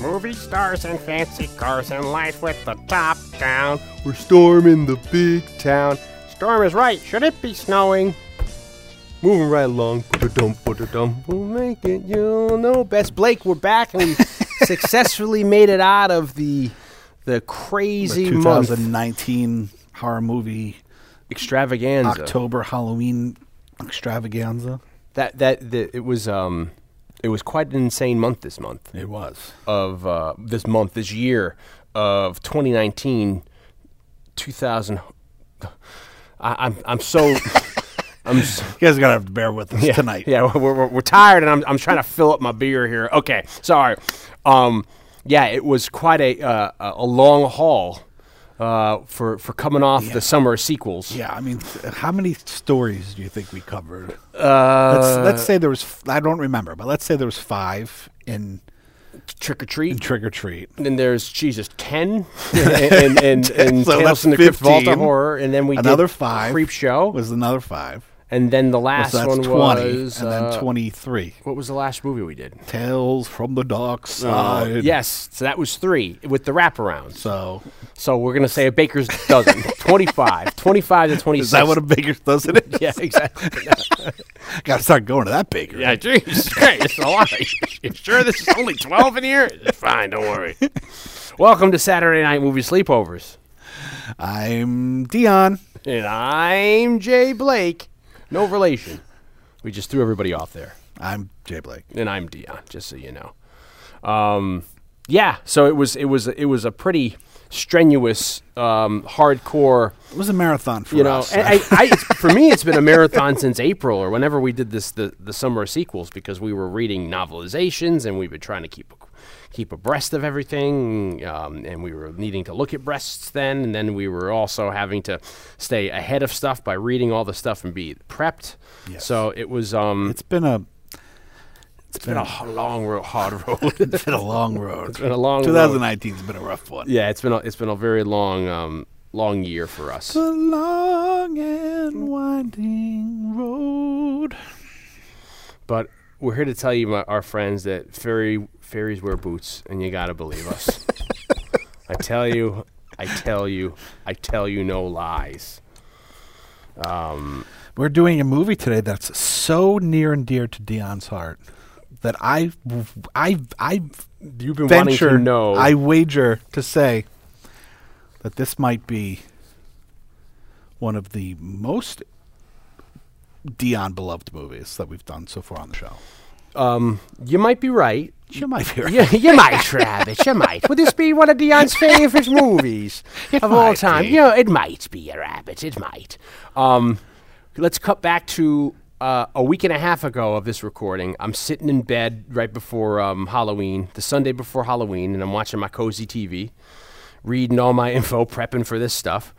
Movie stars and fancy cars and life with the top down. We're storming the big town. Storm is right. Should it be snowing? Moving right along. Ba-da-dum. We'll make it. You'll know best. Blake, we're back, and we successfully made it out of the crazy month. 2019 horror movie extravaganza. October Halloween extravaganza. It was quite an insane month this month. It was. This year of 2019, 2000. I'm so. You guys are gonna have to bear with us tonight. Yeah, we're tired, and I'm trying to fill up my beer here. Okay, sorry. It was quite a long haul for coming off the summer sequels. Yeah, I mean, how many stories do you think we covered? Let's say there was. I don't remember, but let's say there was 5 in. Trick or Treat. And then there's 10, and so Tales from the Crypt Vault of Horror, and then we did 5. Creep Show was another 5, and then the last one 20, was and then 23. What was the last movie we did? Tales from the Dark Side. Yes, so that was 3 with the wraparound. So we're gonna say a baker's dozen, 25 to 26. Is that what a baker's dozen is? Yeah, exactly. Gotta start going to that bakery. Yeah, Jesus Christ, it's a lot. You sure this is only 12 in here? It's fine, don't worry. Welcome to Saturday Night Movie Sleepovers. I'm Dion. And I'm Jay Blake. No relation. We just threw everybody off there. I'm Jay Blake. And I'm Dion, just so you know. So it was a pretty strenuous, hardcore. It was a marathon for us. And for me, it's been a marathon since April or whenever we did this the summer sequels, because we were reading novelizations and we've been trying to keep abreast of everything, and we were needing to look at breasts then, and then we were also having to stay ahead of stuff by reading all the stuff and be prepped. Yes. So it was. It's been a long road, hard road. It's been a long road. 2019's been a rough one. Yeah, it's been a very long year for us. The long and winding road. But we're here to tell you, our friends, that fairies wear boots, and you gotta believe us. I tell you, no lies. We're doing a movie today that's so near and dear to Dion's heart. That you've been wanting to know. I wager to say that this might be one of the most Dion-beloved movies that we've done so far on the show. You might be right. You might, Travis. You might. Would this be one of Dion's favorite movies of all time? Be. It might be, Rabbit. It might. Let's cut back to. A week and a half ago of this recording, I'm sitting in bed right before Halloween, the Sunday before Halloween, and I'm watching my Cozy TV, reading all my info, prepping for this stuff.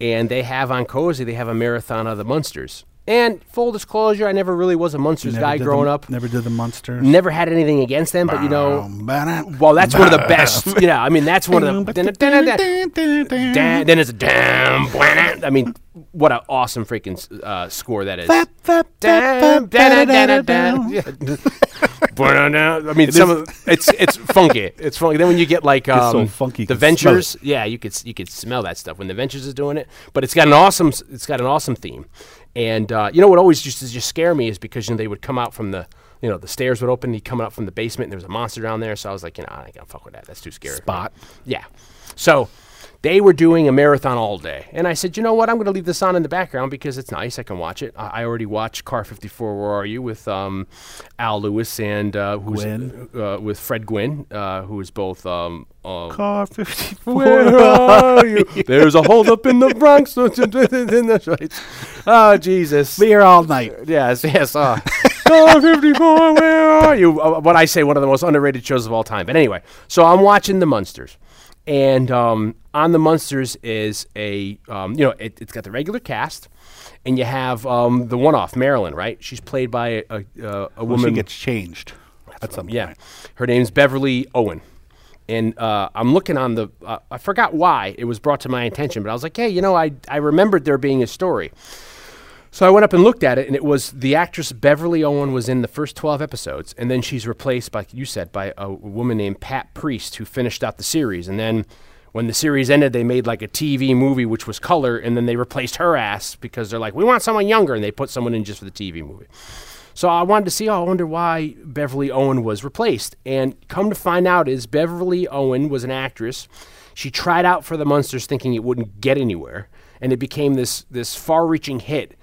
And they have on Cozy, they have a marathon of the Munsters. And full disclosure, I never really was a Munsters guy growing up. Never did the Munsters. Never had anything against them, but well, that's one of the best. I mean, that's one of the. Then it's damn. I mean, what an awesome freaking score that is. I mean, it's funky. It's funky. Then when you get like the Ventures, you could smell that stuff when the Ventures is doing it. But it's got an awesome theme. And what always used to just scare me is because they would come out from the the stairs would open, and he'd come out from the basement, and there was a monster down there. So I was like, I ain't gonna fuck with that. That's too scary. Spot. Yeah. So they were doing a marathon all day, and I said, you know what? I'm gonna leave this on in the background because it's nice. I can watch it. I already watched Car 54. Where Are You with Al Lewis and with Fred Gwynn, who is both. Car 54. Where are you? There's a holdup in the Bronx. Oh, Jesus. Be here all night. Yes. Car 54, where are you? What I say, one of the most underrated shows of all time. But anyway, so I'm watching The Munsters. And on The Munsters is a, it's got the regular cast. And you have the one-off, Marilyn, right? She's played by a woman. She gets changed at some point. Yeah. Her name's Beverly Owen. And I'm looking on the, I forgot why it was brought to my attention, but I was like, hey, I remembered there being a story. So I went up and looked at it, and it was the actress Beverly Owen was in the first 12 episodes, and then she's replaced, like you said, by a woman named Pat Priest, who finished out the series. And then when the series ended, they made like a TV movie, which was color, and then they replaced her ass because they're like, we want someone younger, and they put someone in just for the TV movie. So I wanted to see, oh, I wonder why Beverly Owen was replaced. And come to find out is Beverly Owen was an actress. She tried out for the Munsters thinking it wouldn't get anywhere, and it became this far-reaching hit.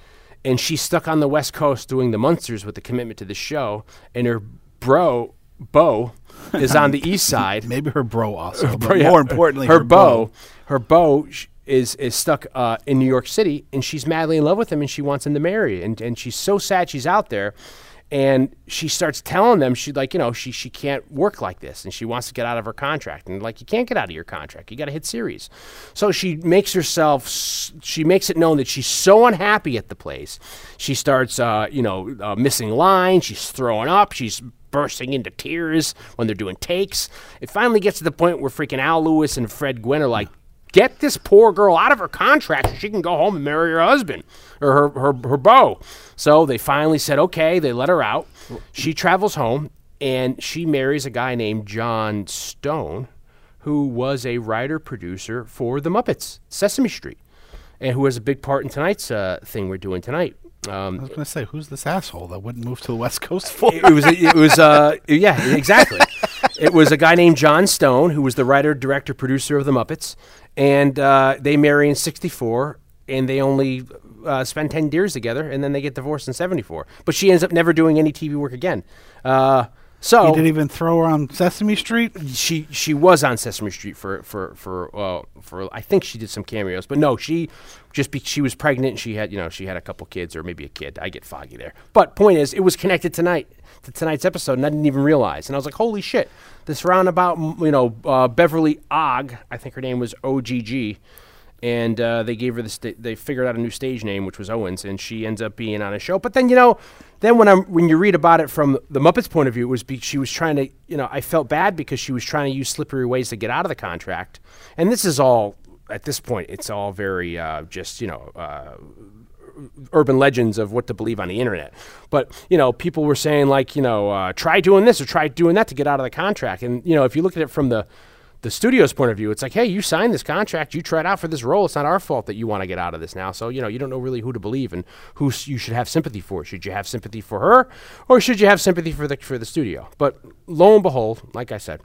And she stuck on the West Coast doing the Munsters with the commitment to the show. And her bro, Bo, is on the East Side. Maybe her bro also, but more importantly, her beau. Her beau is stuck in New York City, and she's madly in love with him, and she wants him to marry. And she's so sad she's out there. And she starts telling them, she can't work like this, and she wants to get out of her contract. And like, you can't get out of your contract. You got to hit series. So she makes it known that she's so unhappy at the place. She starts, missing lines. She's throwing up. She's bursting into tears when they're doing takes. It finally gets to the point where freaking Al Lewis and Fred Gwynn are like, get this poor girl out of her contract so she can go home and marry her husband or her beau. So they finally said, okay, they let her out. She travels home, and she marries a guy named John Stone, who was a writer-producer for The Muppets, Sesame Street, and who has a big part in tonight's thing we're doing tonight. I was going to say, who's this asshole that wouldn't move to the West Coast for? Yeah, exactly. It was a guy named John Stone, who was the writer, director, producer of The Muppets, and they marry in 1964, and they only spend 10 years together, and then they get divorced in 1974. But she ends up never doing any TV work again. So you didn't even throw her on Sesame Street? She was on Sesame Street for I think she did some cameos, but no, she was pregnant and she had a couple kids or maybe a kid. I get foggy there. But point is, it was connected to tonight's episode, and I didn't even realize. And I was like, holy shit! This roundabout, Beverly Ogg, I think her name was OGG, and they gave her they figured out a new stage name, which was Owens, and she ends up being on a show. But then when you read about it from the Muppets' point of view, it was she was trying to, I felt bad because she was trying to use slippery ways to get out of the contract. And this is all, at this point, it's all very urban legends of what to believe on the internet. But, people were saying try doing this or try doing that to get out of the contract. And, if you look at it from the studio's point of view, it's like, hey, you signed this contract, you tried out for this role, it's not our fault that you want to get out of this now. So, you don't know really who to believe and who you should have sympathy for. Should you have sympathy for her, or should you have sympathy for the studio? But lo and behold, like I said,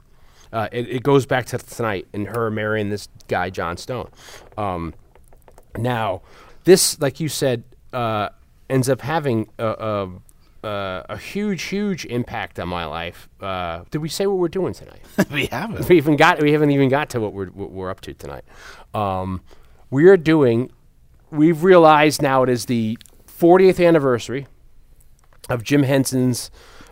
it goes back to tonight and her marrying this guy, John Stone. Now, this, like you said, ends up having a huge, huge impact on my life. Did we say what we're doing tonight? We haven't. We haven't even got to what we're up to tonight. We've realized now it is the 40th anniversary of Jim Henson's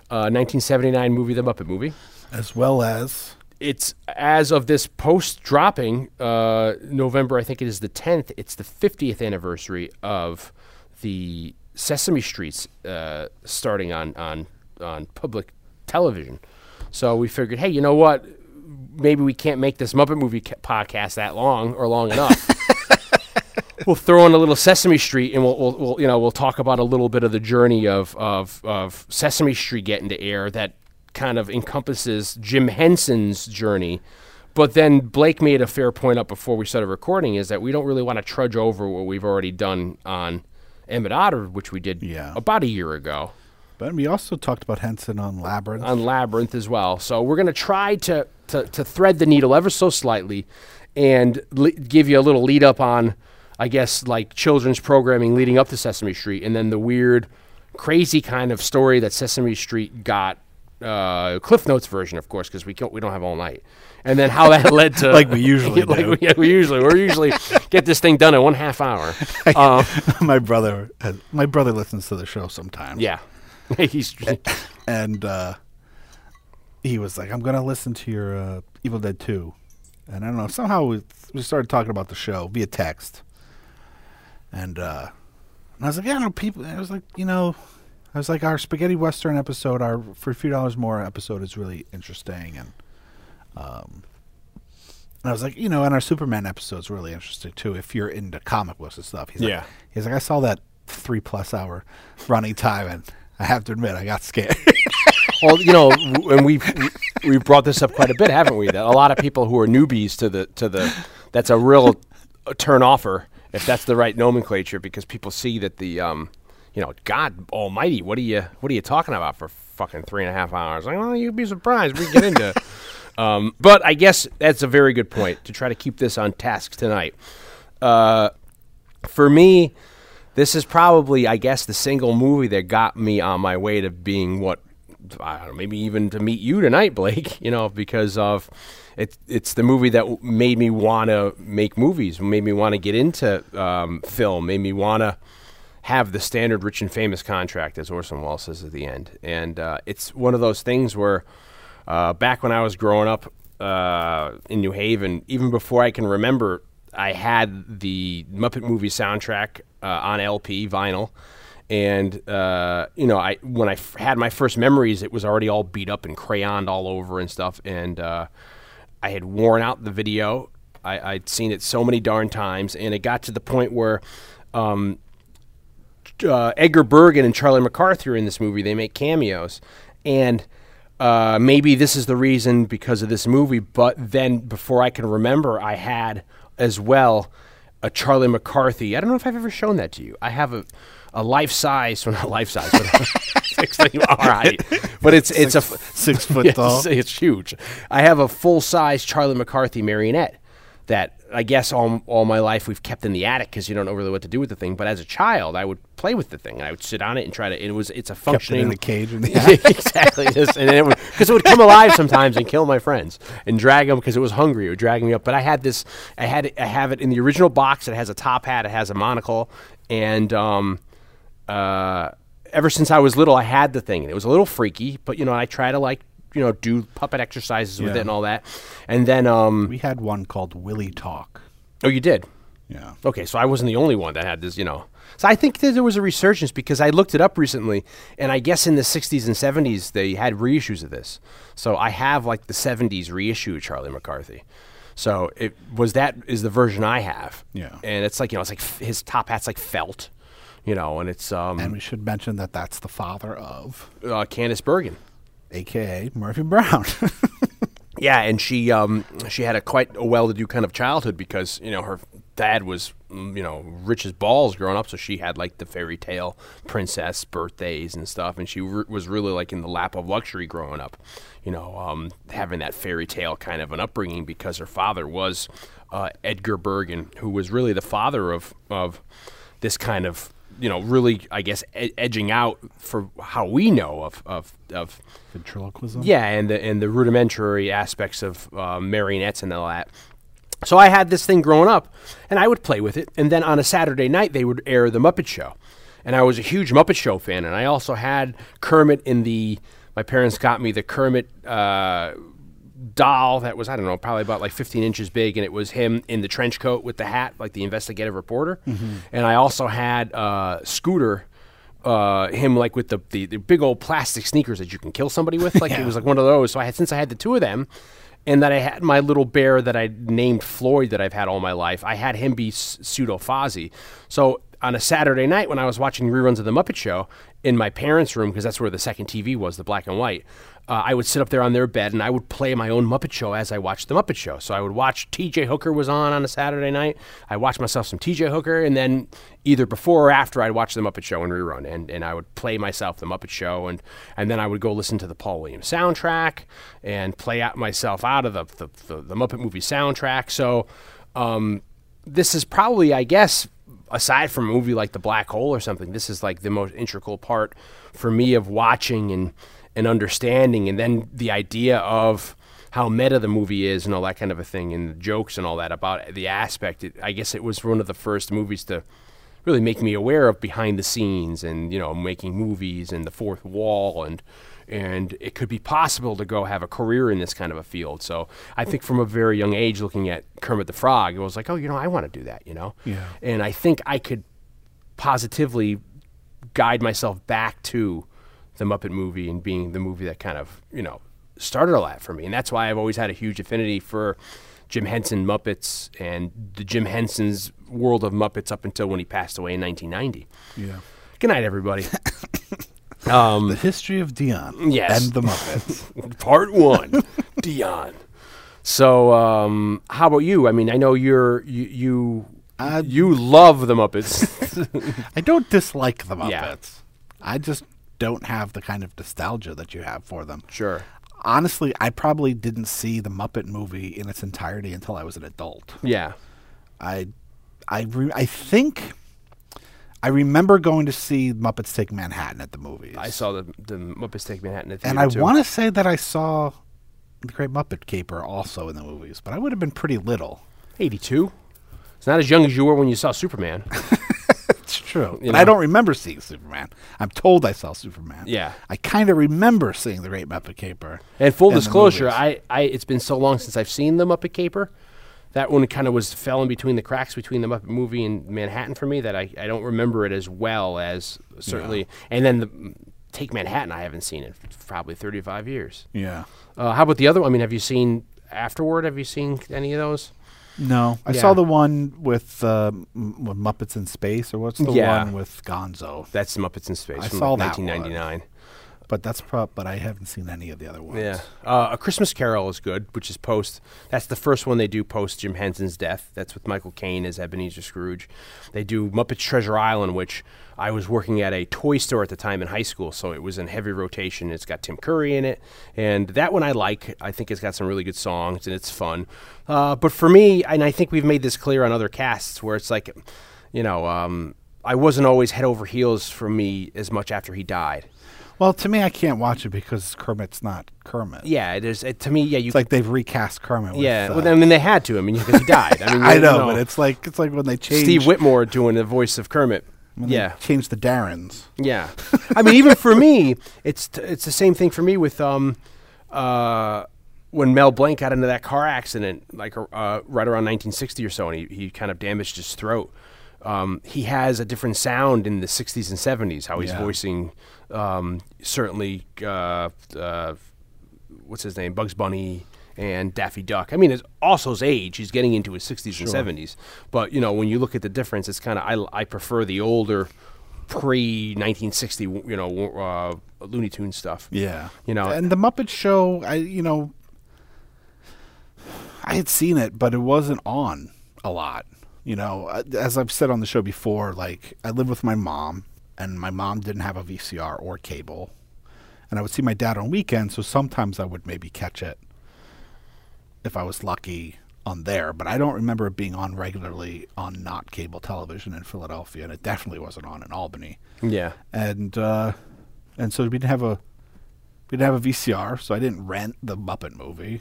1979 movie, The Muppet Movie. As well as? It's, as of this post-dropping, November, I think it is the 10th, it's the 50th anniversary of the Sesame Street's starting on public television. So we figured, hey, you know what? Maybe we can't make this Muppet Movie podcast that long or long enough. We'll throw in a little Sesame Street, and we'll talk about a little bit of the journey of Sesame Street getting to air that kind of encompasses Jim Henson's journey. But then Blake made a fair point up before we started recording, is that we don't really want to trudge over what we've already done on Emmett Otter, which we did about a year ago. But we also talked about Henson on Labyrinth. On Labyrinth as well. So we're going to try to thread the needle ever so slightly and give you a little lead up on, I guess, like children's programming leading up to Sesame Street, and then the weird, crazy kind of story that Sesame Street got. Cliff Notes version, of course, because we don't have all night. And then how that led to... like we usually do. We usually get this thing done in 1.5 hours. My brother listens to the show sometimes. Yeah. And he was like, I'm going to listen to your Evil Dead 2. And I don't know, somehow we started talking about the show via text. And I was like, yeah, no, people... I was like, our Spaghetti Western episode, our For a Few Dollars More episode is really interesting. And I was like, and our Superman episode's really interesting, too, if you're into comic books and stuff. He's like, I saw that 3+ hour running time, and I have to admit, I got scared. Well, you know, and we've brought this up quite a bit, haven't we? That a lot of people who are newbies to the that's a real turn-offer, if that's the right nomenclature, because people see that the you know, God Almighty, what are you talking about for fucking 3.5 hours? Like, well, you'd be surprised we get into. But I guess that's a very good point to try to keep this on task tonight. For me, this is probably, I guess, the single movie that got me on my way to being what, I don't know, maybe even to meet you tonight, Blake, you know, because of it's the movie that made me want to make movies, made me want to get into film, made me want to have the standard rich and famous contract, as Orson Welles says at the end. And it's one of those things where back when I was growing up in New Haven, even before I can remember, I had the Muppet Movie soundtrack on LP, vinyl. And, you know, when I had my first memories, it was already all beat up and crayoned all over and stuff. And I had worn out the video. I'd seen it so many darn times. And it got to the point where Edgar Bergen and Charlie McCarthy are in this movie. They make cameos. And maybe this is the reason because of this movie. But then before I can remember, I had as well a Charlie McCarthy. I don't know if I've ever shown that to you. I have a life-size, well, not life-size, but 6 feet, all right. But it's 6 foot tall. It's huge. I have a full-size Charlie McCarthy marionette that I guess all my life we've kept in the attic because you don't know really what to do with the thing. But as a child, I would play with the thing. I would sit on it and try to. It's a functioning kept it in the cage in the attic. Exactly. Because it would come alive sometimes and kill my friends and drag them because it was hungry. It would drag me up. But I had this. I have it in the original box. It has a top hat. It has a monocle. And ever since I was little, I had the thing, and it was a little freaky, but you know, I try to do puppet exercises with it and all that. And then we had one called Willy Talk. Oh, you did? Yeah. Okay, so I wasn't the only one that had this, you know. So I think that there was a resurgence because I looked it up recently, and I guess in the 60s and 70s they had reissues of this. So I have like the 70s reissue of Charlie McCarthy. So it was that is the version I have. Yeah. And it's like, you know, it's like his top hat's like felt. You know, and it's and we should mention that that's the father of Candace Bergen, aka Murphy Brown. Yeah, and she had a quite a well-to-do kind of childhood because you know her dad was rich as balls growing up, so she had like the fairy tale princess birthdays and stuff, and she was really like in the lap of luxury growing up, having that fairy tale kind of an upbringing because her father was Edgar Bergen, who was really the father of this kind of. You know, really, I guess, edging out for how we know of ventriloquism. Yeah, and the rudimentary aspects of marionettes and all that. So I had this thing growing up, and I would play with it. And then on a Saturday night, they would air The Muppet Show, and I was a huge Muppet Show fan. And I also had Kermit my parents got me the Kermit doll that was, I don't know, probably about like 15 inches big, and it was him in the trench coat with the hat, like the investigative reporter. Mm-hmm. And I also had Scooter, him like with the big old plastic sneakers that you can kill somebody with. Like it was like one of those. So since I had the two of them, and then I had my little bear that I named Floyd that I've had all my life, I had him be pseudo Fozzie. So on a Saturday night when I was watching reruns of The Muppet Show in my parents' room, because that's where the second TV was, the black and white, I would sit up there on their bed and I would play my own Muppet Show as I watched The Muppet Show. So I would watch T.J. Hooker was on a Saturday night. I watched myself some T.J. Hooker, and then either before or after I'd watch The Muppet Show and rerun. And I would play myself The Muppet Show, and then I would go listen to the Paul Williams soundtrack and play out myself out of the Muppet Movie soundtrack. So this is probably, I guess, aside from a movie like The Black Hole or something, this is like the most integral part for me of watching and understanding, and then the idea of how meta the movie is and all that kind of a thing, and the jokes and all that about the aspect. I guess it was one of the first movies to really make me aware of behind the scenes and, you know, making movies and the fourth wall, and it could be possible to go have a career in this kind of a field. So I think from a very young age, looking at Kermit the Frog, it was like, oh, you know, I want to do that, you know? Yeah. And I think I could positively guide myself back to The Muppet Movie and being the movie that kind of, you know, started all that for me. And that's why I've always had a huge affinity for Jim Henson Muppets and the Jim Henson's world of Muppets up until when he passed away in 1990. Yeah. Good night, everybody. The history of Dion. Yes. And the Muppets. Part one. Dion. So, how about you? I mean, I know you love the Muppets. I don't dislike the Muppets. Yeah. I just don't have the kind of nostalgia that you have for them. Sure. Honestly, I probably didn't see the Muppet Movie in its entirety until I was an adult. Yeah. I remember going to see Muppets Take Manhattan at the movies. I saw the Muppets Take Manhattan at the theater, and I want to say that I saw The Great Muppet Caper also in the movies, but I would have been pretty little. 82. It's not as young as you were when you saw Superman. It's true. But I don't remember seeing Superman. I'm told I saw Superman. Yeah. I kind of remember seeing The Great Muppet Caper. And full disclosure, it's been so long since I've seen The Muppet Caper. That one kind of fell in between the cracks between The Muppet Movie and Manhattan for me, that I don't remember it as well as certainly. Yeah. And then Take Manhattan, I haven't seen it for probably 35 years. Yeah. How about the other one? I mean, have you seen Afterward? Have you seen any of those? No. I saw the one with Muppets in Space, or what's the one with Gonzo? That's the Muppets in Space. I saw that 1999. But that's but I haven't seen any of the other ones. Yeah, A Christmas Carol is good, which is post. That's the first one they do post Jim Henson's death. That's with Michael Caine as Ebenezer Scrooge. They do Muppets Treasure Island, which I was working at a toy store at the time in high school, so it was in heavy rotation. It's got Tim Curry in it, and that one I like. I think it's got some really good songs and it's fun. But for me, and I think we've made this clear on other casts, where it's like, I wasn't always head over heels for me as much after he died. Well, to me, I can't watch it because Kermit's not Kermit. Yeah, it is. To me, yeah, it's like they've recast Kermit. Yeah, well, I mean, they had to. I mean, because he died. I mean, I know, but it's like when they changed Steve Whitmore doing the voice of Kermit. Yeah, changed the Darrens. Yeah, I mean, even for me, it's the same thing for me with when Mel Blanc got into that car accident, like right around 1960 or so, and he kind of damaged his throat. He has a different sound in the 60s and 70s, how he's voicing certainly, what's his name, Bugs Bunny and Daffy Duck. I mean, it's also his age. He's getting into his 60s and 70s. But, when you look at the difference, it's kind of, I prefer the older pre-1960, Looney Tunes stuff. Yeah. And The Muppet Show, I had seen it, but it wasn't on a lot. As I've said on the show before, like, I lived with my mom, and my mom didn't have a VCR or cable. And I would see my dad on weekends, so sometimes I would maybe catch it if I was lucky on there. But I don't remember it being on regularly on not cable television in Philadelphia, and it definitely wasn't on in Albany. Yeah. And so we didn't have a VCR, so I didn't rent the Muppet Movie,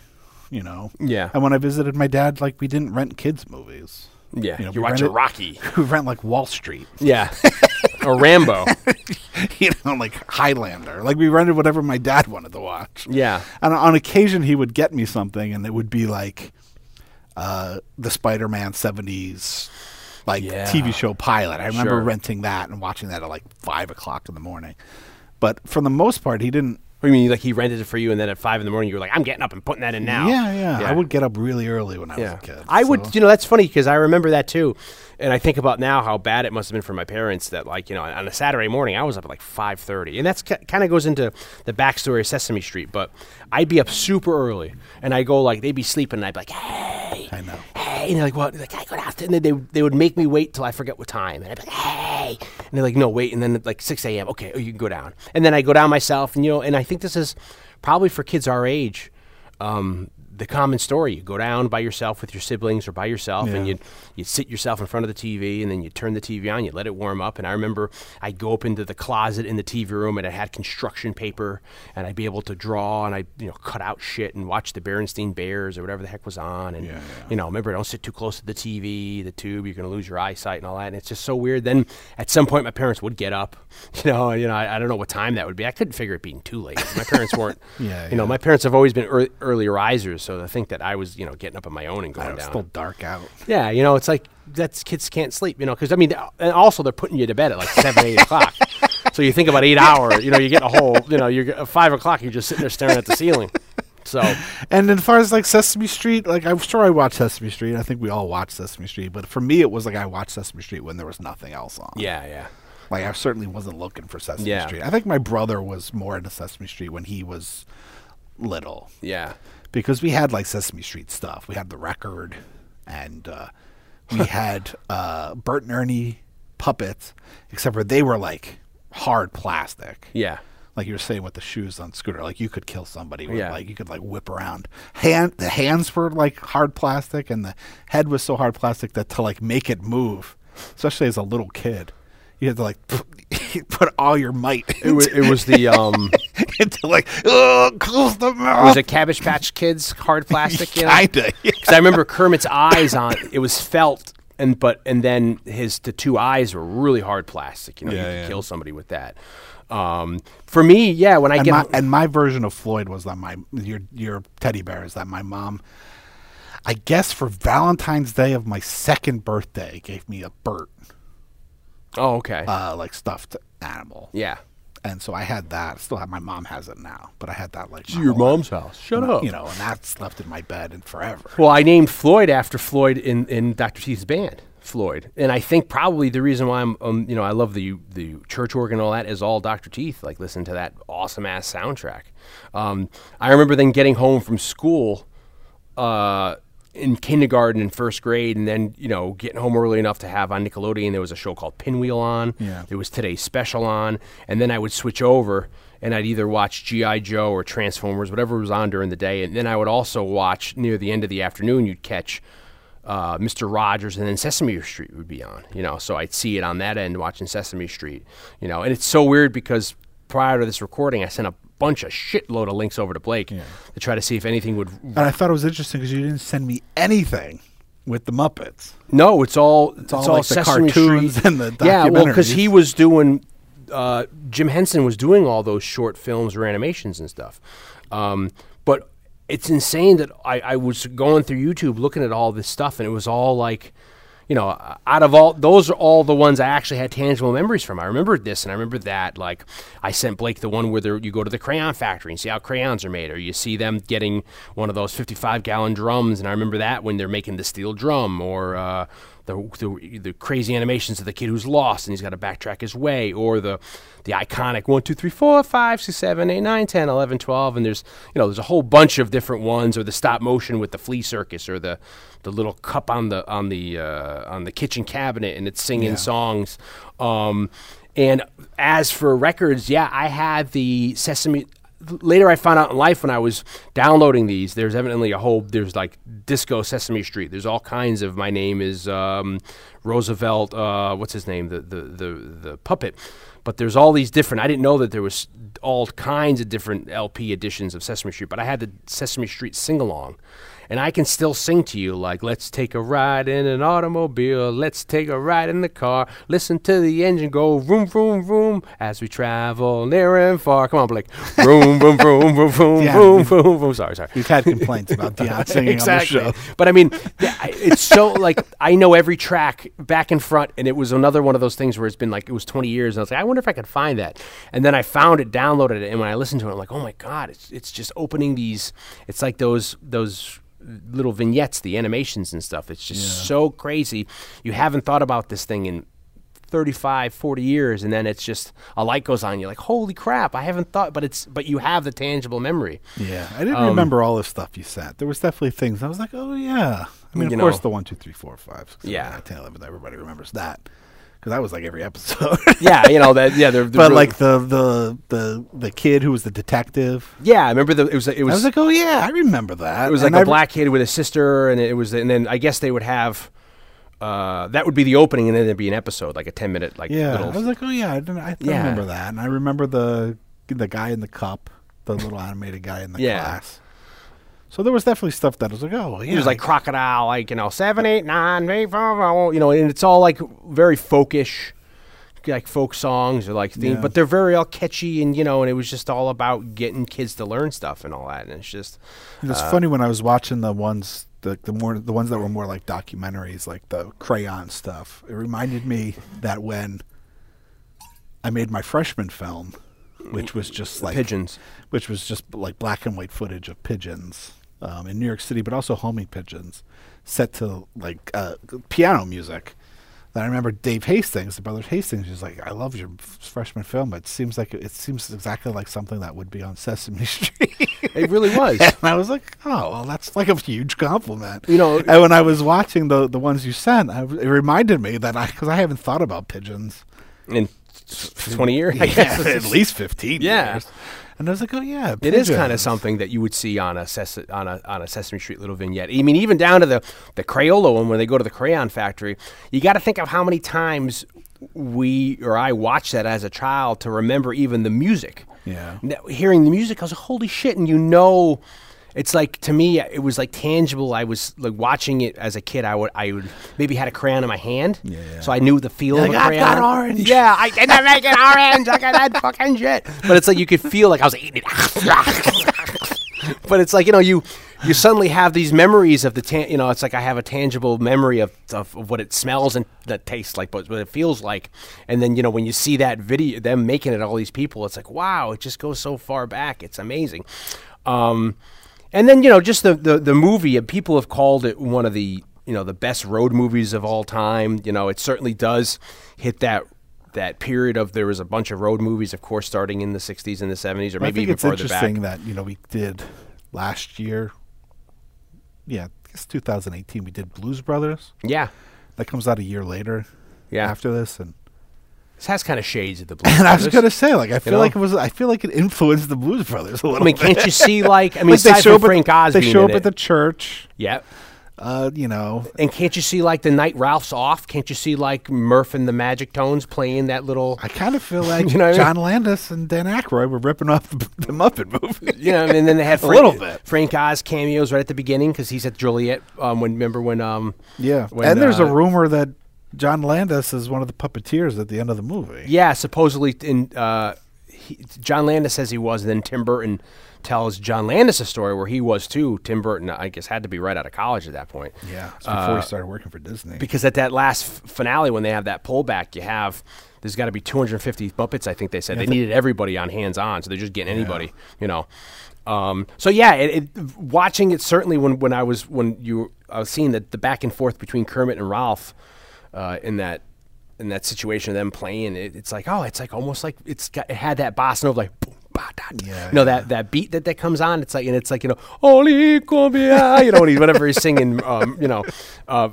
Yeah. And when I visited my dad, like, we didn't rent kids' movies. Yeah, you watch Rocky. We rent like Wall Street. Yeah, or Rambo. Like Highlander. Like we rented whatever my dad wanted to watch. Yeah, and on occasion he would get me something, and it would be like the Spider-Man 70s, TV show pilot. I remember renting that and watching that at like 5 o'clock in the morning. But for the most part, he didn't. I mean, like he rented it for you, and then at 5 in the morning, you were like, "I'm getting up and putting that in now." Yeah. I would get up really early when I was a kid. I would, that's funny because I remember that too, and I think about now how bad it must have been for my parents that, like, on a Saturday morning, I was up at like 5:30, and that's kind of goes into the backstory of Sesame Street. But I'd be up super early, and I go like they'd be sleeping, and I'd be like, "Hey, I know, hey," and they're like, "What?" Well, like, I go out, and then they would make me wait till I forget what time, and I'd be like, "Hey," and they're like, "No, wait," and then like 6 a.m. Okay, you can go down, and then I go down myself, and and I think this is probably for kids our age, the common story. You go down by yourself with your siblings or by yourself, and you'd sit yourself in front of the TV, and then you turn the TV on, you let it warm up. And I remember I'd go up into the closet in the TV room, and I had construction paper, and I'd be able to draw, and I'd cut out shit and watch the Berenstain Bears or whatever the heck was on. And remember, don't sit too close to the TV, the tube, you're going to lose your eyesight and all that. And it's just so weird. Then at some point, my parents would get up, I don't know what time that would be. I couldn't figure it being too late. My parents weren't. My parents have always been early risers. So to think that I was, getting up on my own and going down. It's still dark out. Yeah, it's like that's kids can't sleep, because and also they're putting you to bed at like 7, 8 o'clock. So you think about 8 hours, you get a whole, you're at 5 o'clock, you're just sitting there staring at the ceiling. So, and as far as like Sesame Street, like I'm sure I watched Sesame Street. I think we all watched Sesame Street, but for me, it was like I watched Sesame Street when there was nothing else on. Yeah, yeah. Like I certainly wasn't looking for Sesame Street. I think my brother was more into Sesame Street when he was little. Yeah, because we had like Sesame Street stuff. We had The Record, and we had Bert and Ernie puppets, except for they were like hard plastic. Yeah. Like you were saying with the shoes on Scooter, like you could kill somebody with like you could like whip around. The hands were like hard plastic, and the head was so hard plastic that to like make it move, especially as a little kid, you had to like put all your might. It was the into like close the mouth. It was a Cabbage Patch Kids hard plastic, you know? Kinda. Because I remember Kermit's eyes on it was felt. And then the two eyes were really hard plastic. You know, you could kill somebody with that. For me, when I my version of Floyd was that your teddy bear is that my mom, I guess for Valentine's Day of my second birthday, gave me a Bert. Oh, okay. Like stuffed animal. Yeah. And so I had that. Still have my mom has it now, but I had that like. It's your mom's house. Shut up. You know, and that's left in my bed and forever. Well, I named Floyd after Floyd in Dr. Teeth's band, Floyd, and I think probably the reason why I'm, you know, I love the church organ and all that is all Dr. Teeth. Like listen to that awesome ass soundtrack. I remember then getting home from school. In kindergarten and first grade, and then, you know, getting home early enough to have on Nickelodeon, there was a show called Pinwheel on. Yeah. There was Today's Special on, and then I would switch over, and I'd either watch G.I. Joe or Transformers, whatever was on during the day, and then I would also watch, near the end of the afternoon, you'd catch Mr. Rogers, and then Sesame Street would be on, you know, so I'd see it on that end watching Sesame Street, you know, and it's so weird because prior to this recording, I sent a bunch of shitload of links over to Blake to try to see if anything would... And I thought it was interesting because you didn't send me anything with the Muppets. No, it's all like the cartoons and the documentaries. Yeah, well, because he was doing... Jim Henson was doing all those short films or animations and stuff. But it's insane that I was going through YouTube looking at all this stuff, and it was all like... You know, out of all, those are all the ones I actually had tangible memories from. I remembered this and I remember that. Like, I sent Blake the one where you go to the crayon factory and see how crayons are made, or you see them getting one of those 55-gallon drums, and I remember that when they're making the steel drum, or the crazy animations of the kid who's lost and he's got to backtrack his way, or the iconic 1, 2, 3, 4, 5, 6, 7, 8, 9, 10, 11, 12, and there's a whole bunch of different ones, or the stop motion with the flea circus, or the little cup on the kitchen cabinet, and it's singing songs. And as for records, I had the Sesame. Later, I found out in life when I was downloading these, there's evidently there's like Disco Sesame Street. There's all kinds of My Name is Roosevelt. What's his name? The puppet. But there's all these different. I didn't know that there was all kinds of different LP editions of Sesame Street. But I had the Sesame Street sing along. And I can still sing to you like, let's take a ride in an automobile, let's take a ride in the car, listen to the engine go vroom, vroom, vroom, as we travel near and far. Come on, Blake. Vroom, vroom, vroom, vroom, vroom, vroom, vroom, vroom. Sorry. We've had complaints about Dion singing on the show. But I mean, it's so like, I know every track back and front, and it was another one of those things where it's been like, it was 20 years, and I was like, I wonder if I could find that. And then I found it, downloaded it, and when I listened to it, I'm like, oh my God, it's just opening these, it's like those little vignettes, the animations and stuff. It's just so crazy. You haven't thought about this thing in 35, 40 years, and then it's just a light goes on. You're like, holy crap, I haven't thought, but you have the tangible memory. Yeah, I didn't remember all the stuff you said. There was definitely things I was like, oh yeah. I mean, of course, the 1, 2, 3, 4, 5, 6, 7, 8, 10, 11, everybody remembers that. Because that was like every episode. But really like the kid who was the detective. Yeah, I remember I was like, oh yeah, I remember that. It was like a black kid with a sister, and then I guess they would have. That would be the opening, and then there'd be an episode, like a 10-minute little. I was like, oh yeah, I remember that, and I remember the guy in the cup, the little animated guy in the class. So there was definitely stuff that I was like, oh, yeah. It was like Crocodile, like, you know, 7, 8, 9, 8, 5, 5, you know, and it's all like very folkish, like folk songs or like things, but they're very all catchy, and, you know, and it was just all about getting kids to learn stuff and all that. And it's just. And it's funny when I was watching the ones, the ones that were more like documentaries, like the crayon stuff, it reminded me that when I made my freshman film, which was just like pigeons, which was just like black and white footage of pigeons in New York City, but also homing pigeons set to like piano music. And I remember Dave Hastings, the brothers Hastings, was like, "I love your freshman film. It seems exactly like something that would be on Sesame Street." It really was. And I was like, "Oh, well, that's like a huge compliment." You know. And when I was watching the ones you sent, it reminded me that because I haven't thought about pigeons in 20 years, I guess, at least 15. Yeah. Years. And I was like, "Oh yeah, pigeons." It is kind of something that you would see on a Sesame Street little vignette. I mean, even down to the Crayola one when they go to the crayon factory. You got to think of how many times I watched that as a child to remember even the music. Yeah, now, hearing the music, I was like, "Holy shit!" And you know. It's like, to me, it was like tangible. I was like watching it as a kid. I would maybe had a crayon in my hand, so I knew the feel of a crayon. I got orange. Yeah, I didn't make it orange. I got that fucking shit. But it's like you could feel like I was eating it. But it's like, you know, you suddenly have these memories of it's like I have a tangible memory of what it smells and that tastes like, but what it feels like. And then, you know, when you see that video, them making it, all these people, it's like, wow, it just goes so far back. It's amazing. And then, you know, just the movie, and people have called it one of the, you know, the best road movies of all time. You know, it certainly does hit that period of there was a bunch of road movies, of course, starting in the 60s and the 70s, or maybe even further back. I think it's interesting that, you know, we did last year, yeah, I guess 2018, we did Blues Brothers. Yeah. That comes out a year later after this, and... This has kind of shades of the Blues Brothers. And I was going to say, like, I feel like it influenced the Blues Brothers a little bit. I mean, can't you see, like, I mean, aside from Frank Oz being in it. They show up at the church. Yeah. You know. And can't you see, like, the night Ralph's off? Can't you see, like, Murph and the Magic Tones playing that little... I kind of feel like you know John Landis and Dan Aykroyd were ripping off the Muppet movie. You know, and then they had Frank Oz cameos right at the beginning, because he's at Juliet. And there's a rumor that John Landis is one of the puppeteers at the end of the movie. Yeah, supposedly John Landis says he was, and then Tim Burton tells John Landis a story where he was too. Tim Burton, I guess, had to be right out of college at that point. Yeah, it's before he started working for Disney. Because at that last finale, when they have that pullback, you have... There's got to be 250 Muppets, I think they said. They needed everybody on hands-on, so they're just getting anybody, you know. Watching it, certainly when I was seeing the back and forth between Kermit and Ralph... in that situation of them playing it, it's like, oh, it's like almost like it had that bossa nova, like boom, ba, da, da. Yeah, you know, that beat that comes on. It's like, and it's like, you know, Oli Cumbia, you know, whenever he's singing, you know,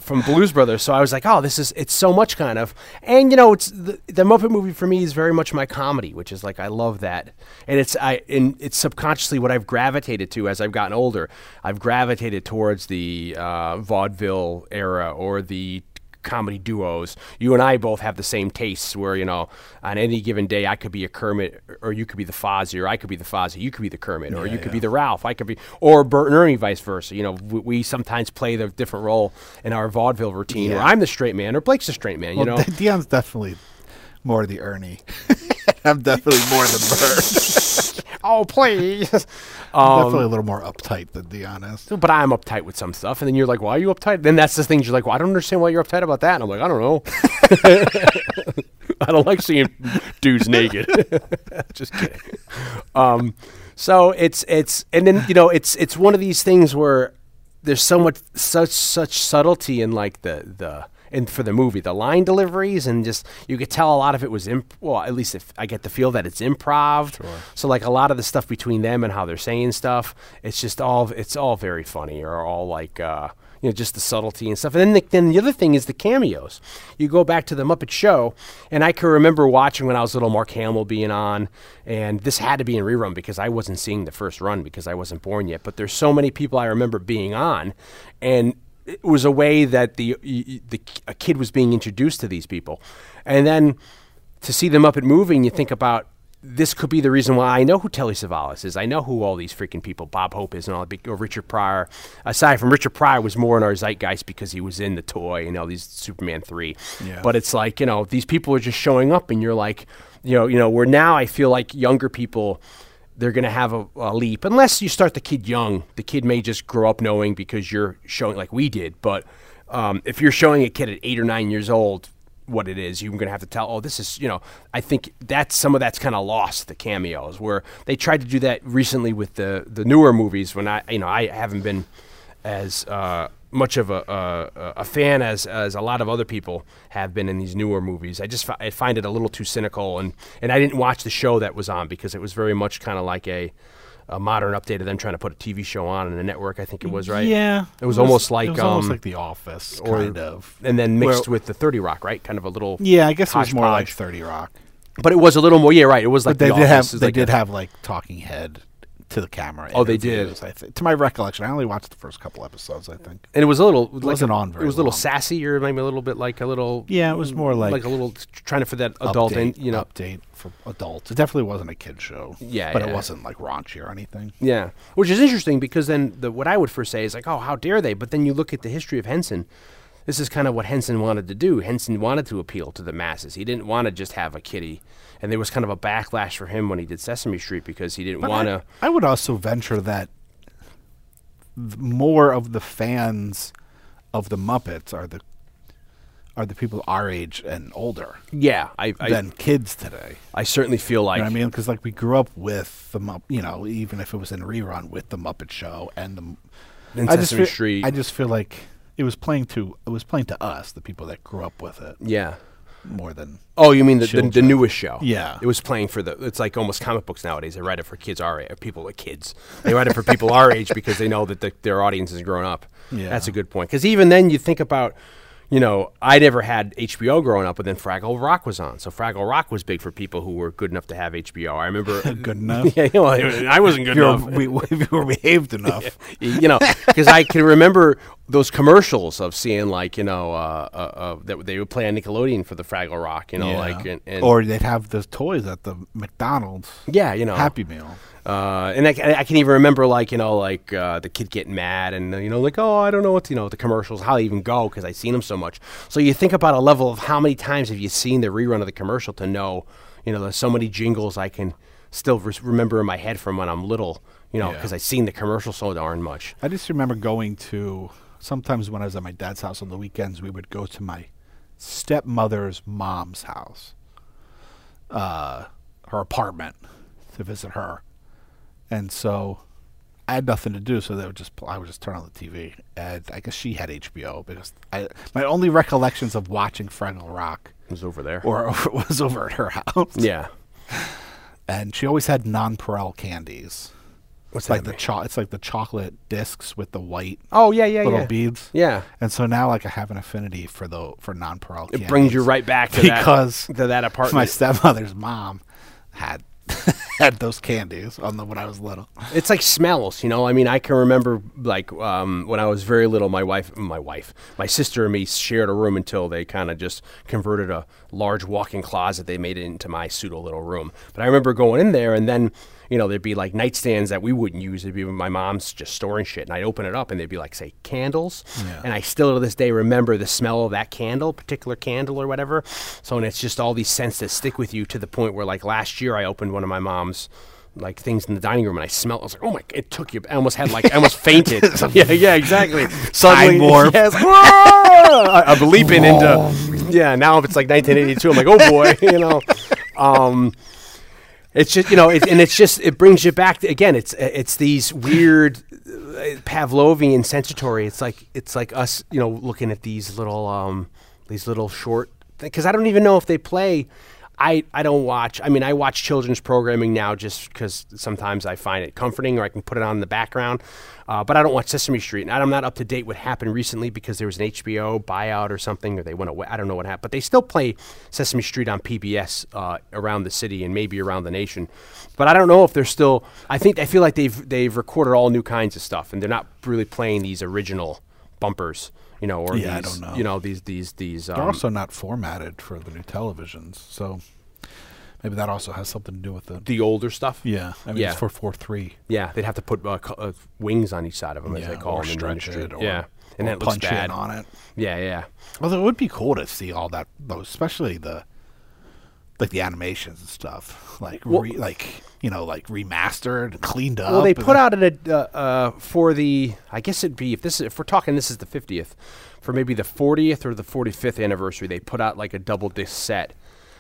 from Blues Brothers. So I was like, oh, it's so much kind of, and you know, it's the Muppet movie for me is very much my comedy, which is like, I love that. And it's subconsciously what I've gravitated to as I've gotten older. I've gravitated towards the vaudeville era or the comedy duos. You and I both have the same tastes where, you know, on any given day I could be a Kermit, or you could be the Fozzie, or I could be the Fozzie, you could be the Kermit, or you could be the Ralph, I could be, or Bert and Ernie, vice versa. You know, we sometimes play the different role in our vaudeville routine, where I'm the straight man or Blake's the straight man, you know. Dion's definitely more the Ernie. I'm definitely more the Bert. Oh, please. I'm definitely a little more uptight than Dion is. But I'm uptight with some stuff. And then you're like, why are you uptight? Then that's the thing. You're like, well, I don't understand why you're uptight about that. And I'm like, I don't know. I don't like seeing dudes naked. Just kidding. So it's, and then, you know, it's one of these things where there's so much, such subtlety in like the, and for the movie, the line deliveries, and just, you could tell a lot of it was, at least if I get the feel that it's improv. Sure. So like a lot of the stuff between them and how they're saying stuff, it's just all, it's all very funny, or all like, you know, just the subtlety and stuff. And then the other thing is the cameos. You go back to The Muppet Show, and I can remember watching when I was little Mark Hamill being on, and this had to be in rerun because I wasn't seeing the first run because I wasn't born yet. But there's so many people I remember being on, and it was a way that a kid was being introduced to these people. And then to see them up and moving, you think about, this could be the reason why I know who Telly Savalas is. I know who all these freaking people, Bob Hope is and all, or Richard Pryor. Aside from Richard Pryor was more in our zeitgeist because he was in The Toy and all these Superman 3. Yeah. But it's like, you know, these people are just showing up, and you're like, you know, where now I feel like younger people, they're going to have a leap. Unless you start the kid young, the kid may just grow up knowing because you're showing, like we did. But if you're showing a kid at 8 or 9 years old what it is. You're going to have to tell, oh, this is, you know, I think that's, some of that's kind of lost, the cameos, where they tried to do that recently with the newer movies when I haven't been as much of a fan as a lot of other people have been in these newer movies. I just I find it a little too cynical, and I didn't watch the show that was on because it was very much kind of like a modern update of them trying to put a TV show on the network, I think it was, right? Yeah. It was almost like The Office, kind of. And then mixed with the 30 Rock, right? Kind of a little... Yeah, I guess it was more like 30 Rock. But it was a little more... Yeah, right. It was like The Office. They did have talking head to the camera. Oh, they did. To my recollection, I only watched the first couple episodes, I think. And it was a little... It wasn't on very long. Sassy or maybe a little bit like a little... Yeah, it was more like... Like a little... Trying to fit that adult in, you know... Update. For adults. It definitely wasn't a kid show. Yeah. But it wasn't like raunchy or anything. Yeah. Which is interesting because then what I would first say is like, oh, how dare they? But then you look at the history of Henson. This is kind of what Henson wanted to do. Henson wanted to appeal to the masses. He didn't want to just have a kiddie. And there was kind of a backlash for him when he did Sesame Street because he didn't want to. I would also venture that more of the fans of the Muppets are the people our age and older. Yeah, than kids today. I certainly feel like, you know what I mean, because like we grew up with the Muppet, you know, even if it was in rerun with the Muppet Show and Sesame Street. I just feel like it was playing to us, the people that grew up with it. Yeah, more than you mean the newest show? Yeah, it was playing for it's like almost comic books nowadays. They write it for kids our age, They write it for people our age because they know that their audience has grown up. Yeah, that's a good point. Because even then, you think about. You know, I never had HBO growing up, but then Fraggle Rock was on. So Fraggle Rock was big for people who were good enough to have HBO. I remember... Good enough? Yeah, you know, I wasn't good enough. If you were behaved enough. You know, because I can remember those commercials of seeing, like, you know, that they would play on Nickelodeon for the Fraggle Rock, you know, like... Or they'd have the toys at the McDonald's. Yeah, you know. Happy Meal. And I can even remember, like, you know, like the kid getting mad and, you know, like, oh, I don't know what, you know, the commercials, how they even go because I've seen them so much. So you think about a level of how many times have you seen the rerun of the commercial to know, you know, there's so many jingles I can still remember in my head from when I'm little, you know, because I've seen the commercial so darn much. I just remember going to, sometimes when I was at my dad's house on the weekends, we would go to my stepmother's mom's house, her apartment, to visit her. And so I had nothing to do, so they would I would just turn on the TV. And I guess she had HBO because my only recollections of watching Fraggle Rock was over there, or was over at her house. Yeah, and she always had nonpareil candies. What's that? Like it's like the chocolate discs with the white. Oh yeah, little beads. Yeah, and so now like I have an affinity for nonpareil candies. It brings you right back to that apartment. My stepmother's mom had those candies when I was little. It's like smells, you know. I mean, I can remember like when I was very little, my sister and me shared a room until they kind of just converted a large walk-in closet. They made it into my pseudo little room. But I remember going in there and then, you know, there'd be like nightstands that we wouldn't use. It'd be my mom's just storing shit. And I'd open it up and they'd be like, say, candles. Yeah. And I still to this day remember the smell of that particular candle or whatever. So, and it's just all these scents that stick with you to the point where like last year I opened one of my mom's like things in the dining room and I smelled, I was like, oh my, it took you, I almost fainted. yeah, exactly. Suddenly, yes, I'm leaping into, yeah, now if it's like 1982, I'm like, oh boy, you know. It's just, you know, it brings you back to, again, it's these weird Pavlovian sensory. It's like us, you know, looking at these little short, because I don't even know if they play. I don't watch. I mean, I watch children's programming now just because sometimes I find it comforting or I can put it on in the background. But I don't watch Sesame Street, and I'm not up to date what happened recently because there was an HBO buyout or something, or they went away. I don't know what happened, but they still play Sesame Street on PBS around the city and maybe around the nation. But I don't know if they're still. I feel like they've recorded all new kinds of stuff, and they're not really playing these original bumpers. You know, or yeah, these, I don't know. You know, these. They're also not formatted for the new televisions, so maybe that also has something to do with the older stuff. Yeah, I mean, it's 4:43. Yeah, they'd have to put wings on each side of them, as they call them, stretch it, and that looks bad on it. Yeah. Although it would be cool to see all that, though, especially the like the animations and stuff, like like remastered and cleaned up. Well, they put out for the, I guess it'd be, if we're talking, this is the 50th, for maybe the 40th or the 45th anniversary, they put out like a double disc set,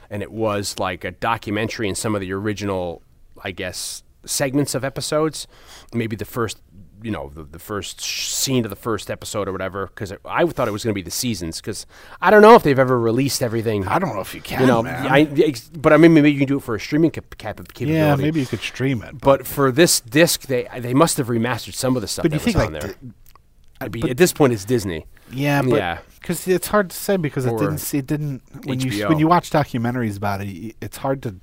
and it was like a documentary and some of the original, I guess, segments of episodes, maybe the first, the first scene of the first episode or whatever, because I thought it was going to be the seasons, because I don't know if they've ever released everything. I don't know if you can, man. But I mean, maybe you can do it for a streaming capability. Yeah, maybe you could stream it. But for this disc, they must have remastered some of the stuff on there. At this point, it's Disney. Yeah, because it's hard to say, because it didn't. When you watch documentaries about it, it's hard to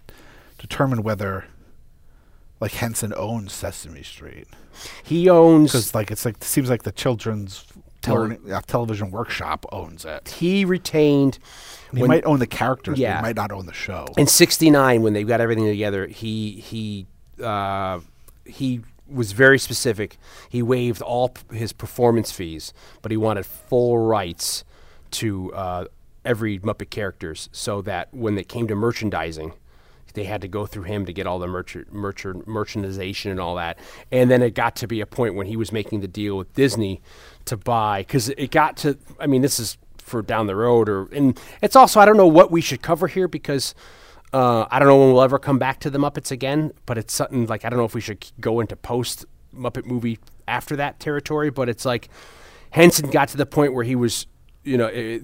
determine whether like Henson owns Sesame Street. He owns, because it seems like the children's television workshop owns it. He retained. He might own the characters. Yeah, but he might not own the show. In '69, when they got everything together, he was very specific. He waived all his performance fees, but he wanted full rights to every Muppet characters, so that when they came to merchandising, they had to go through him to get all the merchandisation and all that. And then it got to be a point when he was making the deal with Disney to buy, because it got to, I mean, this is for down the road, and it's also, I don't know what we should cover here, because I don't know when we'll ever come back to the Muppets again, but it's something like, I don't know if we should go into post Muppet movie after that territory, but it's like Henson got to the point where he was, he'd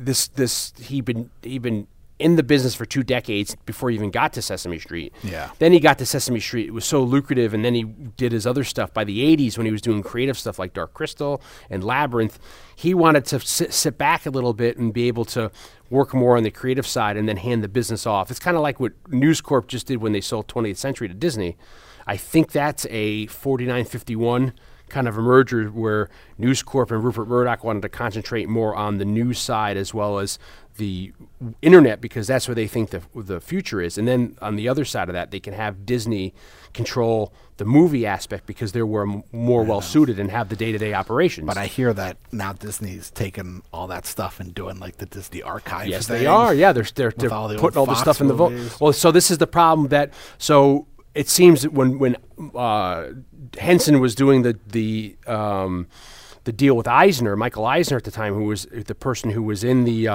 been in the business for 2 decades before he even got to Sesame Street. Yeah. Then he got to Sesame Street. It was so lucrative, and then he did his other stuff. By the 80s, when he was doing creative stuff like Dark Crystal and Labyrinth, he wanted to sit back a little bit and be able to work more on the creative side and then hand the business off. It's kind of like what News Corp just did when they sold 20th Century to Disney. I think that's a 49-51 kind of a merger where News Corp and Rupert Murdoch wanted to concentrate more on the news side as well as the internet, because that's where they think the future is. And then on the other side of that, they can have Disney control the movie aspect, because they were more well-suited and have the day-to-day operations. But I hear that now Disney's taking all that stuff and doing like the Disney archive. Yes, they are. Yeah, they're putting all the stuff in the vault. Well, so this is the problem so it seems that when Henson was doing the deal with Eisner, Michael Eisner at the time, who was the person who was in the...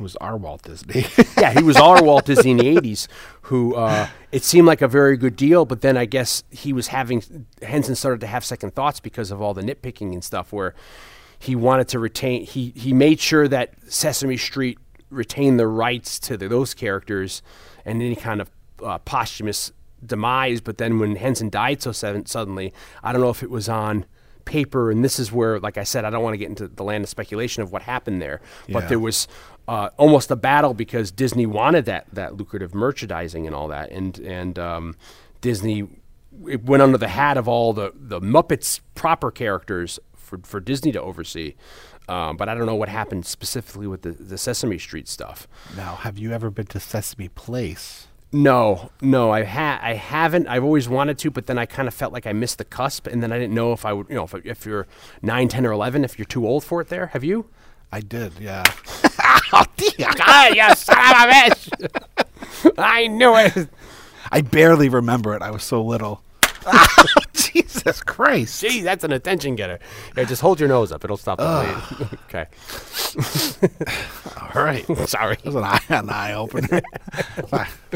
was our Walt Disney. Yeah, he was our Walt Disney in the 80s, who it seemed like a very good deal, but then I guess he was having... Henson started to have second thoughts because of all the nitpicking and stuff, where he wanted to retain... He made sure that Sesame Street retained the rights to those characters and any kind of posthumous demise, but then when Henson died so suddenly, I don't know if it was on... paper, and this is where, like I said, I don't want to get into the land of speculation of what happened there, but there was almost a battle, because Disney wanted that lucrative merchandising and all that, and Disney, it went under the hat of all the Muppets proper characters for Disney to oversee, but I don't know what happened specifically with the Sesame Street stuff. Now, have you ever been to Sesame Place? No, I haven't. I've always wanted to, but then I kind of felt like I missed the cusp, and then I didn't know if I would, if you're 9, 10, or 11, if you're too old for it there. Have you? I did, yeah. Oh, dear God, you son of a bitch! I knew it! I barely remember it. I was so little. Jesus Christ. Gee, that's an attention getter. Yeah, just hold your nose up. It'll stop. Okay. All right. Sorry. It was an eye opener.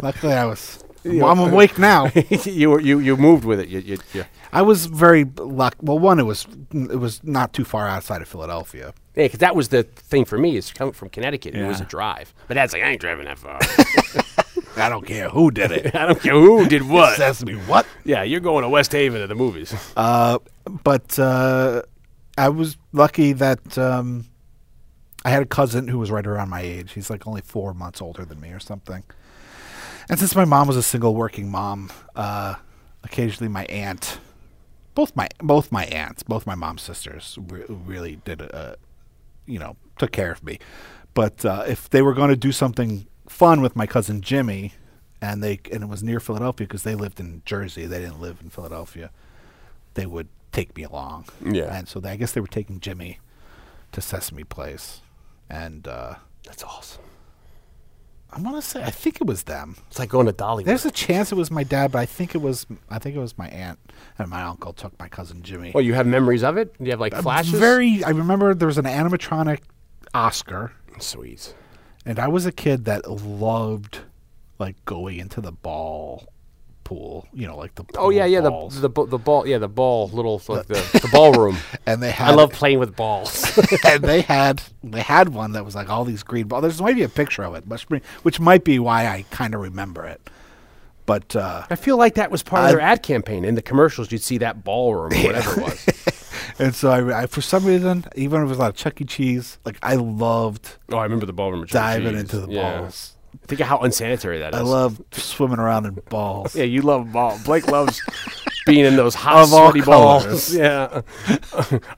Luckily, I was... Well, I'm awake now. You moved with it. You. I was very lucky. Well, one, it was not too far outside of Philadelphia. Yeah, because that was the thing for me, is coming from Connecticut. Yeah. It was a drive. But Dad's like, I ain't driving that far. I don't care who did it. I don't care who did what. Sesame what? Yeah, you're going to West Haven to the movies. But I was lucky that I had a cousin who was right around my age. He's like only 4 months older than me or something. And since my mom was a single working mom, occasionally my aunt, both my mom's sisters really did, took care of me. But if they were going to do something fun with my cousin Jimmy, and it was near Philadelphia, because they lived in Jersey, they didn't live in Philadelphia, they would take me along. Yeah. And so I guess they were taking Jimmy to Sesame Place, and that's awesome. I want to say, I think it was them. It's like going to Dollywood. There's a chance it was my dad, but I think it was my aunt and my uncle took my cousin Jimmy. Oh, you have memories of it? Do you have like flashes? I remember there was an animatronic Oscar. Sweet. And I was a kid that loved like going into the ball pool, you know, like the pool. Oh yeah, yeah, the ball, yeah, the ball, little like the ballroom. And they had, I love playing with balls. And they had one that was like all these green balls. There's maybe a picture of it, which might be why I kind of remember it. But I feel like that was part of their ad campaign. In the commercials, you'd see that ballroom or whatever it was. And so I for some reason, even if it was like Chuck E. Cheese, like I loved. Oh, I remember the ballroom. Diving into the balls. Think of how unsanitary that is. I love swimming around in balls. Yeah, you love balls. Blake loves being in those hot, sweaty balls. Yeah.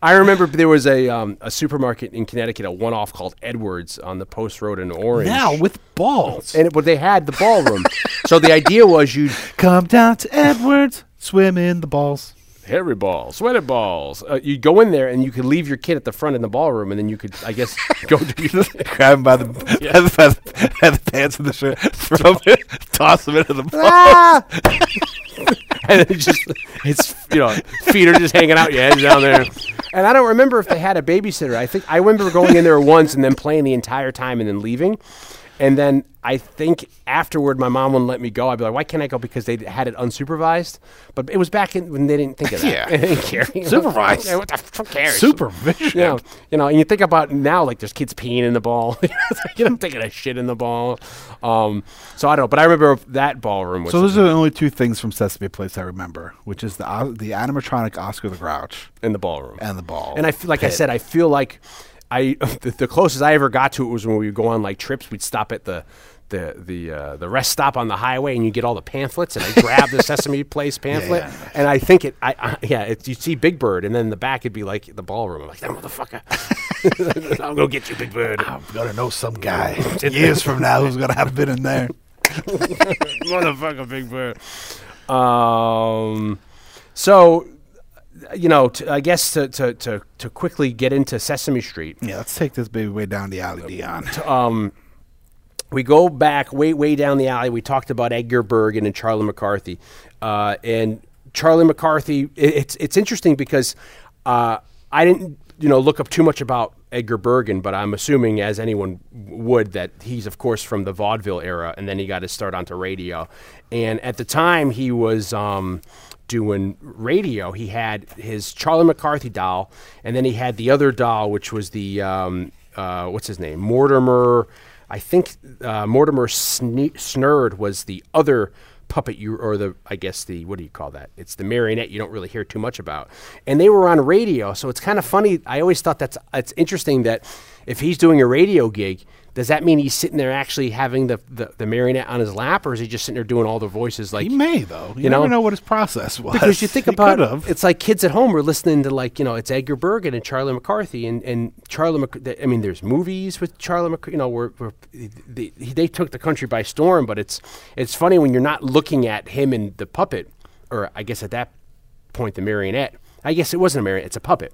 I remember there was a supermarket in Connecticut, a one-off called Edwards on the Post Road in Orange. Now with balls. But they had the ballroom. So the idea was you'd come down to Edwards, swim in the balls. Hairy balls, sweaty balls. You go in there and you could leave your kid at the front in the ballroom, and then you could, I guess, go do your thing. Grab him by the pants in the shirt, throw him, toss him into the balls. Ah! And it just, it's, you know, feet are just hanging out, your head's down there. And I don't remember if they had a babysitter. I remember going in there once and then playing the entire time and then leaving. And then I think afterward, my mom wouldn't let me go. I'd be like, why can't I go? Because they had it unsupervised. But it was back in when they didn't think of that. Yeah. They didn't care. Supervised. What the fuck cares? Supervision. You know, and you think about now, like there's kids peeing in the ball. You know, taking a shit in the ball. So I don't know. But I remember that ballroom. So those are the only two things from Sesame Place I remember, which is the animatronic Oscar the Grouch. And the ballroom. And the ball. And I feel like pit. I said, I feel like... the closest I ever got to it was when we would go on like trips. We'd stop at the rest stop on the highway, and you get all the pamphlets. And I grabbed the Sesame Place pamphlet, and I think it. You'd see Big Bird, and then in the back it'd be like the ballroom. I'm like, that motherfucker! I'll go get you, Big Bird. I'm gonna know some guy years from now who's gonna have been in there. Motherfucker, Big Bird. So. You know, I guess to quickly get into Sesame Street. Yeah, let's take this baby way down the alley, Dion. We go back way down the alley. We talked about Edgar Bergen and Charlie McCarthy, and Charlie McCarthy. It's interesting because I didn't look up too much about Edgar Bergen, but I'm assuming, as anyone would, that he's of course from the vaudeville era, and then he got his start onto radio. And at the time, he was. Doing radio, he had his Charlie McCarthy doll, and then he had the other doll, which was the what's his name, Mortimer. I think Mortimer Snurd was the other puppet, what do you call that? It's the marionette you don't really hear too much about. And they were on radio, so it's kind of funny. I always thought it's interesting that if he's doing a radio gig. Does that mean he's sitting there actually having the marionette on his lap, or is he just sitting there doing all the voices? Like he may, though. You never know what his process was. Because you think about it, it's like kids at home are listening to it's Edgar Bergen and Charlie McCarthy and Charlie McCarthy. I mean, there's movies with Charlie McCarthy. You know, where they took the country by storm. But it's funny when you're not looking at him and the puppet, or I guess at that point the marionette. I guess it wasn't a marionette; it's a puppet.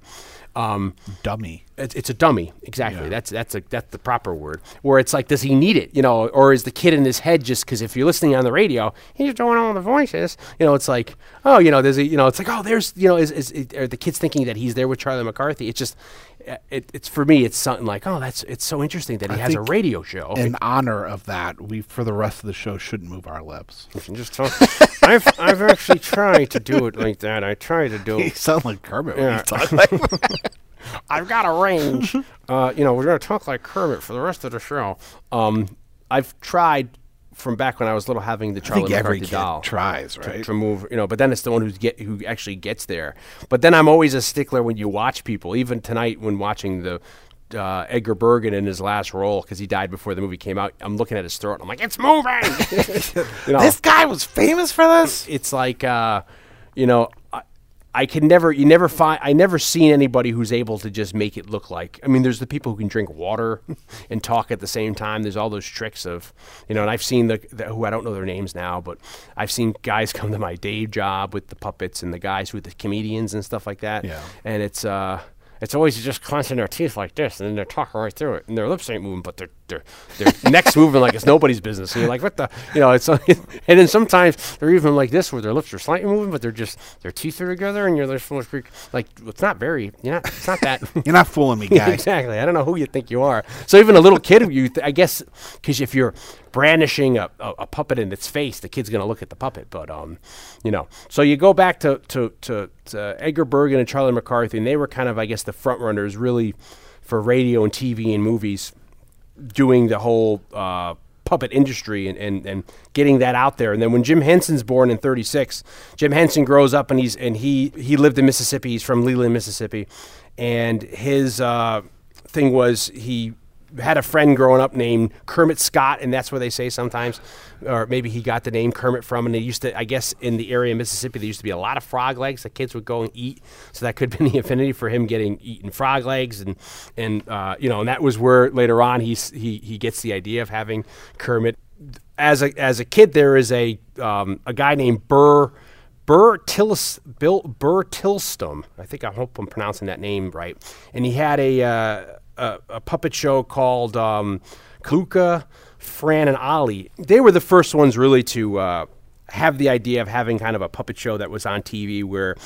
Dummy. It's a dummy, exactly. Yeah. That's the proper word. Where it's like, does he need it, or is the kid in his head just because if you're listening on the radio, he's doing all the voices, it's like, oh, there's a, it's like, oh, there's, are the kids thinking that he's there with Charlie McCarthy? It's just, it's for me, it's something like, oh, it's so interesting that he has a radio show. In honor of that, we for the rest of the show shouldn't move our lips. Just talk. I've actually tried to do it like that. I try to do it. You sound like Kermit when you talk like that. I've got a range. We're going to talk like Kermit for the rest of the show. I've tried from back when I was little having the Charlie McCarthy doll. Tries, right? To move, but then it's the one who actually gets there. But then I'm always a stickler when you watch people, even tonight when watching the Edgar Bergen in his last role, because he died before the movie came out. I'm looking at his throat and I'm like, it's moving! This guy was famous for this? It's like, I can never, you never find, I never seen anybody who's able to just make it look like, I mean, there's the people who can drink water and talk at the same time. There's all those tricks of, and I've seen who I don't know their names now, but I've seen guys come to my day job with the puppets and the guys with the comedians and stuff like that. Yeah. And it's always just clenching their teeth like this, and then they're talking right through it, and their lips ain't moving, but they're their necks moving like it's nobody's business. And you're like, what the, you know, it's, and then sometimes they're even like this where their lips are slightly moving, but they're just, their teeth are together and you're like, it's not very, you're not, it's not that. You're not fooling me, guys. Exactly. I don't know who you think you are. So even a little kid, I guess, because if you're brandishing a puppet in its face, the kid's going to look at the puppet. But, you know, so you go back to Edgar Bergen and Charlie McCarthy, and they were kind of, I guess, the front runners really for radio and TV and movies, doing the whole puppet industry and getting that out there. And then when Jim Henson's born in 36, Jim Henson grows up and he lived in Mississippi. He's from Leland, Mississippi. And his thing was he had a friend growing up named Kermit Scott, and that's where they say sometimes, or maybe he got the name Kermit from, and they used to, I guess, in the area of Mississippi, there used to be a lot of frog legs that kids would go and eat, so that could be the affinity for him getting eaten frog legs, and you know, and that was where later on he gets the idea of having Kermit. As a kid, there is a guy named Burr Tilston, I think, I hope I'm pronouncing that name right, and he had a puppet show called Kaluka, Fran, and Ollie. They were the first ones really to have the idea of having kind of a puppet show that was on TV, where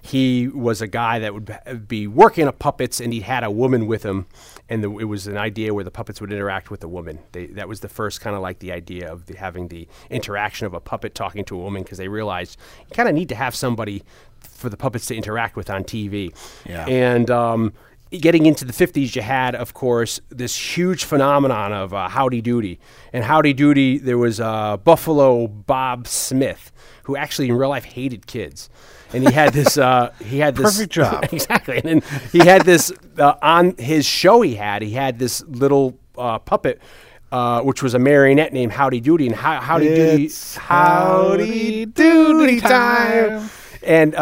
he was a guy that would be working at puppets, and he had a woman with him, and it was an idea where the puppets would interact with the woman. That was the first kind of like the idea of having the interaction of a puppet talking to a woman, because they realized you kind of need to have somebody for the puppets to interact with on TV. Yeah. And getting into the 50s, you had, of course, this huge phenomenon of Howdy Doody. And Howdy Doody, there was Buffalo Bob Smith, who actually in real life hated kids. And he had this... perfect job. Exactly. And then he had this... on his show he had this little puppet, which was a marionette named Howdy Doody. And Howdy Doody time! And...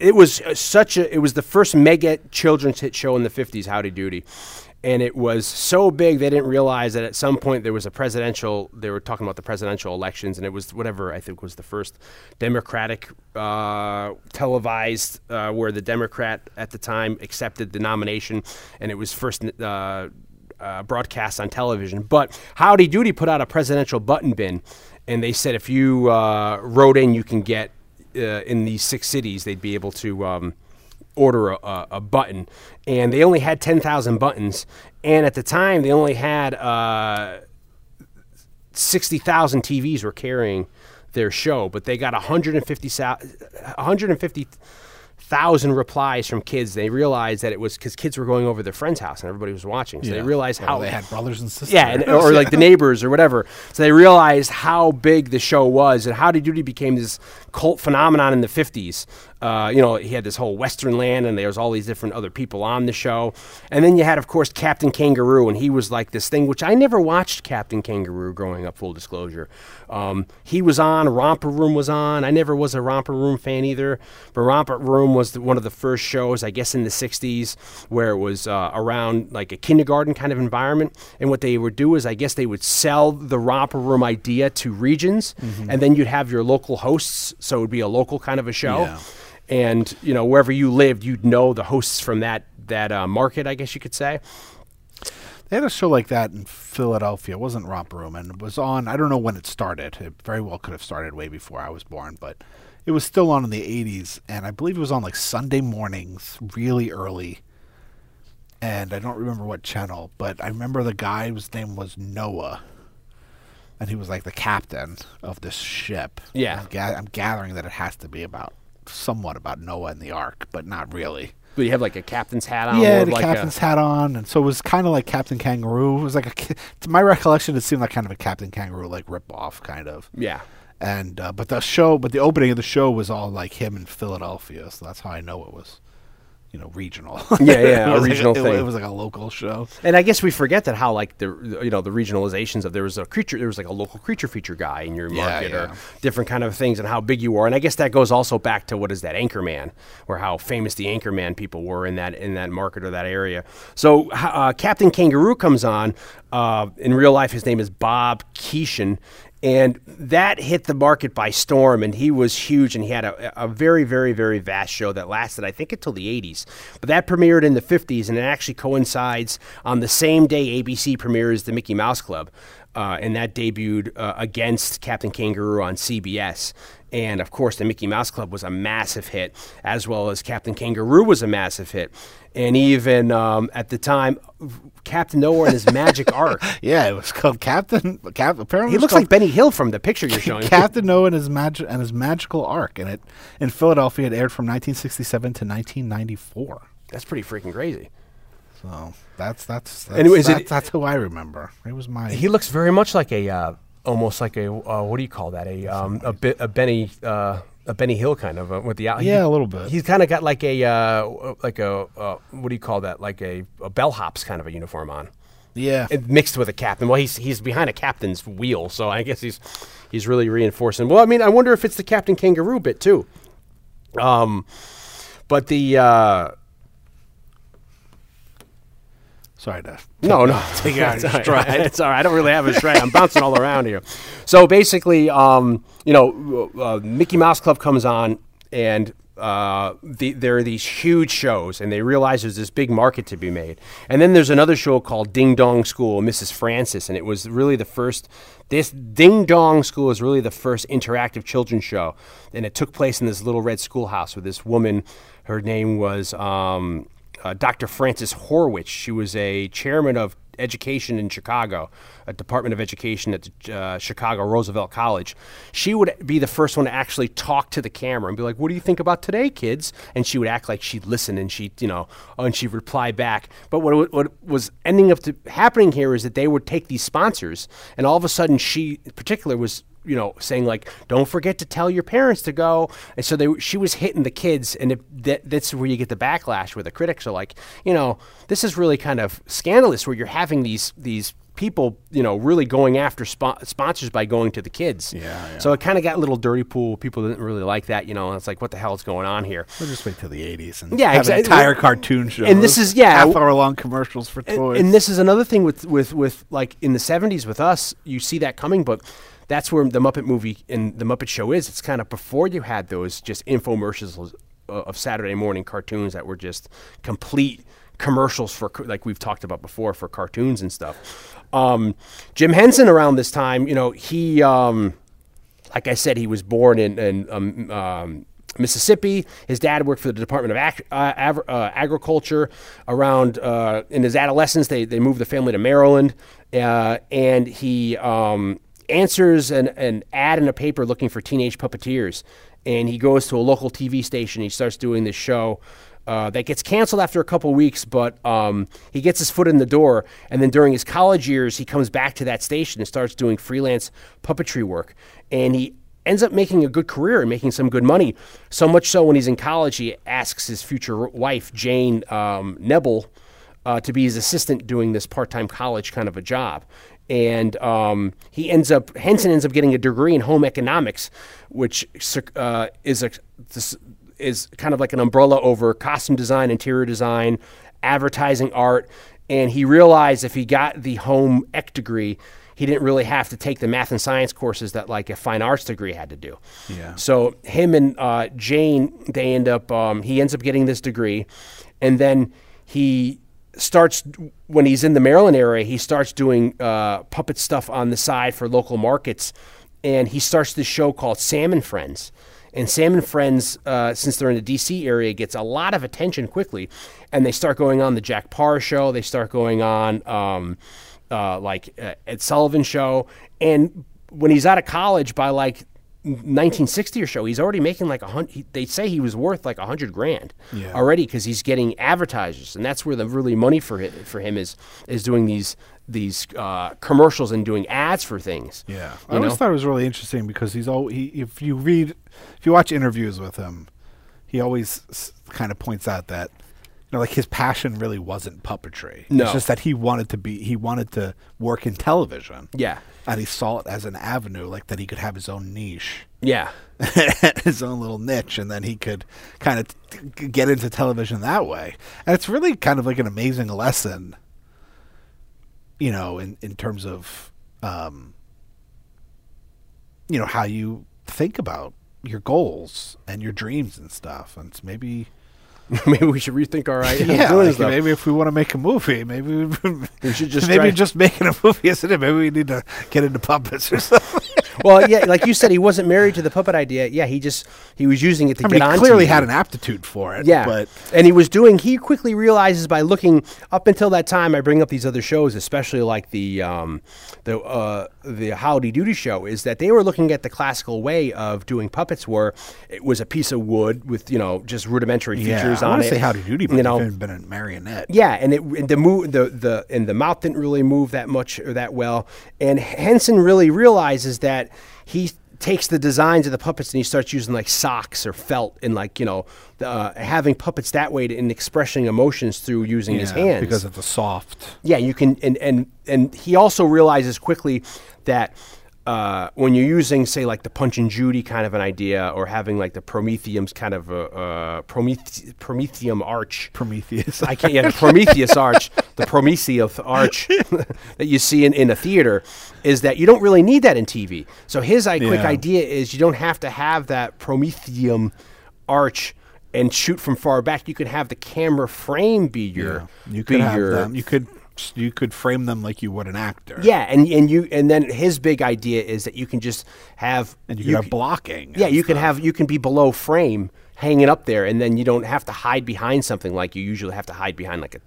it was it was the first mega children's hit show in the 50s, Howdy Doody. And it was so big, they didn't realize that at some point there was they were talking about the presidential elections, and it was whatever, I think, was the first Democratic televised, where the Democrat at the time accepted the nomination, and it was first broadcast on television. But Howdy Doody put out a presidential button bin, and they said if you wrote in, you can get, in these 6 cities, they'd be able to order a button. And they only had 10,000 buttons. And at the time, they only had 60,000 TVs were carrying their show. But they got 150,000 replies from kids. They realized that it was because kids were going over their friend's house and everybody was watching. So yeah. They realized how they had brothers and sisters. Yeah, or like the neighbors or whatever. So they realized how big the show was, and Howdy Doody became this cult phenomenon in the 50s. You know, he had this whole Western land, and there was all these different other people on the show. And then you had, of course, Captain Kangaroo, and he was like this thing, which I never watched Captain Kangaroo growing up, full disclosure. He was on, Romper Room was on. I never was a Romper Room fan either, but Romper Room was one of the first shows, I guess, in the 60s, where it was around like a kindergarten kind of environment. And what they would do is, I guess, they would sell the Romper Room idea to regions, and then you'd have your local hosts, so it would be a local kind of a show. Yeah. And, you know, wherever you lived, you'd know the hosts from that market, I guess you could say. They had a show like that in Philadelphia. It wasn't Romper Room, and it was on, I don't know when it started. It very well could have started way before I was born, but it was still on in the 80s, and I believe it was on like Sunday mornings, really early. And I don't remember what channel, but I remember the guy whose name was Noah. And he was like the captain of this ship. Yeah. I'm gathering that it has to be somewhat about Noah and the Ark, but not really. But you have like a captain's hat on. Yeah, captain's hat on, and so it was kind of like Captain Kangaroo. It was like to my recollection, it seemed like kind of a Captain Kangaroo like ripoff, kind of. Yeah. And but the opening of the show was all like him in Philadelphia, so that's how I know it was, you know, regional. Yeah, a regional thing. It was like a local show. And I guess we forget that how like the, you know, the regionalizations of there was like a local creature feature guy in your market or different kind of things and how big you were. And I guess that goes also back to what is that Anchorman, or how famous the Anchorman people were in that market or that area. So Captain Kangaroo comes on. In real life, his name is Bob Keeshan, And that hit the market by storm, and he was huge, and he had a very, very, very vast show that lasted, I think, until the 80s. But that premiered in the 50s, and it actually coincides on the same day ABC premieres The Mickey Mouse Club, and that debuted against Captain Kangaroo on CBS. And, of course, The Mickey Mouse Club was a massive hit, as well as Captain Kangaroo was a massive hit. And even at the time, Captain Nowhere and his magic arc. Yeah, it was called Captain. Apparently, he looks like Benny Hill from the picture you're showing. Captain Nowhere and his magical arc, and it in Philadelphia it aired from 1967 to 1994. That's pretty freaking crazy. So that's who I remember. It was my. He looks very much like a almost like a what do you call that? A Benny. A Benny Hill kind of with the a little bit. He's kind of got like a what do you call that? Like a bellhop's kind of a uniform on. Yeah, it mixed with a captain. Well, he's behind a captain's wheel, so I guess he's really reinforcing. Well, I mean, I wonder if it's the Captain Kangaroo bit too. But the sorry, Dave. No, take it out of stride. It's all right. I don't really have a stride. I'm bouncing all around here. So basically, Mickey Mouse Club comes on, and there are these huge shows, and they realize there's this big market to be made. And then there's another show called Ding Dong School, Mrs. Francis, and it was really the first. This Ding Dong School is really the first interactive children's show, and it took place in this little red schoolhouse with this woman. Her name was. Dr. Frances Horwich. She was a chairman of education in Chicago, a department of education at the, Chicago Roosevelt College. She would be the first one to actually talk to the camera and be like, "What do you think about today, kids?" And she would act like she'd listen and she'd reply back. But what was ending up happening here is that they would take these sponsors, and all of a sudden she, in particular, was. Saying like, "Don't forget to tell your parents to go," and so she was hitting the kids, and that's where you get the backlash, where the critics are like, this is really kind of scandalous, where you're having these people, really going after sponsors by going to the kids. Yeah. So it kind of got a little dirty pool. People didn't really like that, and it's like, what the hell is going on here? We'll just wait till the 80s and have an entire cartoon show. And this is, half-hour-long commercials for toys. And this is another thing with like, in the 70s with us, you see that coming, but that's where the Muppet Movie and the Muppet Show is. It's kind of before you had those just infomercials of Saturday morning cartoons that were just complete commercials for, like we've talked about before, for cartoons and stuff. Jim Henson around this time, he, like I said, he was born in Mississippi. His dad worked for the Department of Agriculture. Around in his adolescence, they moved the family to Maryland, and he answers an ad in a paper looking for teenage puppeteers, and he goes to a local TV station. He starts doing this show that gets canceled after a couple weeks, but he gets his foot in the door, and then during his college years, he comes back to that station and starts doing freelance puppetry work, and he ends up making a good career and making some good money, so much so when he's in college, he asks his future wife, Jane Nebel, to be his assistant doing this part-time college kind of a job. And Henson ends up getting a degree in home economics, which is kind of like an umbrella over costume design, interior design, advertising art. And he realized if he got the home ec degree, he didn't really have to take the math and science courses that like a fine arts degree had to do. Yeah. So him and Jane, they end up, he ends up getting this degree, and then he starts, when he's in the Maryland area, he starts doing puppet stuff on the side for local markets, and he starts this show called Salmon Friends. And Salmon Friends, since they're in the D.C. area, gets a lot of attention quickly, and they start going on the Jack Parr show, they start going on Ed Sullivan show, and when he's out of college by like 1960 or so, he's already making like they say he was worth like $100,000 already, because he's getting advertisers, and that's where the really money for him is doing these commercials and doing ads for things. Yeah, I always thought it was really interesting because if you watch interviews with him, he always kind of points out that like his passion really wasn't puppetry. No. It's just that he wanted to work in television. Yeah. And he saw it as an avenue, like that he could have his own niche. Yeah. His own little niche, and then he could kind of get into television that way. And it's really kind of like an amazing lesson, in terms of you know, how you think about your goals and your dreams and stuff. And maybe we should rethink our idea. Yeah, maybe if we want to make a movie, we should just just making a movie isn't it? Maybe we need to get into puppets or something. Well, yeah, like you said, he wasn't married to the puppet idea. Yeah, he was using it to get on. He clearly had an aptitude for it. Yeah, and he quickly realizes by looking up until that time. I bring up these other shows, especially like the Howdy Doody show, is that they were looking at the classical way of doing puppets, where it was a piece of wood with just rudimentary features on it. I want to say Howdy Doody, but it been a marionette. Yeah, and the mouth didn't really move that much or that well. And Henson really realizes that. He takes the designs of the puppets and he starts using like socks or felt and having puppets that way in expressing emotions through using his hands. Because of the soft. Yeah, you can and he also realizes quickly that when you're using, say, like the Punch and Judy kind of an idea, or having like the Prometheus kind of the Prometheus arch, the Prometheus arch that you see in a theater, is that you don't really need that in TV. So his quick idea is you don't have to have that Prometheus arch and shoot from far back. You could have the camera frame be your. Yeah. You could have them. You could frame them like you would an actor. Yeah, and then his big idea is that you can just have blocking. Yeah, you can be below frame, hanging up there, and then you don't have to hide behind something like you usually have to hide behind, like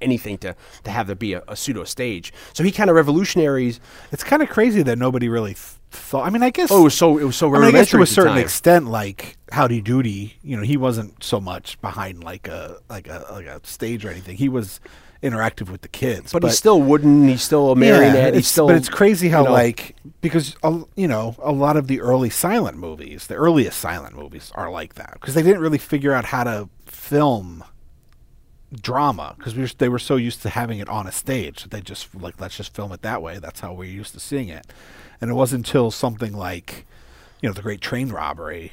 anything to have there be a pseudo stage. So he kind of revolutionaries. It's kind of crazy that nobody really thought. I mean, I guess. Oh, it was so rudimentary. I guess to a certain extent, like Howdy Doody, he wasn't so much behind like a stage or anything. He was interactive with the kids, but he's still wooden. He's still a marionette. But it's crazy how because a lot of the early silent movies, the earliest silent movies, are like that because they didn't really figure out how to film drama because they were so used to having it on a stage that they just let's just film it that way. That's how we're used to seeing it, and it wasn't until something like The Great Train Robbery,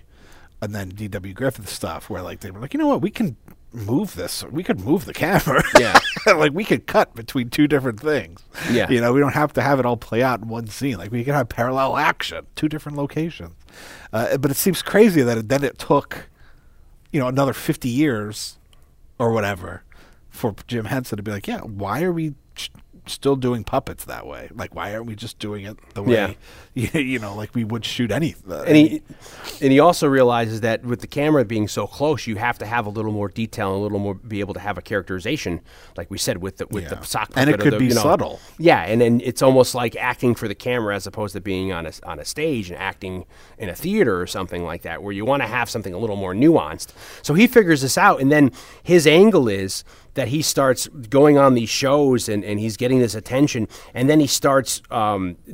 and then D.W. Griffith stuff where they were what we can. Move this. We could move the camera. Yeah, we could cut between two different things. Yeah, we don't have to have it all play out in one scene. We can have parallel action, two different locations. But it seems crazy that it took, another 50 years or whatever for Jim Henson to be like, yeah, why are we still doing puppets that way? Why aren't we just doing it the way we would shoot anything? And he also realizes that with the camera being so close, you have to have a little more detail, and a little more be able to have a characterization, like we said with the sock puppet, and it could be subtle. Yeah, and then it's almost like acting for the camera as opposed to being on a stage and acting in a theater or something like that, where you want to have something a little more nuanced. So he figures this out, and then his angle is that he starts going on these shows and he's getting this attention, and then he starts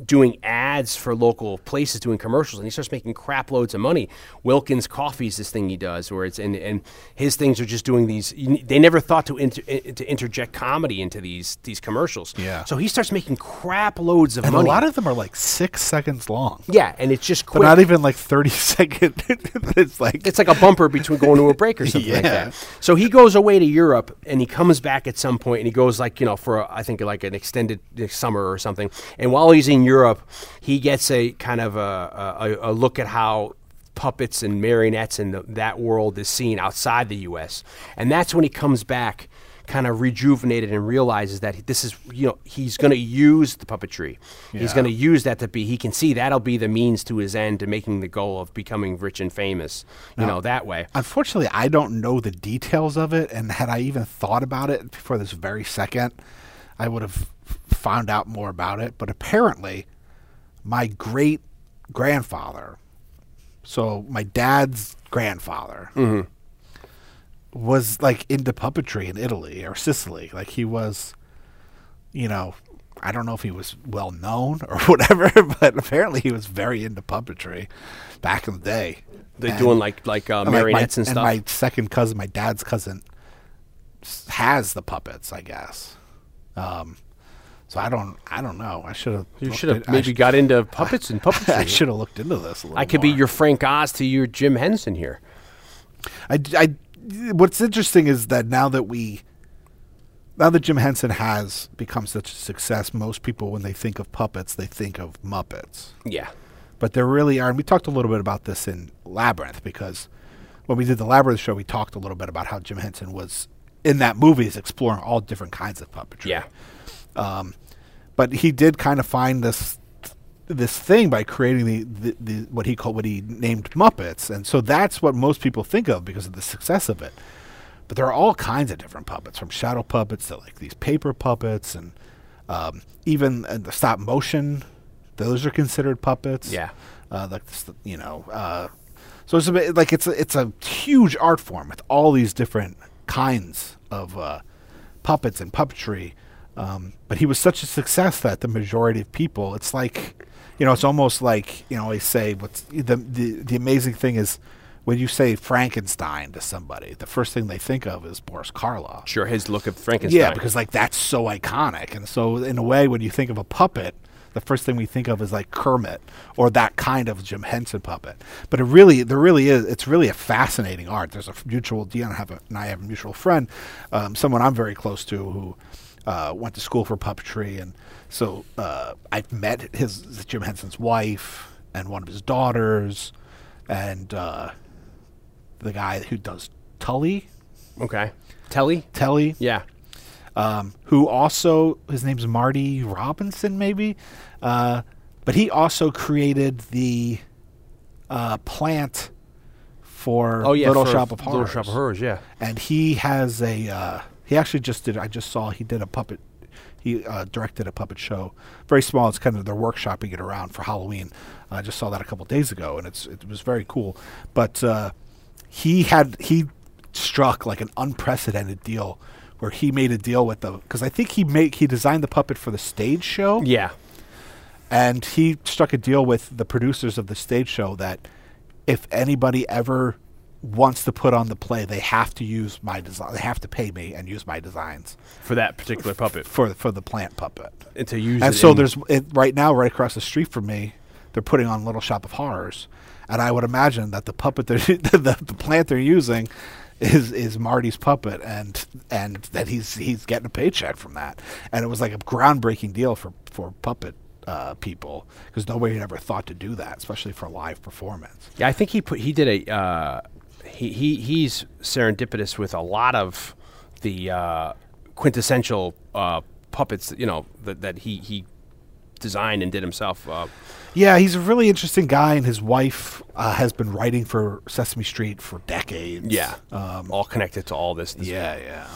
doing ads for local places, doing commercials, and he starts making crap loads of money. Wilkins Coffee is this thing he does where it's and his things are just doing these. They never thought to interject comedy into these commercials. Yeah. So he starts making crap loads of money. A lot of them are 6 seconds long. Yeah, and it's just quick. But not even 30 seconds. It's like a bumper between going to a break or something like that. So he goes away to Europe and he comes back at some point, and he goes for an extended summer or something. And while he's in Europe, he gets a kind of a look at how puppets and marionettes and that world is seen outside the U.S. And that's when he comes back, kind of rejuvenated, and realizes that this is he's going to use the puppetry. Yeah. He's going to use that to be. He can see that'll be the means to his end, to making the goal of becoming rich and famous. That way. Unfortunately, I don't know the details of it, and had I even thought about it before this very second, I would have found out more about it. But apparently, my great grandfather, so my dad's grandfather. Mm-hmm. was into puppetry in Italy or Sicily. He was, I don't know if he was well known or whatever, but apparently he was very into puppetry back in the day. They're doing marionettes and stuff. And my second cousin, my dad's cousin, has the puppets, I guess. So I don't know. I should have. You should have got into puppets and puppetry. I should have looked into this a little. I could be your Frank Oz to your Jim Henson here. What's interesting is that now that Jim Henson has become such a success, most people, when they think of puppets, they think of Muppets. Yeah. but there really are. And we talked a little bit about this in Labyrinth, because when we did the Labyrinth show, we talked a little bit about how Jim Henson was, in that movie, is exploring all different kinds of puppetry. Yeah. But he did kind of find this thing by creating the what he named Muppets, and so that's what most people think of because of the success of it. But there are all kinds of different puppets, from shadow puppets to like these paper puppets, and even the stop motion; those are considered puppets. Yeah, like this, you know. So it's a bit, like it's a huge art form with all these different kinds of puppets and puppetry. But he was such a success that the majority of people, it's like, you know, it's almost like, you know, I say what's the amazing thing is when you say Frankenstein to somebody, the first thing they think of is Boris Karloff. Sure, his look of Frankenstein. Yeah, because like that's so iconic. And so in a way, when you think of a puppet, the first thing we think of is like Kermit or that kind of Jim Henson puppet. But it really, there really is, it's really a fascinating art. There's a mutual, Dion and I have a mutual friend, someone I'm very close to who went to school for puppetry, and so I've met Jim Henson's wife and one of his daughters, and the guy who does Tully. Okay, Telly. Yeah, who also, his name's Marty Robinson, maybe, but he also created the plant for Little Shop of Horrors. Little Shop of Horrors, yeah, and he has a. He actually just did. I just saw he did a puppet. He directed a puppet show, very small. It's kind of they're workshopping it around for Halloween. I just saw that a couple days ago, and it was very cool. But he struck like an unprecedented deal where he made a deal with them, because I think he designed the puppet for the stage show. Yeah, and he struck a deal with the producers of the stage show that if anybody ever wants to put on the play, they have to use my design. They have to pay me and use my designs for that particular puppet, for the plant puppet. And to use. And so there's right now, right across the street from me, they're putting on Little Shop of Horrors, and I would imagine that the puppet the plant they're using is Marty's puppet, and that he's getting a paycheck from that. And it was like a groundbreaking deal for puppet people, because nobody had ever thought to do that, especially for live performance. Yeah, I think he did a. He's serendipitous with a lot of the quintessential puppets, you know, that he designed and did himself. Yeah, he's a really interesting guy, and his wife has been writing for Sesame Street for decades. Yeah, all connected to all this. Yeah.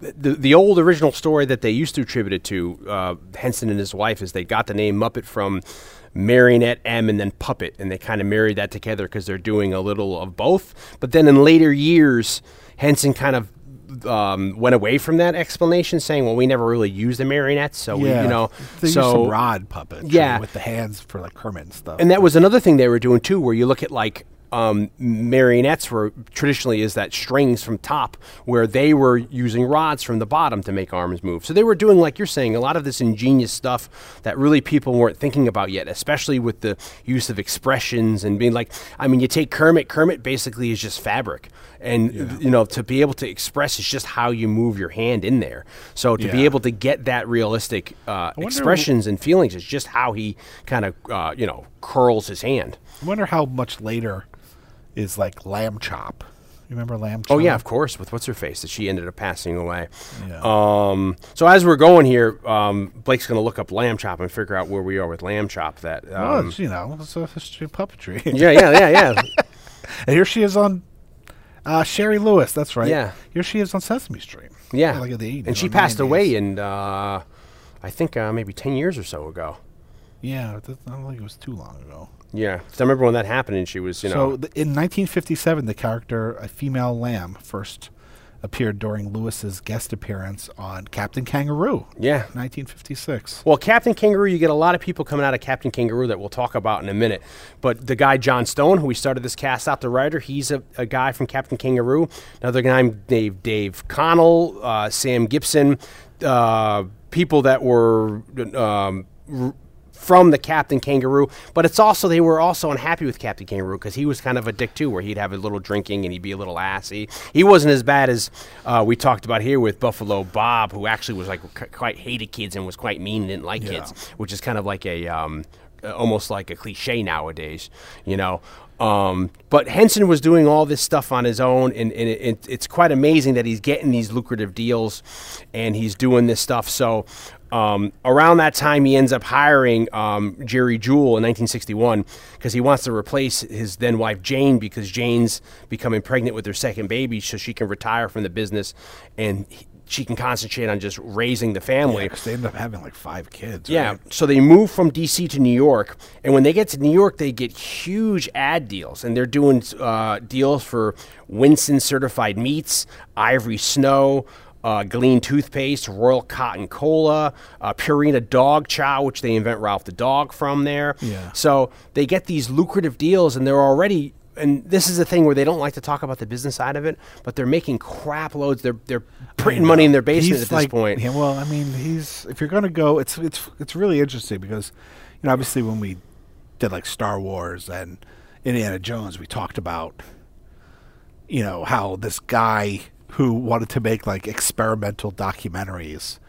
The old original story that they used to attribute it to, Henson and his wife, is they got the name Muppet from Marionette M and then Puppet, and they kind of married that together because they're doing a little of both. But then in later years, Henson kind of went away from that explanation, saying, well, we never really used the marionettes, so we, you know. They used some rod puppets with the hands for like Kermit and stuff. And that was another thing they were doing too, where you look at like marionettes were traditionally is that strings from top, where they were using rods from the bottom to make arms move. So they were doing, like you're saying, a lot of this ingenious stuff that really people weren't thinking about yet, especially with the use of expressions and being like, I mean, you take Kermit basically is just fabric. And, you know, to be able to express is just how you move your hand in there. So to be able to get that realistic expressions and feelings is just how he kind of, you know, curls his hand. I wonder how much later is like Lamb Chop. You remember Lamb Chop? Oh, yeah, of course, with what's-her-face that she ended up passing away. Yeah. So as we're going here, Blake's going to look up Lamb Chop and figure out where we are with Lamb Chop. That, well, you know, it's a history of puppetry. Yeah. And here she is on... Sherry Lewis, that's right. Yeah. Here she is on Sesame Street. Yeah. Like the 80s, and she passed away in, I think, maybe 10 years or so ago. Yeah, I don't think it was too long ago. Yeah. I remember when that happened and she was, you know. So in 1957, the character, a female lamb, first appeared during Lewis's guest appearance on Captain Kangaroo. Yeah. 1956. Well, Captain Kangaroo, you get a lot of people coming out of Captain Kangaroo that we'll talk about in a minute. But the guy, John Stone, who we started this cast out, the writer, he's a guy from Captain Kangaroo. Another guy named Dave Connell, Sam Gibson, people that were from the Captain Kangaroo, but it's also, they were also unhappy with Captain Kangaroo because he was kind of a dick too, where he'd have a little drinking and he'd be a little assy. He wasn't as bad as we talked about here with Buffalo Bob, who actually was like quite hated kids and was quite mean and didn't like kids, which is kind of like a almost like a cliche nowadays, you know. But Henson was doing all this stuff on his own, and it's quite amazing that he's getting these lucrative deals, and he's doing this stuff. So around that time, he ends up hiring Jerry Juhl in 1961 because he wants to replace his then wife Jane, because Jane's becoming pregnant with her second baby, so she can retire from the business and she can concentrate on just raising the family. Yeah, 'cause they end up having like 5 kids. Yeah, right? So they move from D.C. to New York, and when they get to New York, they get huge ad deals, and they're doing deals for Winston Certified Meats, Ivory Snow, Glean Toothpaste, Royal Cotton Cola, Purina Dog Chow, which they invent Ralph the Dog from there. Yeah. So they get these lucrative deals, and they're already... And this is the thing where they don't like to talk about the business side of it, but they're making crap loads. They're printing money in their basement at this point. Yeah, well, I mean, if you're going to go, it's really interesting because, you know, obviously when we did like Star Wars and Indiana Jones, we talked about, you know, how this guy who wanted to make like experimental documentaries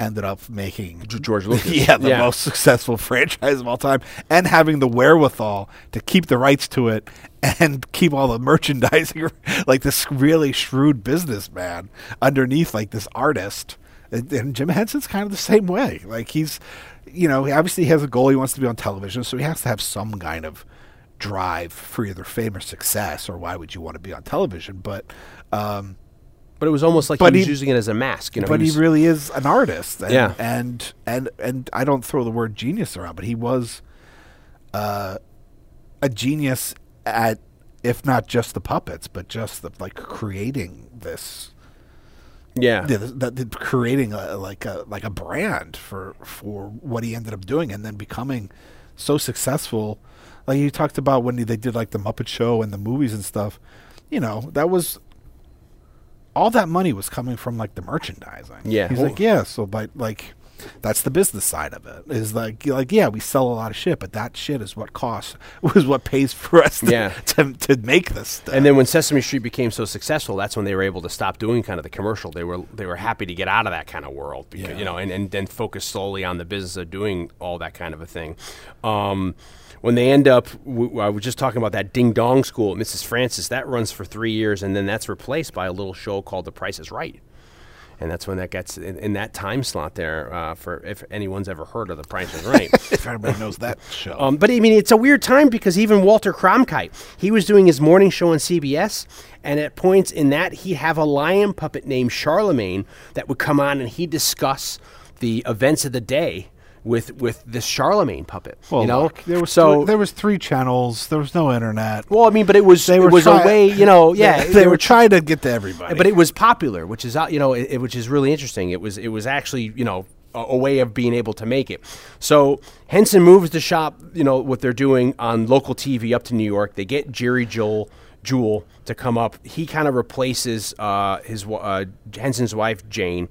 ended up making George Lucas the most successful franchise of all time, and having the wherewithal to keep the rights to it and keep all the merchandising, like this really shrewd businessman underneath like this artist. And Jim Henson's kind of the same way. Like he's, you know, obviously he has a goal, he wants to be on television, so he has to have some kind of drive for either fame or success, or why would you want to be on television? But it was almost like he was using it as a mask. You know, but he really is an artist. And, yeah. And I don't throw the word genius around, but he was a genius at, if not just the puppets, but just the, like creating this. Yeah. Creating a brand for what he ended up doing, and then becoming so successful. Like you talked about when they did like the Muppet Show and the movies and stuff, you know, that was... All that money was coming from like the merchandising. Yeah, he's like, yeah. So, but like, that's the business side of it. Is like, yeah, we sell a lot of shit, but that shit is what costs, was what pays for us to make this stuff. And then when Sesame Street became so successful, that's when they were able to stop doing kind of the commercial. They were happy to get out of that kind of world, because, you know, and then focus solely on the business of doing all that kind of a thing. When they end up, I was just talking about that Ding Dong School at Mrs. Francis. That runs for 3 years, and then that's replaced by a little show called The Price is Right. And that's when that gets in that time slot there. For if anyone's ever heard of The Price is Right, if everybody knows that show. But I mean, it's a weird time because even Walter Cronkite, he was doing his morning show on CBS, and at points in that, he'd have a lion puppet named Charlemagne that would come on, and he'd discuss the events of the day with this Charlemagne puppet. Well, you know, look, there was 3 channels, there was no internet. Well, I mean, but it was a way, you know, they were trying to get to everybody. But it was popular, which is, you know, which is really interesting. It was actually, you know, a way of being able to make it. So Henson moves the shop, you know, what they're doing on local TV up to New York. They get Jerry Juhl to come up. He kind of replaces his Henson's wife Jane,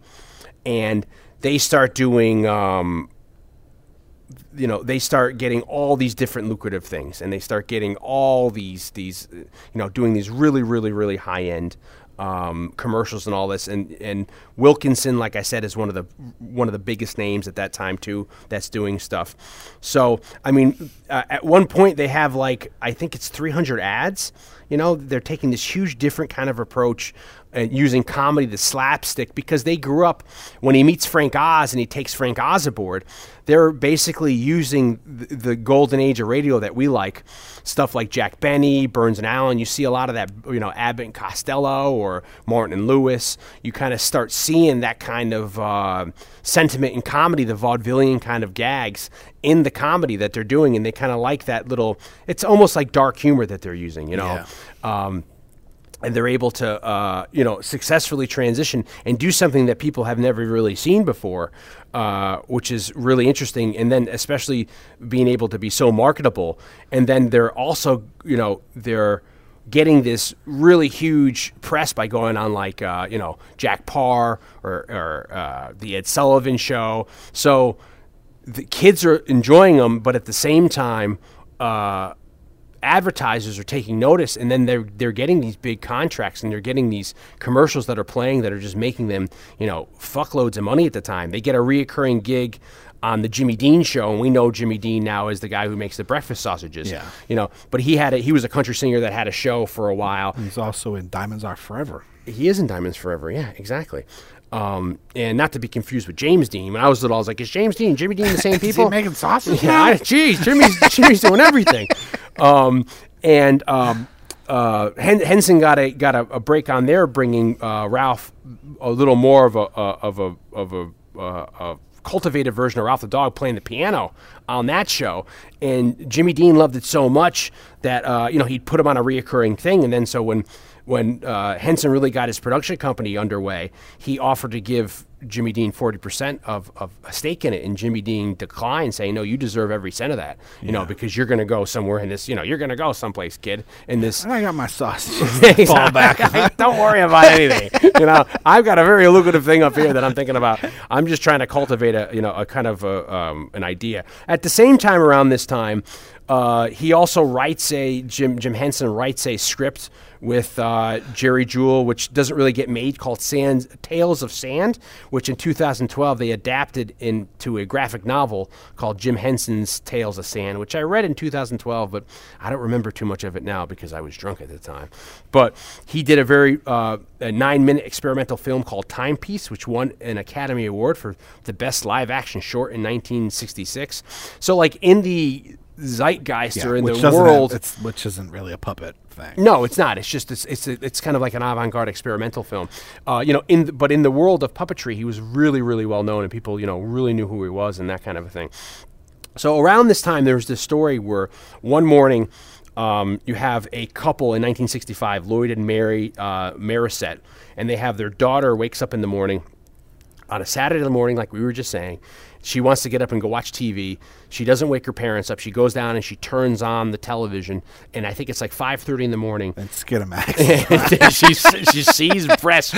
and they start doing you know, they start getting all these different lucrative things, and they start getting all these you know, doing these really, really, really high-end commercials and all this. And Wilkinson, like I said, is one of the biggest names at that time, too, that's doing stuff. So, I mean, at one point they have, like, I think it's 300 ads. You know, they're taking this huge different kind of approach and using comedy, the slapstick, because they grew up when he meets Frank Oz and he takes Frank Oz aboard. They're basically using the golden age of radio that we like, stuff like Jack Benny, Burns and Allen. You see a lot of that, you know, Abbott and Costello or Martin and Lewis. You kind of start seeing that kind of sentiment in comedy, the vaudevillian kind of gags in the comedy that they're doing, and they kind of like that little, it's almost like dark humor that they're using, you know. Yeah. And they're able to, you know, successfully transition and do something that people have never really seen before, which is really interesting. And then especially being able to be so marketable. And then they're also, you know, they're getting this really huge press by going on like, you know, Jack Parr or the Ed Sullivan Show. So the kids are enjoying them, but at the same time, advertisers are taking notice, and then they're getting these big contracts, and they're getting these commercials that are playing that are just making them, you know, fuckloads of money at the time. They get a reoccurring gig on the Jimmy Dean Show, and we know Jimmy Dean now as the guy who makes the breakfast sausages. Yeah. You know, but he was a country singer that had a show for a while. He's also in Diamonds Are Forever. He is in Diamonds Forever, yeah, exactly. And not to be confused with James Dean. When I was little, I was like, is James Dean, Jimmy Dean the same people? Is he making sausage? Yeah, geez, Jimmy's doing everything. Henson got a break on there, bringing Ralph a little more of a cultivated version of Ralph the Dog playing the piano on that show. And Jimmy Dean loved it so much that he'd put him on a reoccurring thing. And then so when Henson really got his production company underway, he offered to give Jimmy Dean 40% of a stake in it, and Jimmy Dean declined, saying, "No, you deserve every cent of that, because you're going to go somewhere in this, you're going to go someplace, kid." In this, I got my sausage. Fall back. Don't worry about anything. I've got a very lucrative thing up here that I'm thinking about. I'm just trying to cultivate an idea. At the same time, around this time, he also writes Jim Henson writes a script with Jerry Juhl, which doesn't really get made, called Tales of Sand, which in 2012 they adapted into a graphic novel called Jim Henson's Tales of Sand, which I read in 2012, but I don't remember too much of it now because I was drunk at the time. But he did a very a 9-minute experimental film called Timepiece, which won an Academy Award for the best live action short in 1966. So like in the zeitgeist or in the world, which isn't really a puppet thing. No, it's not. It's just it's kind of like an avant-garde experimental film. But in the world of puppetry, he was really, really well known, and people really knew who he was and that kind of a thing. So around this time, there was this story where one morning, you have a couple in 1965, Lloyd and Mary Marisette, and they have their daughter wakes up in the morning on a Saturday morning, like we were just saying. She wants to get up and go watch TV. She doesn't wake her parents up. She goes down and she turns on the television, and I think it's like 5:30 in the morning. That's Skidamax. she sees breasts,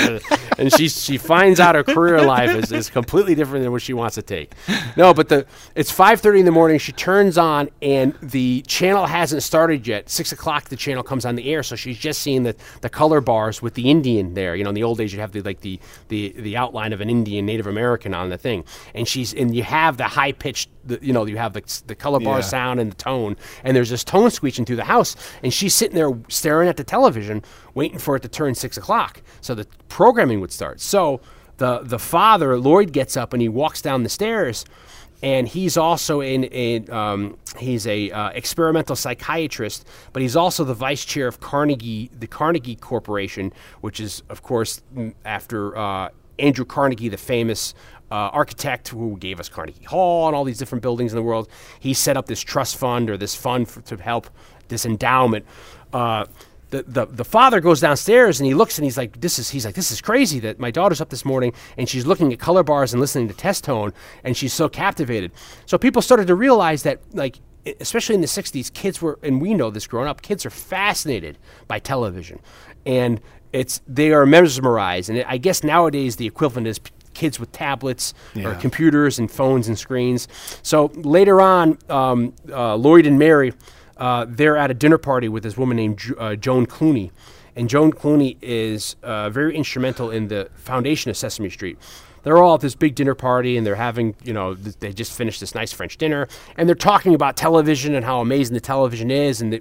and she finds out her career life is completely different than what she wants to take. No, but it's 5:30 in the morning. She turns on, and the channel hasn't started yet. 6 o'clock, the channel comes on the air, so she's just seeing the color bars with the Indian there. In the old days, you'd have the outline of an Indian Native American on the thing, and she's in. You have the high pitched, you have the color bar sound and the tone, and there's this tone screeching through the house, and she's sitting there staring at the television, waiting for it to turn 6 o'clock, so the programming would start. So the father, Lloyd, gets up and he walks down the stairs, and he's also he's a experimental psychiatrist, but he's also the vice chair of the Carnegie Corporation, which is of course after Andrew Carnegie, the famous architect who gave us Carnegie Hall and all these different buildings in the world. He set up this trust fund or this fund to help this endowment. The father goes downstairs and he looks and he's like, this is crazy that my daughter's up this morning and she's looking at color bars and listening to test tone, and she's so captivated. So people started to realize that, like, especially in the 60s, kids were, and we know this growing up, kids are fascinated by television, and they are mesmerized. And I guess nowadays the equivalent is kids with tablets or computers and phones and screens. So later on, Lloyd and Mary, they're at a dinner party with this woman named Joan Cooney. And Joan Cooney is very instrumental in the foundation of Sesame Street. They're all at this big dinner party, and they're having, they just finished this nice French dinner, and they're talking about television and how amazing the television is, and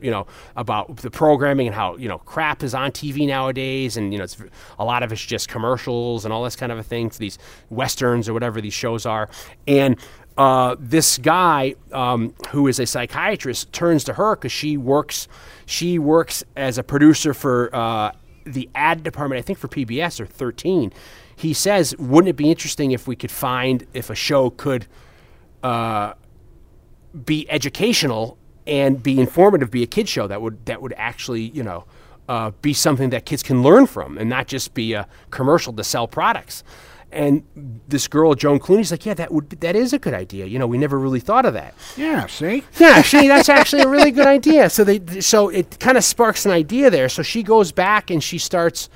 about the programming and how crap is on TV nowadays, and it's a lot of it's just commercials and all this kind of a thing. So these westerns or whatever these shows are, and this guy who is a psychiatrist turns to her because she works as a producer for the ad department, I think for PBS or 13. He says, wouldn't it be interesting if a show could be educational and be informative, be a kid's show that would actually, be something that kids can learn from and not just be a commercial to sell products. And this girl, Joan Clooney's like, yeah, that is a good idea. We never really thought of that. Yeah, see? Yeah, that's actually a really good idea. So it kind of sparks an idea there. So she goes back and she starts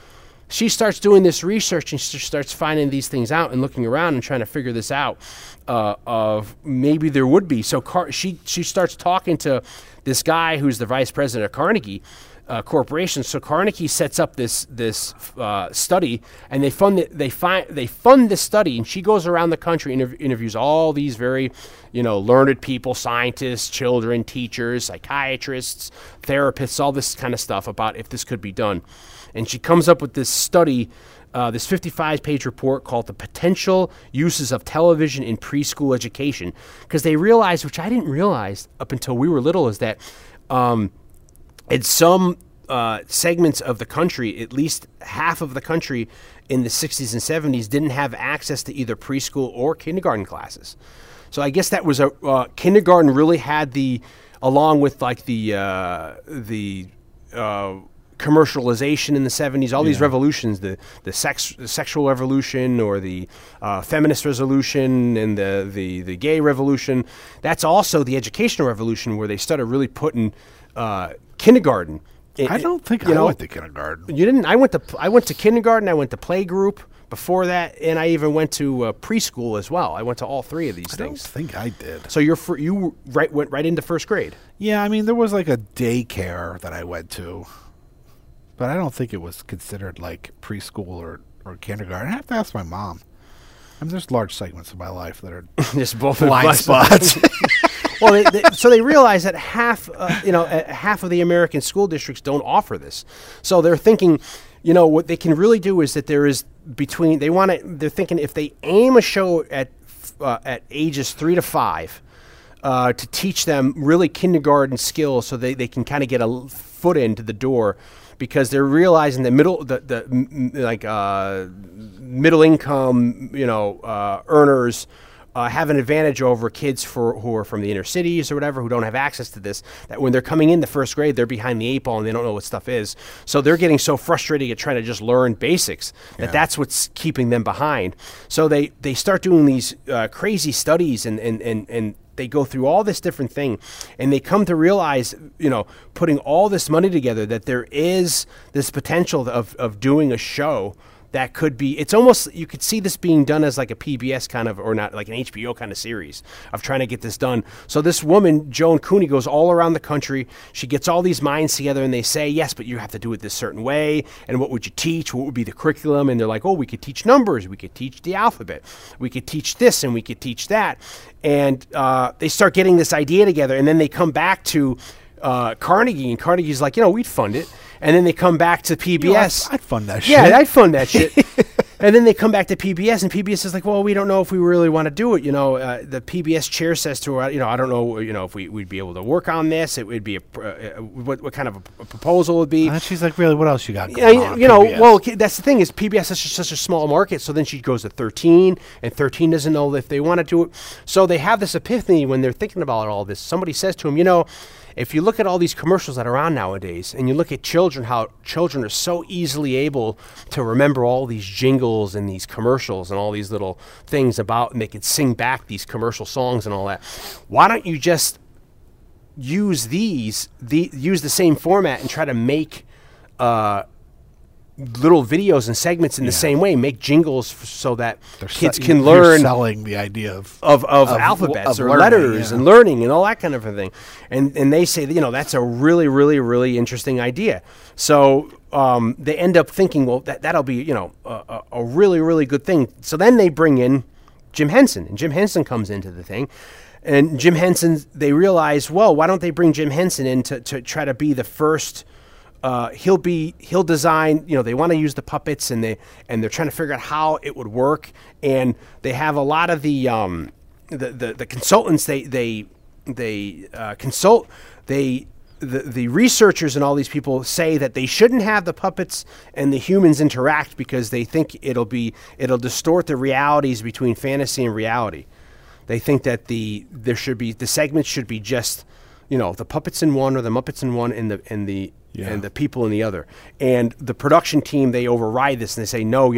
doing this research, and she starts finding these things out and looking around and trying to figure this out of maybe there would be. So she starts talking to this guy who's the vice president of Carnegie, corporations. So Carnegie sets up this study, and they fund this study, and she goes around the country and interviews all these very, learned people, scientists, children, teachers, psychiatrists, therapists, all this kind of stuff about if this could be done. And she comes up with this study, this 55-page report called The Potential Uses of Television in Preschool Education, because they realized, which I didn't realize up until we were little, is that in some segments of the country, at least half of the country in the 60s and 70s didn't have access to either preschool or kindergarten classes. So I guess that was kindergarten really had along with the commercialization in the 70s, all these revolutions, the sexual revolution or the feminist revolution and the gay revolution. That's also the educational revolution where they started really putting kindergarten. I don't think I went to kindergarten. You didn't? I went to kindergarten. I went to playgroup before that, and I even went to preschool as well. I went to all three of these things. I don't think I did. So you went right into first grade. Yeah, I mean, there was like a daycare that I went to. But I don't think it was considered like preschool or kindergarten. I have to ask my mom. I mean, there's large segments of my life that are just both blind spots. Well, so they realize that half of the American school districts don't offer this. So they're thinking, what they can really do is that there is between they want to. They're thinking if they aim a show at ages 3 to 5 to teach them really kindergarten skills, so they can kind of get a foot into the door. Because they're realizing that middle income, earners have an advantage over kids who are from the inner cities or whatever who don't have access to this. That when they're coming in the first grade, they're behind the eight ball and they don't know what stuff is. So they're getting so frustrated at trying to just learn basics that's what's keeping them behind. So they start doing these crazy studies and they go through all this different thing, and they come to realize, putting all this money together, that there is this potential of doing a show that could be. It's almost you could see this being done as like a PBS kind of, or not like an HBO kind of series of trying to get this done. So this woman, Joan Cooney, goes all around the country. She gets all these minds together, and they say, yes, but you have to do it this certain way. And what would you teach? What would be the curriculum? And they're like, oh, we could teach numbers. We could teach the alphabet. We could teach this, and we could teach that. And they start getting this idea together, and then they come back to Carnegie, and Carnegie's like, we'd fund it. And then they come back to PBS. I'd fund that shit. Yeah, I'd fund that shit. And then they come back to PBS, and PBS is like, well, we don't know if we really want to do it. The PBS chair says to her, I don't know, if we'd be able to work on this. It would be what kind of a proposal would be. And she's like, really, what else you got going on? That's the thing is PBS is such a small market. So then she goes to 13, and 13 doesn't know if they want to do it. So they have this epiphany when they're thinking about all this. Somebody says to them, if you look at all these commercials that are on nowadays, and you look at children, how children are so easily able to remember all these jingles and these commercials and all these little things and they can sing back these commercial songs and all that. Why don't you just use use the same format and try to make little videos and segments in the same way, make jingles so that kids can learn. Selling the idea of alphabets or letters and learning and all that kind of a thing. And they say, that's a really, really, really interesting idea. So they end up thinking, well, that'll be, a really, really good thing. So then they bring in Jim Henson, and Jim Henson comes into the thing. And Jim Henson, they realize, well, why don't they bring Jim Henson in to try to be the first... he'll design, they want to use the puppets and they're trying to figure out how it would work. And they have a lot of the consultants, they consult, the researchers and all these people say that they shouldn't have the puppets and the humans interact because they think it'll distort the realities between fantasy and reality. They think that the segments should be just, the puppets in one or the Muppets in one and the people in the other. And the production team, they override this, and they say, no,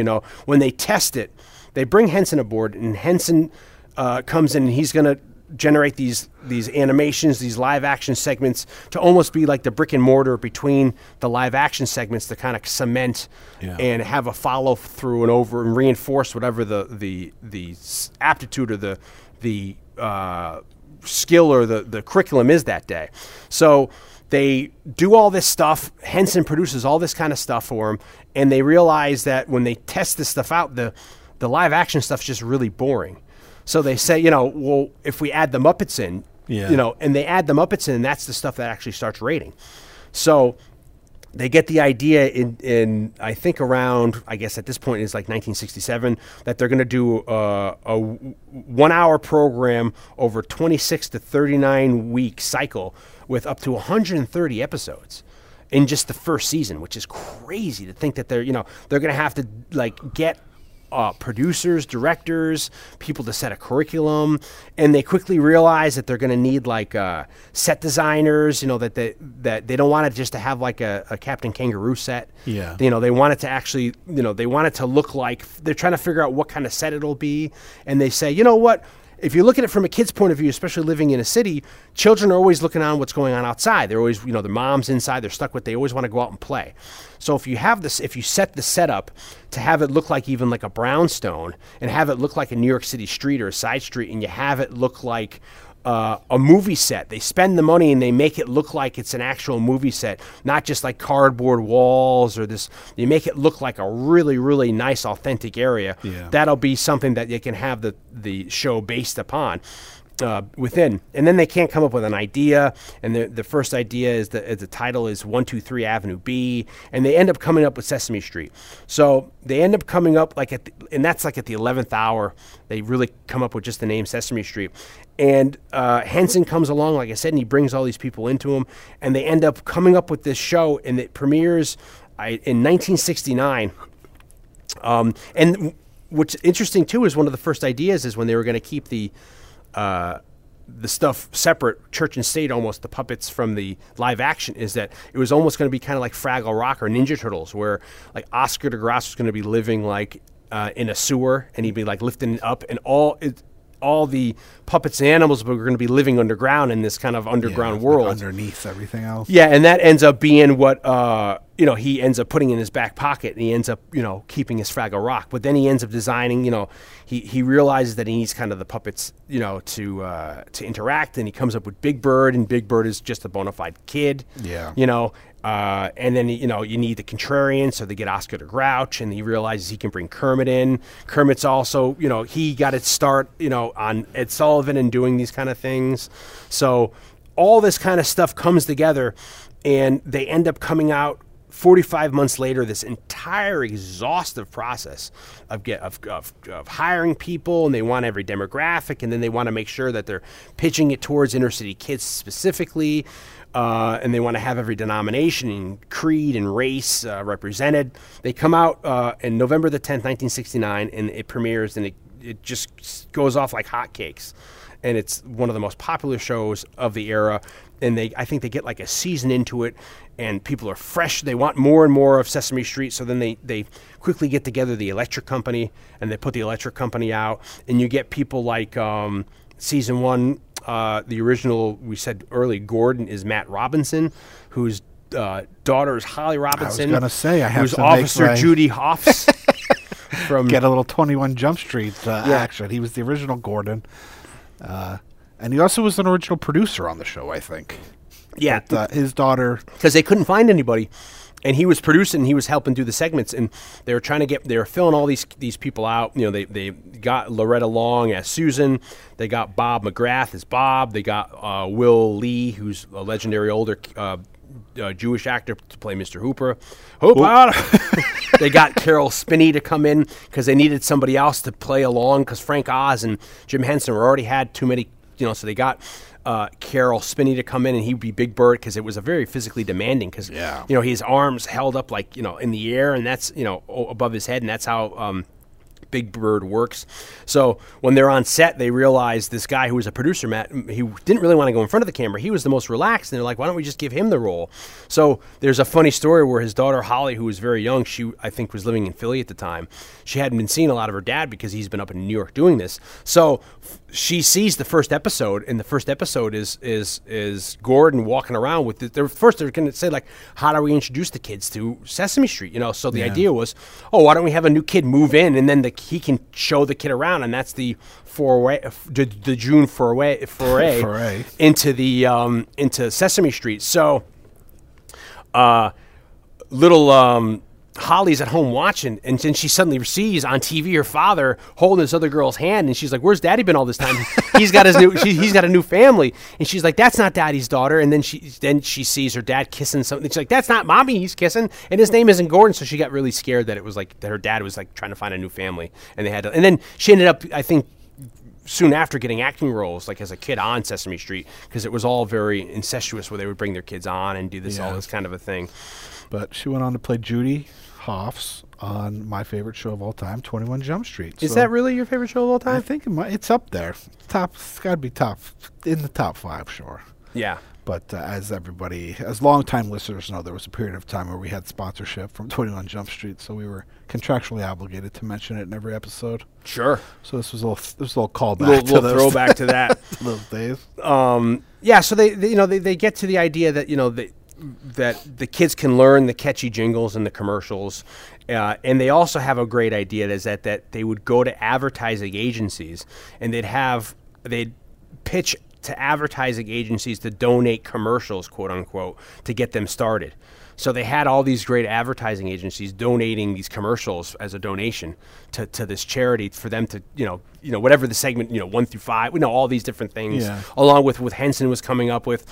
when they test it, they bring Henson aboard, and Henson comes in, and he's going to generate these animations, these live-action segments to almost be like the brick and mortar between the live-action segments to kind of cement and have a follow-through and over and reinforce whatever the aptitude or the skill or the curriculum is that day. So... They do all this stuff. Henson produces all this kind of stuff for them, and they realize that when they test this stuff out, the live action stuff's just really boring. So they say, you know, well, if we add the Muppets in, yeah. you know, and they add the Muppets in, and that's the stuff that actually starts rating. So they get the idea in I think around, I guess at this point it's like 1967, that they're going to do a 1 hour program over 26 to 39 week cycle with up to 130 episodes in just the first season, which is crazy to think that they're going to have to like get producers, directors, people to set a curriculum, and they quickly realize that they're going to need like set designers. You know that they don't want it just to have like a Captain Kangaroo set. Yeah. You know they want it to actually. You know they want it to look like they're trying to figure out what kind of set it'll be, and they say, you know what? If you look at it from a kid's point of view, especially living in a city, children are always looking on what's going on outside. They're always, you know, their mom's inside. They're stuck with, they always want to go out and play. So if you have this, if you set the setup to have it look like even like a brownstone and have it look like a New York City street or a side street, and you have it look like a movie set, they spend the money and they make it look like it's an actual movie set, not just like cardboard walls or this, they make it look like a really, really nice, authentic area. Yeah. That'll be something that they can have the show based upon within. And then they can't come up with an idea. And the first idea is the title is 123 Avenue B, and they end up coming up with Sesame Street. So they end up coming up like and that's like at the 11th hour, they really come up with just the name Sesame Street. And Henson comes along, like I said, and he brings all these people into him, and they end up coming up with this show, and it premieres in 1969. And what's interesting, too, is one of the first ideas is when they were going to keep the stuff separate, church and state, almost the puppets from the live action, is that it was almost going to be kind of like Fraggle Rock or Ninja Turtles, where like Oscar the Grouch was going to be living like in a sewer, and he'd be like lifting up, and all the puppets and animals were going to be living underground in this kind of underground world. Like underneath everything else. Yeah, and that ends up being what, he ends up putting in his back pocket, and he ends up, keeping his Fraggle Rock. But then he ends up designing, he realizes that he needs kind of the puppets, to interact, and he comes up with Big Bird, and Big Bird is just a bona fide kid. Yeah. And then, you need the contrarian, so they get Oscar the Grouch, and he realizes he can bring Kermit in. Kermit's also, he got its start, on Ed Sullivan and doing these kind of things. So all this kind of stuff comes together, and they end up coming out 45 months later, this entire exhaustive process of hiring people, and they want every demographic, and then they want to make sure that they're pitching it towards inner city kids specifically. And they want to have every denomination and creed and race represented. They come out in November the 10th, 1969, and it premieres, and it just goes off like hotcakes. And it's one of the most popular shows of the era. And I think they get like a season into it, and people are fresh. They want more and more of Sesame Street. So then they quickly get together the electric company, and they put the electric company out. And you get people like season one, the original, we said early, Gordon is Matt Robinson, whose daughter is Holly Robinson. I was going to say, I have to Officer Judy Hoffs. From get a little 21 Jump Street action. He was the original Gordon. And he also was an original producer on the show, I think. Yeah. But, his daughter... Because they couldn't find anybody. And he was producing, and he was helping do the segments, and they were trying to get, they were filling all these people out. They got Loretta Long as Susan, they got Bob McGrath as Bob, they got Will Lee, who's a legendary older Jewish actor, to play Mr. Hooper. They got Carol Spinney to come in because they needed somebody else to play along because Frank Oz and Jim Henson were already had too many, so they got... Carol Spinney to come in, and he'd be Big Bird because it was a very physically demanding because, his arms held up like, in the air, and that's, above his head, and that's how Big Bird works. So when they're on set, they realize this guy who was a producer, Matt, he didn't really want to go in front of the camera. He was the most relaxed, and they're like, why don't we just give him the role? So there's a funny story where his daughter, Holly, who was very young, she, I think, was living in Philly at the time. She hadn't been seeing a lot of her dad because he's been up in New York doing this. So... she sees the first episode, and the first episode is Gordon walking around with it. First, they're going to say, like, how do we introduce the kids to Sesame Street? So the idea was, why don't we have a new kid move in, and then he can show the kid around, and that's the foray, the June foray into Sesame Street. So little Holly's at home watching, and then she suddenly sees on TV her father holding this other girl's hand, and she's like, "Where's Daddy been all this time? He's got his new, he's got a new family." And she's like, "That's not Daddy's daughter." And then she sees her dad kissing something. She's like, "That's not Mommy. He's kissing, and his name isn't Gordon." So she got really scared that it was like that her dad was like trying to find a new family, and they had to. And then she ended up, I think, soon after getting acting roles like as a kid on Sesame Street, because it was all very incestuous where they would bring their kids on and do this all this kind of a thing. But she went on to play Judy Hoffs on my favorite show of all time, 21 Jump Street. Is that really your favorite show of all time? I think it's up there. Top, it's got to be top, in the top five, sure. Yeah. But as longtime listeners know, there was a period of time where we had sponsorship from 21 Jump Street, so we were contractually obligated to mention it in every episode. Sure. So this was a little callback, little throwback to that to those days. Yeah. So they get to the idea that that the kids can learn the catchy jingles and the commercials, and they also have a great idea that they would go to advertising agencies and they'd pitch to advertising agencies to donate commercials, quote unquote, to get them started. So they had all these great advertising agencies donating these commercials as a donation to this charity for them to, whatever the segment, 1 through 5, all these different things, along with what Henson was coming up with.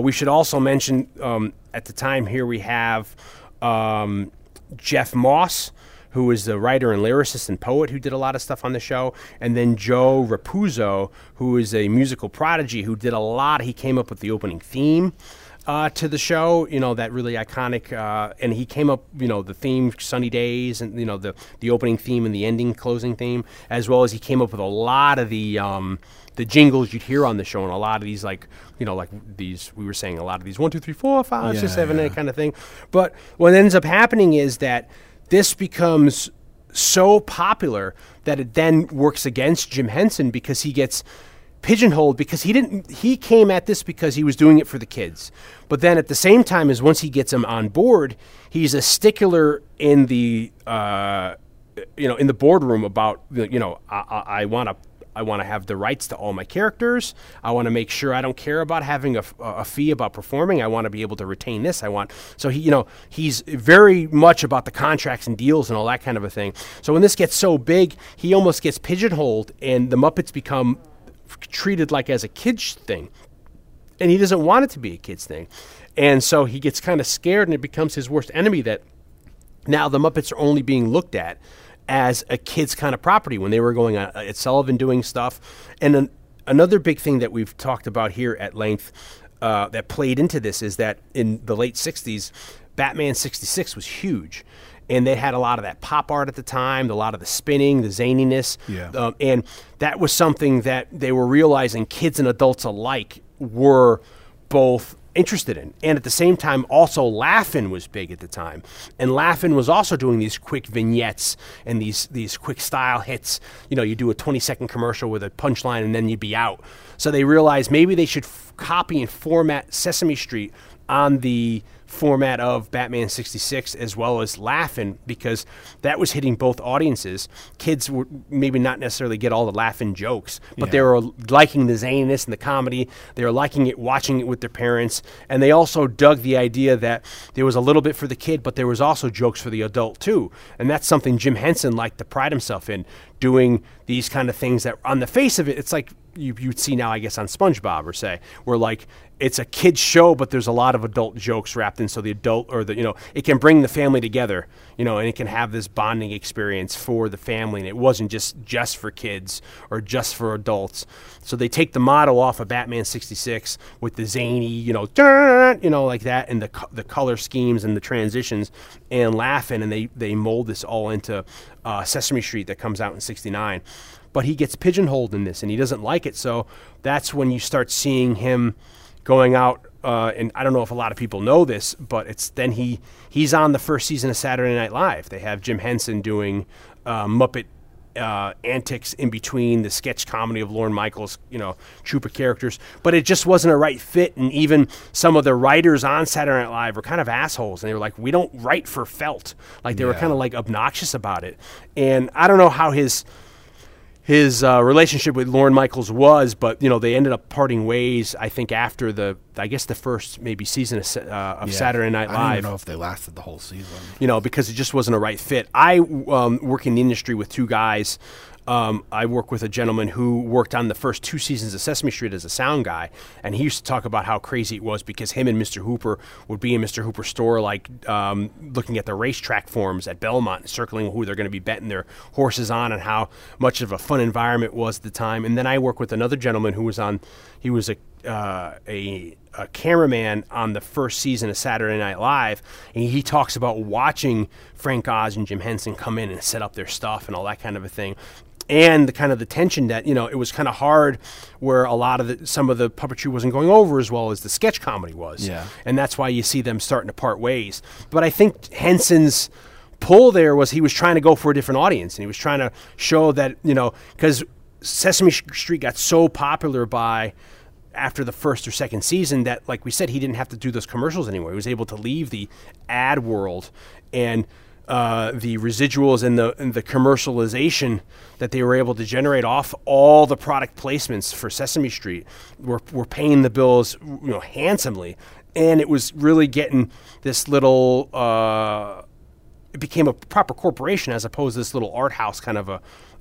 We should also mention, at the time here we have Jeff Moss, who is the writer and lyricist and poet who did a lot of stuff on the show, and then Joe Rapuzo, who is a musical prodigy who did a lot. He came up with the opening theme to the show, that really iconic, and he came up, the theme, Sunny Days, and, the opening theme and the ending, closing theme, as well as he came up with a lot of the jingles you'd hear on the show, and a lot of these, we were saying, a lot of these 1, 2, 3, 4, 5, 6, 7, 8 kind of thing. But what ends up happening is that this becomes so popular that it then works against Jim Henson, because he gets pigeonholed, because he came at this because he was doing it for the kids. But then at the same time as once he gets them on board, he's a stickler in the in the boardroom about I want to have the rights to all my characters. I want to make sure I don't care about having a fee about performing. I want to be able to retain this. So he, he's very much about the contracts and deals and all that kind of a thing. So when this gets so big, he almost gets pigeonholed, and the Muppets become treated like as a kid's thing. And he doesn't want it to be a kid's thing. And so he gets kind of scared, and it becomes his worst enemy that now the Muppets are only being looked at as a kid's kind of property when they were going on at Sullivan doing stuff. And another big thing that we've talked about here at length that played into this is that in the late 60s, Batman 66 was huge. And they had a lot of that pop art at the time, a lot of the spinning, the zaniness. Yeah. And that was something that they were realizing kids and adults alike were both interested in. And at the same time, also Laugh-In was big at the time. And Laugh-In was also doing these quick vignettes and these quick style hits. You do a 20-second commercial with a punchline and then you'd be out. So they realized maybe they should copy and format Sesame Street on the format of Batman 66 as well as Laugh-In, because that was hitting both audiences. Kids were maybe not necessarily get all the Laugh-In jokes, but they were liking the zaniness and the comedy. They were liking it, watching it with their parents. And they also dug the idea that there was a little bit for the kid, but there was also jokes for the adult too. And that's something Jim Henson liked to pride himself in, doing these kind of things that on the face of it, it's like you'd see now, I guess, on SpongeBob or say, where like, it's a kid's show, but there's a lot of adult jokes wrapped in, so the adult or the, it can bring the family together, and it can have this bonding experience for the family, and it wasn't just for kids or just for adults. So they take the model off of Batman 66 with the zany, like that, and the color schemes and the transitions and Laugh-In, and they mold this all into Sesame Street that comes out in 69. But he gets pigeonholed in this, and he doesn't like it, so that's when you start seeing him going out, and I don't know if a lot of people know this, but it's then he's on the first season of Saturday Night Live. They have Jim Henson doing Muppet antics in between the sketch comedy of Lorne Michaels, troop of characters, but it just wasn't a right fit, and even some of the writers on Saturday Night Live were kind of assholes, and they were like, we don't write for felt. Like, they were kind of, like, obnoxious about it, and I don't know how his his relationship with Lorne Michaels was, but, you know, they ended up parting ways, I think, after the, I guess, the first maybe season of Saturday Night Live. I don't even know if they lasted the whole season. You know, because it just wasn't a right fit. I work in the industry with two guys. I work with a gentleman who worked on the first two seasons of Sesame Street as a sound guy, and he used to talk about how crazy it was because him and Mr. Hooper would be in Mr. Hooper's store, like looking at the racetrack forms at Belmont, circling who they're going to be betting their horses on and how much of a fun environment was at the time. And then I work with another gentleman who was on, he was a cameraman on the first season of Saturday Night Live, and he talks about watching Frank Oz and Jim Henson come in and set up their stuff and all that kind of a thing. And the kind of the tension that, you know, it was kind of hard where a lot of the, some of the puppetry wasn't going over as well as the sketch comedy was. Yeah. And that's why you see them starting to part ways. But I think Henson's pull there was he was trying to go for a different audience. And he was trying to show that, you know, because Sesame Street got so popular by after the first or second season that, like we said, he didn't have to do those commercials anymore. He was able to leave the ad world and the residuals and the commercialization that they were able to generate off all the product placements for Sesame Street were paying the bills, you know, handsomely, and it was really getting this little. It became a proper corporation as opposed to this little art house kind of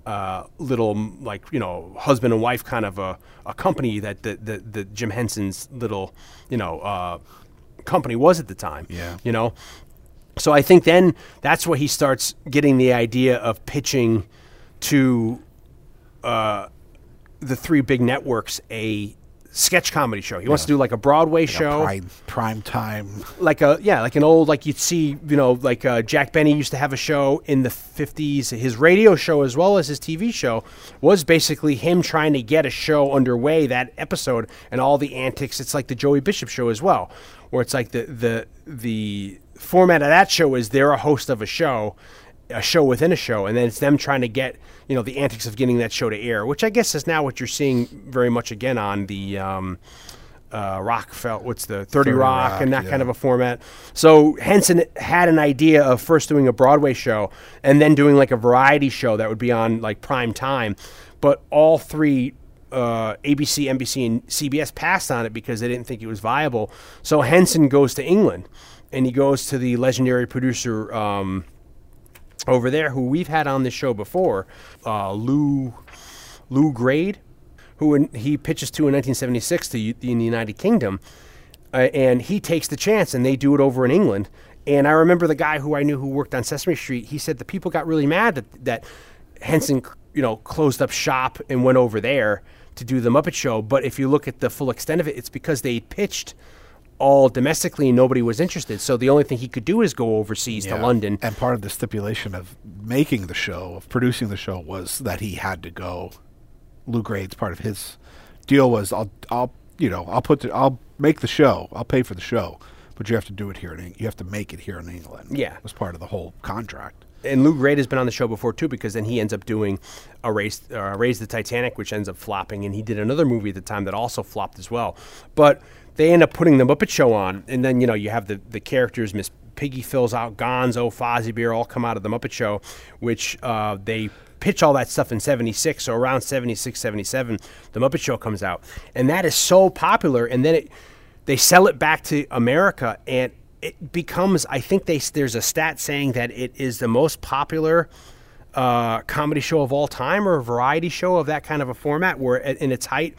a little, like, you know, husband and wife kind of a company that the Jim Henson's little, you know, company was at the time. Yeah, you know. So I think then that's where he starts getting the idea of pitching to the three big networks a sketch comedy show. He wants to do like a Broadway show, prime time, like an old, like you'd see, you know, like Jack Benny used to have a show in the 50s. His radio show as well as his TV show was basically him trying to get a show underway that episode and all the antics. It's like the Joey Bishop show as well, where it's like the format of that show is they're a host of a show within a show, and then it's them trying to get, you know, the antics of getting that show to air, which I guess is now what you're seeing very much again on the Rockfeld, what's the 30 Rock and that kind of a format. So Henson had an idea of first doing a Broadway show and then doing like a variety show that would be on like prime time, but all three ABC, NBC, and CBS passed on it because they didn't think it was viable. So Henson goes to England. And he goes to the legendary producer over there, who we've had on this show before, Lew Grade, who he pitches to in 1976 in the United Kingdom. And he takes the chance, and they do it over in England. And I remember the guy who I knew who worked on Sesame Street, he said the people got really mad that Henson, you know, closed up shop and went over there to do The Muppet Show. But if you look at the full extent of it, it's because they pitched all domestically and nobody was interested. So the only thing he could do is go overseas to London. And part of the stipulation of making the show, of producing the show, was that he had to go. Lew Grade's part of his deal was, I'll make the show. I'll pay for the show, but you have to do it here. You have to make it here in England. Yeah, it was part of the whole contract. And Lew Grade has been on the show before, too, because then he ends up doing Raise the Titanic, which ends up flopping, and he did another movie at the time that also flopped as well. But they end up putting The Muppet Show on, and then, you know, you have the characters, Miss Piggy fills out, Gonzo, Fozzie Bear, all come out of The Muppet Show, which they pitch all that stuff in 76, so around 76, 77, The Muppet Show comes out. And that is so popular, and then they sell it back to America, and it becomes, I think there's a stat saying that it is the most popular comedy show of all time, or a variety show of that kind of a format, where in its height,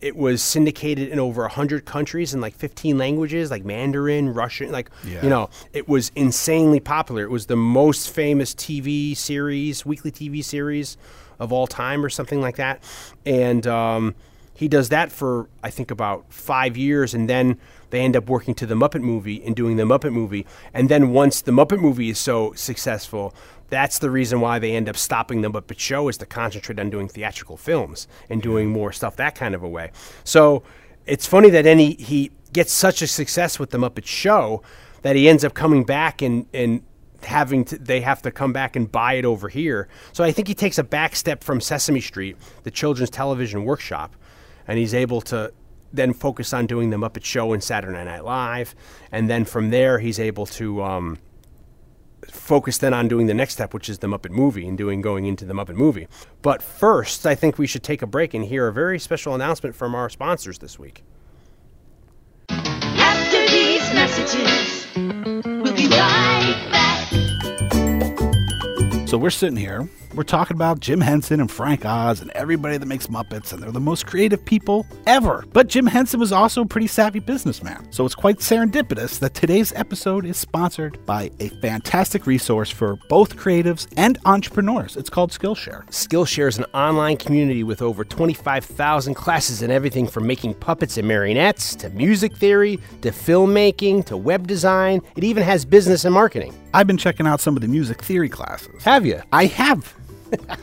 it was syndicated in over 100 countries in like 15 languages, like Mandarin, Russian, you know, it was insanely popular. It was the most famous TV series, weekly TV series of all time or something like that. And he does that for, I think, about 5 years, and then they end up working to The Muppet Movie and doing The Muppet Movie. And then once The Muppet Movie is so successful, that's the reason why they end up stopping The Muppet Show, is to concentrate on doing theatrical films and doing more stuff that kind of a way. So it's funny that he gets such a success with The Muppet Show that he ends up coming back and they have to come back and buy it over here. So I think he takes a back step from Sesame Street, the Children's Television Workshop, and he's able to then focus on doing The Muppet Show and Saturday Night Live. And then from there, he's able to focus then on doing the next step, which is the Muppet Movie, and going into the Muppet Movie. But first, I think we should take a break and hear a very special announcement from our sponsors this week. After these messages, we'll be right back. So we're sitting here. We're talking about Jim Henson and Frank Oz and everybody that makes Muppets, and they're the most creative people ever. But Jim Henson was also a pretty savvy businessman, so it's quite serendipitous that today's episode is sponsored by a fantastic resource for both creatives and entrepreneurs. It's called Skillshare. Skillshare is an online community with over 25,000 classes in everything from making puppets and marionettes to music theory to filmmaking to web design. It even has business and marketing. I've been checking out some of the music theory classes. Have you? I have.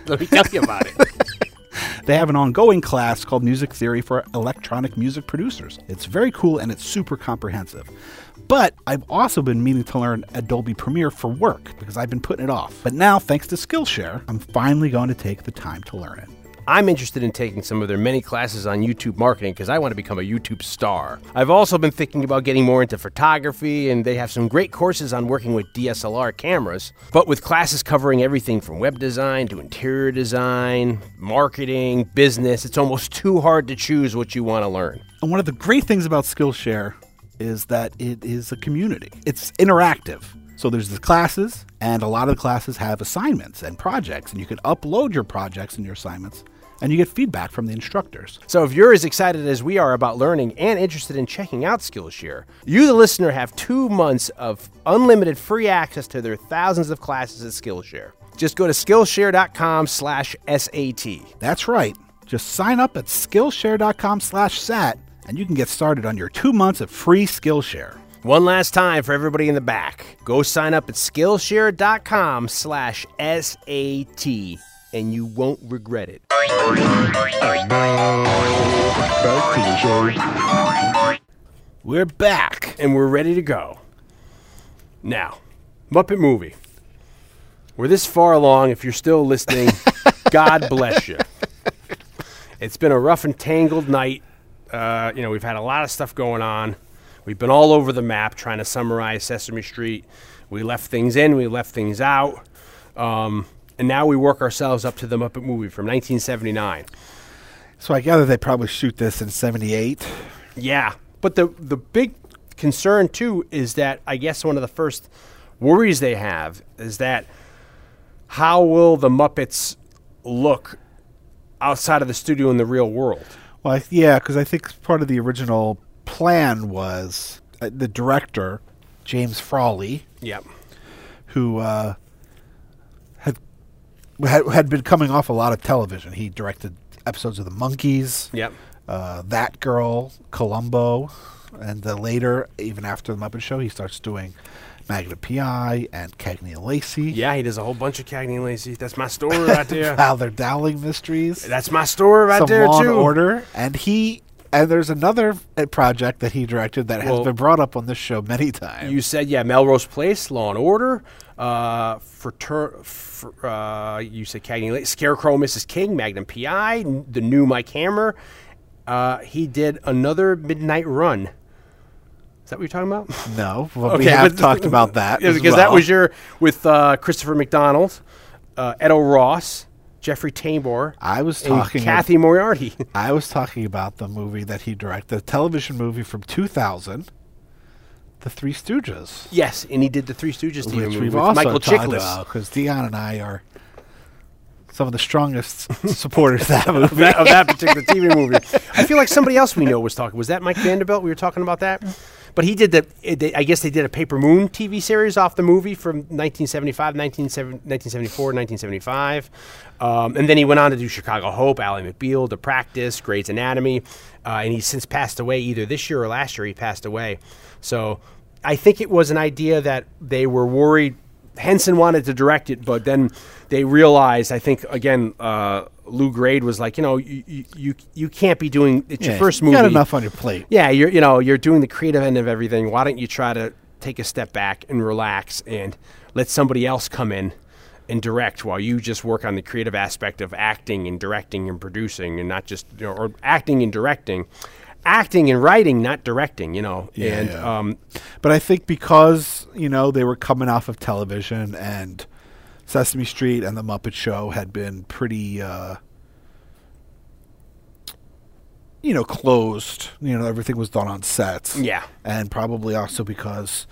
Let me tell you about it. They have an ongoing class called Music Theory for Electronic Music Producers. It's very cool and it's super comprehensive. But I've also been meaning to learn Adobe Premiere for work because I've been putting it off. But now, thanks to Skillshare, I'm finally going to take the time to learn it. I'm interested in taking some of their many classes on YouTube marketing because I want to become a YouTube star. I've also been thinking about getting more into photography, and they have some great courses on working with DSLR cameras, but with classes covering everything from web design to interior design, marketing, business. It's almost too hard to choose what you want to learn. And one of the great things about Skillshare is that it is a community. It's interactive. So there's the classes, and a lot of the classes have assignments and projects, and you can upload your projects and your assignments, and you get feedback from the instructors. So if you're as excited as we are about learning and interested in checking out Skillshare, you, the listener, have 2 months of unlimited free access to their thousands of classes at Skillshare. Just go to Skillshare.com/SAT. That's right. Just sign up at Skillshare.com/SAT, and you can get started on your 2 months of free Skillshare. One last time for everybody in the back. Go sign up at Skillshare.com/SAT. And you won't regret it. We're back. And we're ready to go. Now, Muppet Movie. We're this far along. If you're still listening, God bless you. It's been a rough and tangled night. We've had a lot of stuff going on. We've been all over the map trying to summarize Sesame Street. We left things in. We left things out. And now we work ourselves up to the Muppet Movie from 1979. So I gather they probably shoot this in 78. Yeah. But the big concern, too, is that I guess one of the first worries they have is that how will the Muppets look outside of the studio in the real world? Well, yeah, because I think part of the original plan was the director, James Frawley, yep, who... had been coming off a lot of television. He directed episodes of The Monkees, yep, That Girl, Columbo, and later, even after The Muppet Show, he starts doing Magna P.I. and Cagney and Lacey. Yeah, he does a whole bunch of Cagney and Lacey. That's my story right there. Fowler Dowling Mysteries. That's my story right there, too. Some Law & Order. And there's another project that he directed that has been brought up on this show many times. You said, yeah, Melrose Place, Law & Order. You said Cagney Lake, Scarecrow, Mrs. King, Magnum P.I., The New Mike Hammer. He did another Midnight Run. Is that what you're talking about? No. Well, okay, we have talked about that. Because that was with Christopher McDonald, Ed O. Ross, Jeffrey Tambor, Kathy Moriarty. I was talking about the movie that he directed, the television movie from 2000, The Three Stooges. Yes, and he did The Three Stooges TV movie with Michael Chiklis. Because Dion and I are some of the strongest supporters of that particular TV movie. I feel like somebody else we know was talking. Was that Mike Vanderbilt? We were talking about that? But he did I guess they did a Paper Moon TV series off the movie from 1975, 1974, 1975. And then he went on to do Chicago Hope, Ally McBeal, The Practice, Grey's Anatomy. And he's since passed away either this year or last year he passed away. So I think it was an idea that they were worried. Henson wanted to direct it, but then they realized, I think, again, Lew Grade was like, you can't be doing it's your first movie. You got enough on your plate. Yeah, you're doing the creative end of everything. Why don't you try to take a step back and relax and let somebody else come in and direct while you just work on the creative aspect of acting and directing and producing, and not just or acting and directing. acting and writing, not directing, you know. Yeah, and yeah. But I think because, you know, they were coming off of television, and Sesame Street and The Muppet Show had been pretty, you know, closed. You know, everything was done on sets. Yeah. And probably also because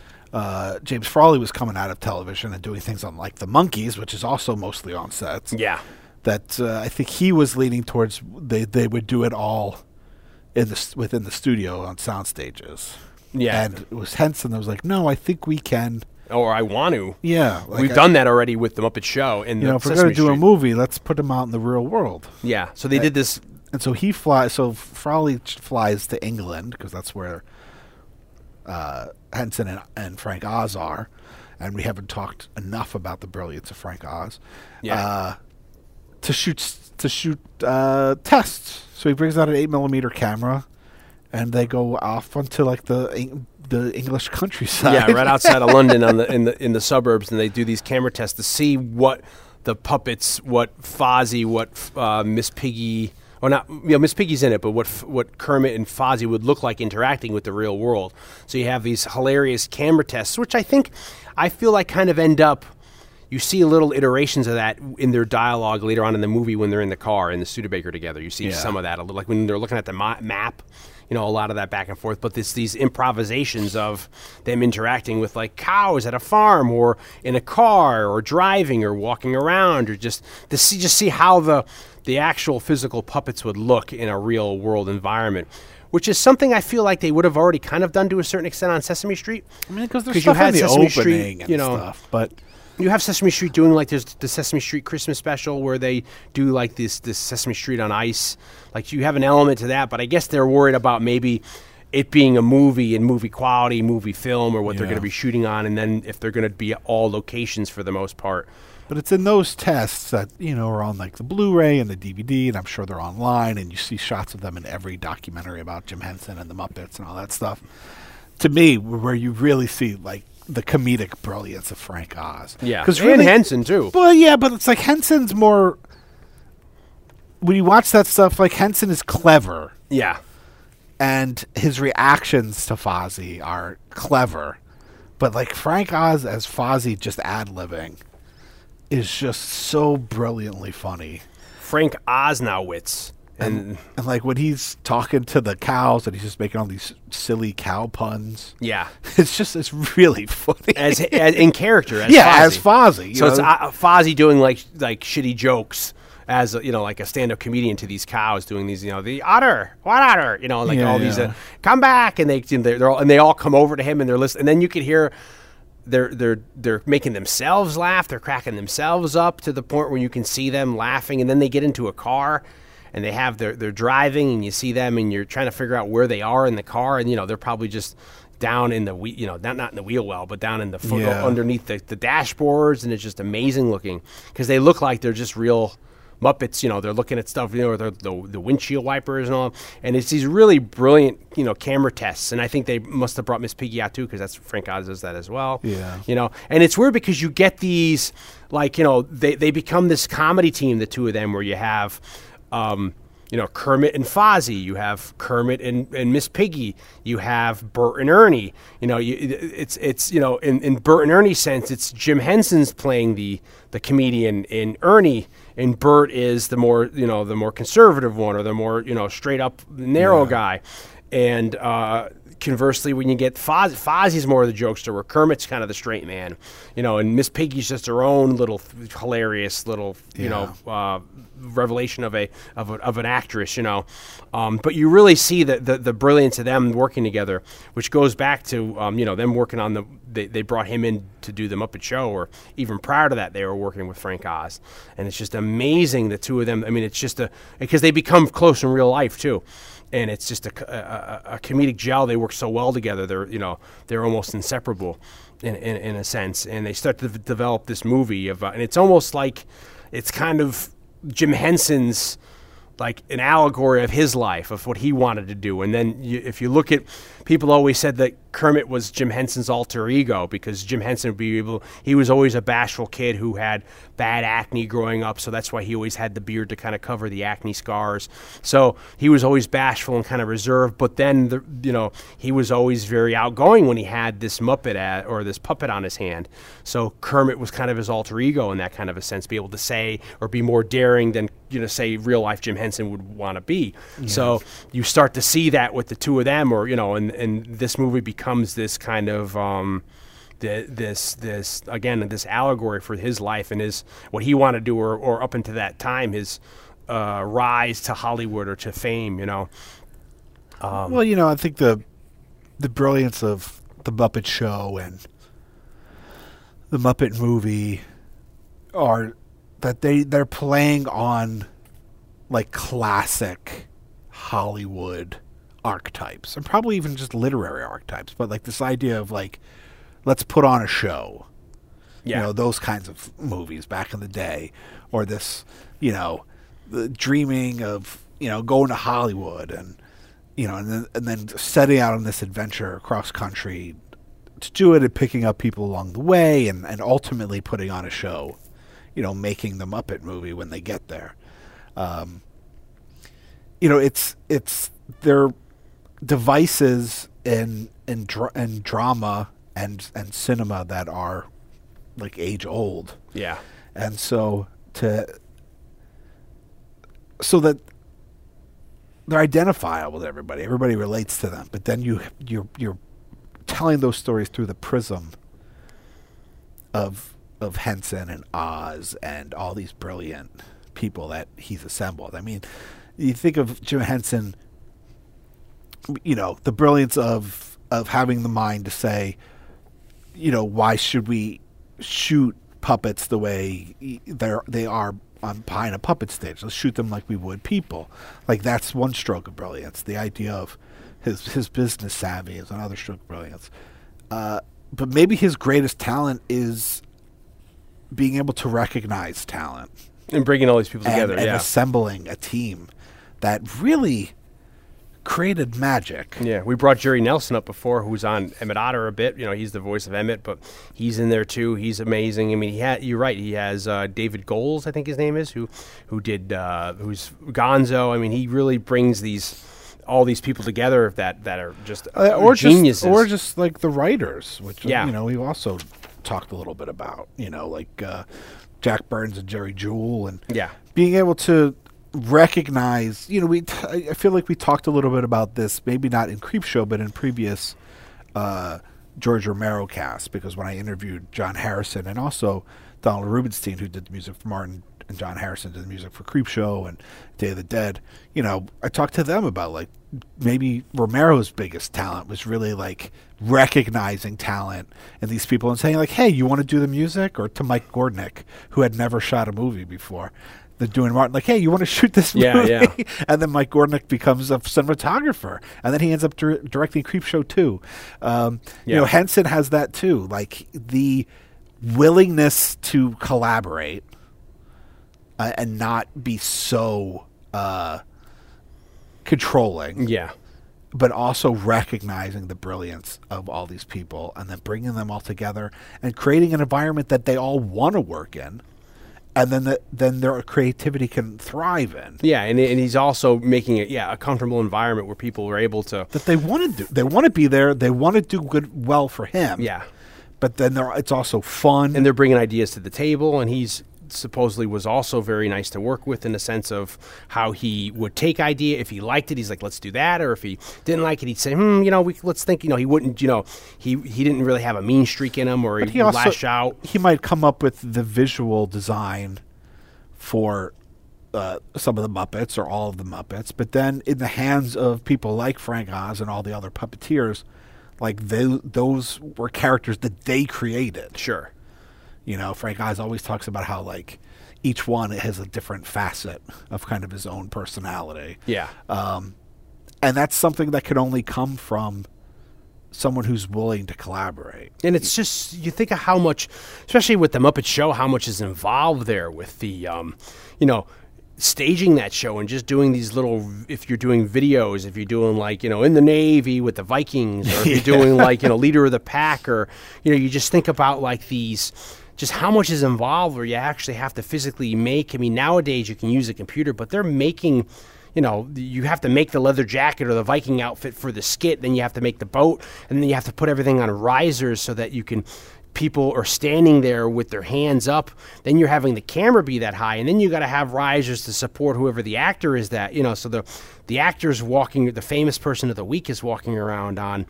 James Frawley was coming out of television and doing things on, like, The Monkees, which is also mostly on sets. Yeah. That I think he was leaning towards they would do it all within the studio on sound stages. Yeah. And it was Henson that was like, no, I think we can. Or I want to. Yeah. Like We've done that already with The Muppet Show. And you know, if we're going to do a movie, let's put them out in the real world. Yeah. So they did this. And so he flies. So Frawley flies to England because that's where Henson and Frank Oz are. And we haven't talked enough about the brilliance of Frank Oz. Yeah. To shoot tests. So he brings out an 8mm camera, and they go off onto like the English countryside. Yeah, right outside of London in the suburbs, and they do these camera tests to see what the puppets, what Fozzie, what Miss Piggy, or not, you know, Miss Piggy's in it, but what Kermit and Fozzie would look like interacting with the real world. So you have these hilarious camera tests, which I feel like kind of end up. You see little iterations of that in their dialogue later on in the movie when they're in the car in the Studebaker together. You see some of that a little, like when they're looking at the map, you know, a lot of that back and forth. But it's these improvisations of them interacting with like cows at a farm or in a car or driving or walking around or just to see how the actual physical puppets would look in a real world environment. Which is something I feel like they would have already kind of done to a certain extent on Sesame Street. I mean, because there's stuff in the opening Street, you know, and stuff, but... You have Sesame Street doing, like, there's the Sesame Street Christmas special where they do, like, this Sesame Street on ice. Like, you have an element to that, but I guess they're worried about maybe it being a movie and movie quality, movie film, or what they're going to be shooting on, and then if they're going to be all locations for the most part. But it's in those tests that, you know, are on, like, the Blu-ray and the DVD, and I'm sure they're online, and you see shots of them in every documentary about Jim Henson and the Muppets and all that stuff. To me, where you really see, like, the comedic brilliance of Frank Oz. Yeah. And really, Henson, too. Well, yeah, but it's like Henson's more... When you watch that stuff, like, Henson is clever. Yeah. And his reactions to Fozzie are clever. But, like, Frank Oz as Fozzie just ad-libbing is just so brilliantly funny. Frank Oznowitz. And like, when he's talking to the cows and he's just making all these silly cow puns. Yeah. It's really funny. As in character, as Fozzie. As Fozzie. So it's Fozzie doing, like shitty jokes as, you know, like a stand-up comedian to these cows doing these, you know, the otter, what otter? You know, like these, come back, and they all come over to him and they're listening. And then you can hear... They're making themselves laugh. They're cracking themselves up to the point where you can see them laughing, and then they get into a car, and they have they're driving, and you see them, and you're trying to figure out where they are in the car, and you know they're probably just down in the not in the wheel well, but down in the foot underneath the dashboards, and it's just amazing looking because they look like they're just real Muppets. You know, they're looking at stuff, you know, the windshield wipers and all, and it's these really brilliant, you know, camera tests. And I think they must have brought Miss Piggy out too, because that's Frank Oz does that as well. Yeah, you know, and it's weird because you get these, like, you know, they become this comedy team, the two of them, where you have, you know, Kermit and Fozzie, you have Kermit and Miss Piggy, you have Bert and Ernie. You know, it's you know, in Bert and Ernie sense, it's Jim Henson's playing the comedian in Ernie, and Bert is the more, you know, the more conservative one, or the more, you know, straight up narrow guy. And conversely, when you get Fozzie's more of the jokester, where Kermit's kind of the straight man, you know, and Miss Piggy's just her own little hilarious little, you know, revelation of an actress, you know. But you really see the brilliance of them working together, which goes back to, you know, them working on they brought him in to do the Muppet Show, or even prior to that, they were working with Frank Oz. And it's just amazing, the two of them. I mean, it's just because they become close in real life, too. And it's just a comedic gel. They work so well together. They're, you know, they're almost inseparable in a sense. And they start to develop this movie of, and it's almost like it's kind of Jim Henson's, like, an allegory of his life, of what he wanted to do. And then if you look at, people always said that Kermit was Jim Henson's alter ego, because Jim Henson would be able, he was always a bashful kid who had bad acne growing up, so that's why he always had the beard to kind of cover the acne scars. So he was always bashful and kind of reserved, but then, he was always very outgoing when he had this Muppet or this puppet on his hand. So Kermit was kind of his alter ego in that kind of a sense, be able to say or be more daring than, say real-life Jim Henson would want to be. Yeah. So you start to see that with the two of them, or, and this movie becomes this kind of this allegory for his life and his what he wanted to do, or up into that time, his rise to Hollywood or to fame. I think the brilliance of The Muppet Show and The Muppet Movie are that they're playing on like classic Hollywood archetypes, and probably even just literary archetypes, but like this idea of like, let's put on a show, those kinds of movies back in the day, or this, the dreaming of, going to Hollywood and, and then setting out on this adventure across country to do it, and picking up people along the way, and ultimately putting on a show, making the Muppet Movie when they get there. It's their devices in drama and cinema that are like age old. Yeah. And so that they're identifiable to everybody. Everybody relates to them. But then you're telling those stories through the prism of Henson and Oz and all these brilliant people that he's assembled. I mean, you think of Jim Henson, the brilliance of having the mind to say, why should we shoot puppets the way they are on behind a puppet stage? Let's shoot them like we would people. Like, that's one stroke of brilliance. The idea of his business savvy is another stroke of brilliance. But maybe his greatest talent is being able to recognize talent. And bringing all these people together, and assembling a team that really created magic. Yeah, we brought Jerry Nelson up before, who's on Emmett Otter a bit. He's the voice of Emmett, but he's in there too. He's amazing. I mean, you're right. He has David Goles, I think his name is, who's Gonzo. I mean, he really brings all these people together that are just geniuses, or just like the writers, which we've also talked a little bit about. Jack Burns and Jerry Juhl, and being able to recognize, I feel like we talked a little bit about this, maybe not in Creepshow, but in previous George Romero cast, because when I interviewed John Harrison and also Donald Rubenstein, who did the music for Martin, and John Harrison did the music for Creepshow and Day of the Dead, I talked to them about like maybe Romero's biggest talent was really like recognizing talent in these people and saying like, hey, you want to do the music? Or to Mike Gordnick, who had never shot a movie before, they're doing Martin, like, hey, you want to shoot this movie? Yeah. And then Mike Gordnick becomes a cinematographer, and then he ends up directing Creepshow 2. Henson has that too, like the willingness to collaborate and not be so controlling. Yeah. But also recognizing the brilliance of all these people and then bringing them all together and creating an environment that they all want to work in, and then their creativity can thrive in. Yeah, and he's also making it a comfortable environment where people are able to... That they want to do. They want to be there. They want to do well for him. Yeah. But then it's also fun. And they're bringing ideas to the table, and he's... supposedly was also very nice to work with in the sense of how he would take idea. If he liked it, he's like, let's do that. Or if he didn't like it, he'd say, let's think, he wouldn't, he didn't really have a mean streak in him, or he would lash out. He might come up with the visual design for some of the Muppets or all of the Muppets, but then in the hands of people like Frank Oz and all the other puppeteers, like those were characters that they created. Sure. Frank Oz always talks about how, like, each one has a different facet of kind of his own personality. Yeah. And that's something that could only come from someone who's willing to collaborate. And it's just, you think of how much, especially with The Muppet Show, how much is involved there with the, staging that show and just doing these little, if you're doing videos, if you're doing like, you know, in the Navy with the Vikings, or if you're doing like, you know, Leader of the Pack, or, you know, you just think about like these, just how much is involved where you actually have to physically make. I mean, nowadays you can use a computer, but they're making, you know, you have to make the leather jacket or the Viking outfit for the skit, then you have to make the boat, and then you have to put everything on risers so that you can, people are standing there with their hands up, then you're having the camera be that high, and then you got to have risers to support whoever the actor is, that, you know, so the actor's walking, the famous person of the week is walking around on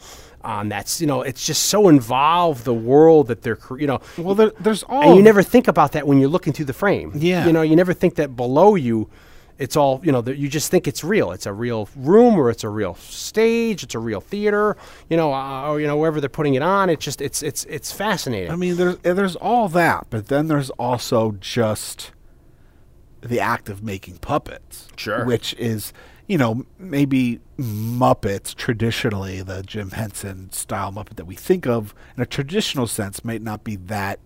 that's, you know, it's just so involved, the world that they're, you know. Well, there's all, and you never think about that when you're looking through the frame. Yeah, you know, you never think that below you it's all, you know, you just think it's real. It's a real room, or it's a real stage, it's a real theater, you know, or, you know, wherever they're putting it on. It's just, it's fascinating. I mean, there's all that, but then there's also just the act of making puppets. Sure. Which is, you know, maybe Muppets traditionally, the Jim Henson style Muppet that we think of in a traditional sense might not be that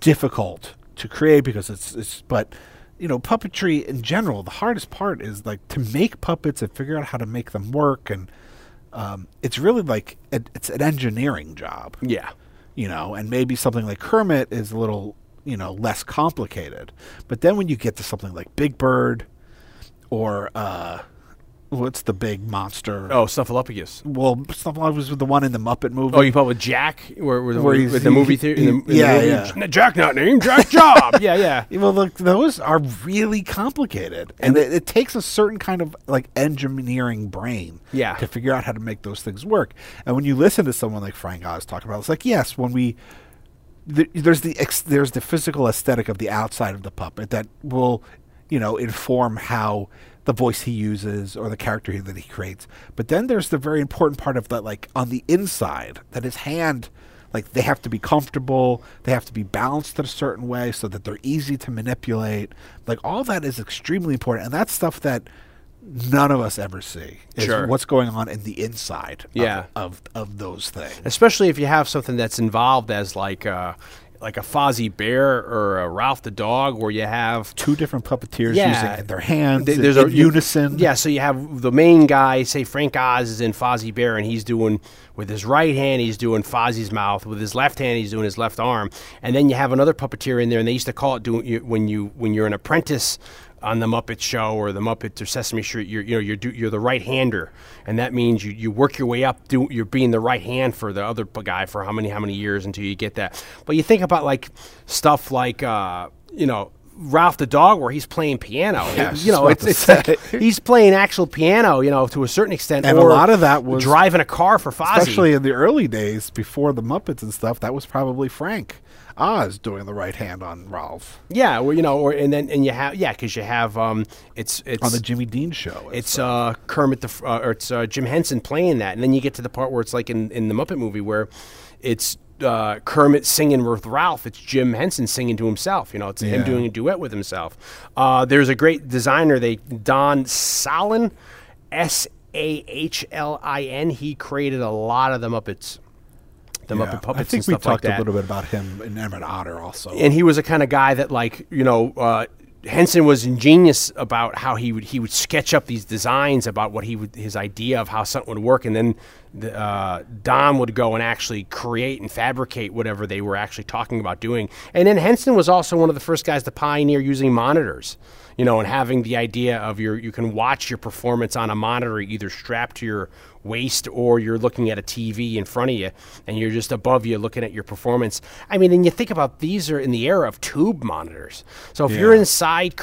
difficult to create, because it's but, you know, puppetry in general, the hardest part is like to make puppets and figure out how to make them work, and it's really like it's an engineering job. Yeah, you know, and maybe something like Kermit is a little, you know, less complicated, but then when you get to something like Big Bird, or what's the big monster? Oh, Snuffleupagus. Well, Snuffleupagus was the one in the Muppet Movie. Oh, you probably with Jack, where with the movie theater. Yeah. Jack, not named Jack Job. Yeah. Well, look, those are really complicated, and it takes a certain kind of like engineering brain. Yeah. To figure out how to make those things work, and when you listen to someone like Frank Oz talk about it, it's like, yes, when we there's the physical aesthetic of the outside of the puppet that will, you know, inform how the voice he uses or the character that he creates. But then there's the very important part of that, like on the inside, that his hand, like they have to be comfortable, they have to be balanced in a certain way so that they're easy to manipulate. Like all that is extremely important, and that's stuff that none of us ever see. Is sure. What's going on in the inside. Yeah. Of those things. Especially if you have something that's involved as like a Fozzie Bear or a Ralph the Dog, where you have two different puppeteers using their hands. There's a unison. Yeah, so you have the main guy, say Frank Oz is in Fozzie Bear, and he's doing, with his right hand, he's doing Fozzie's mouth. With his left hand, he's doing his left arm. And then you have another puppeteer in there, and they used to call it when you're an apprentice on the Muppet Show or the Muppet or Sesame Street, you're the right-hander, and that means you work your way up. You're being the right hand for the other guy for how many years until you get that. But you think about like stuff like Ralph the Dog, where he's playing piano. Yes, you know, it's like he's playing actual piano, you know, to a certain extent. And or a lot of that was driving a car for Fozzie. Especially in the early days, before the Muppets and stuff, that was probably Frank Oz doing the right hand on Ralph. Yeah, well, you know, because you have on the Jimmy Dean Show. It's Kermit or Jim Henson playing that, and then you get to the part where it's like in the Muppet Movie where it's Kermit singing with Ralph. It's Jim Henson singing to himself. You know, it's him doing a duet with himself. There's a great designer, Don Sahlin, Sahlin. He created a lot of the Muppets. Muppet puppets and stuff like that. I think we talked a little bit about him and Emmett Otter also. And he was the kind of guy that, like, you know, Henson was ingenious about how he would sketch up these designs about what his idea of how something would work, and then Don would go and actually create and fabricate whatever they were actually talking about doing. And then Henson was also one of the first guys to pioneer using monitors, you know, and having the idea of you can watch your performance on a monitor either strapped to your waist or you're looking at a TV in front of you and you're just above you looking at your performance. I mean, and you think about these are in the era of tube monitors. So if you're inside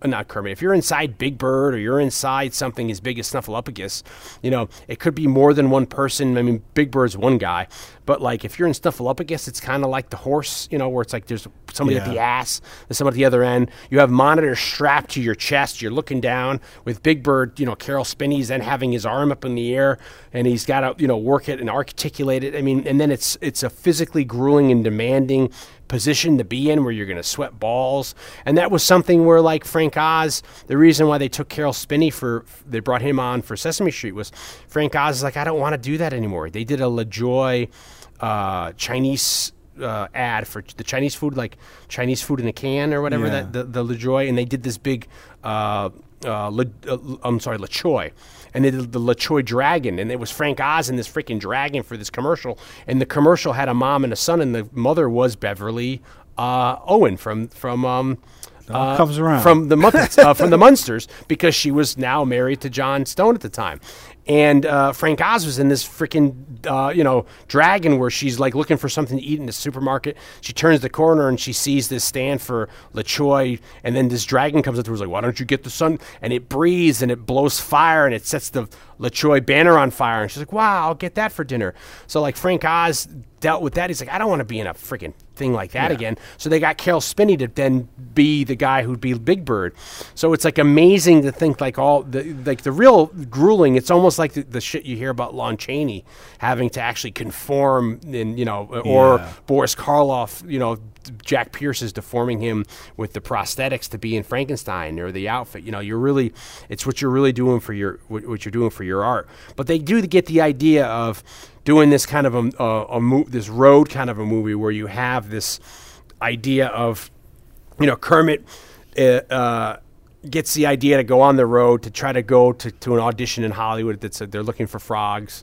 if you're inside Big Bird or you're inside something as big as Snuffleupagus, you know, it could be more than one person. I mean, Big Bird's one guy, but like if you're in Snuffleupagus, it's kind of like the horse, you know, where it's like there's somebody at the ass, there's somebody at the other end. You have monitors strapped to your chest. You're looking down. With Big Bird, you know, Carol Spinney's then having his arm up in the air and he's got to, you know, work it and articulate it. I mean, and then it's a physically grueling and demanding position to be in where you're going to sweat balls. And that was something where like Frank Oz, the reason why they took Carol Spinney they brought him on for Sesame Street was Frank Oz is like, I don't want to do that anymore. They did a LaJoy Chinese ad for the Chinese food, like Chinese food in a can or whatever, yeah. the Le Joy, and they did this big, Le Choy. And they did the Le Choy Dragon, and it was Frank Oz and this freaking dragon for this commercial. And the commercial had a mom and a son, and the mother was Beverly Owen from the Muppets, from the Munsters, because she was now married to John Stone at the time. And Frank Oz was in this freaking, dragon where she's like looking for something to eat in the supermarket. She turns the corner and she sees this stand for Le Choy, and then this dragon comes up to her and is like, why don't you get the sun? And it breathes and it blows fire and it sets the Le Choy banner on fire. And she's like, wow, I'll get that for dinner. So like Frank Oz dealt with that. He's like, I don't want to be in a freaking thing like that again. So they got Carol Spinney to then be the guy who'd be Big Bird. So it's like amazing to think like all the real grueling. It's almost like the shit you hear about Lon Chaney having to actually conform, and or Boris Karloff, Jack Pierce is deforming him with the prosthetics to be in Frankenstein or the outfit. It's what you're really doing for your art. But they do get the idea of doing this kind of this road kind of a movie where you have this idea of, Kermit gets the idea to go on the road to try to go to an audition in Hollywood that said they're looking for frogs.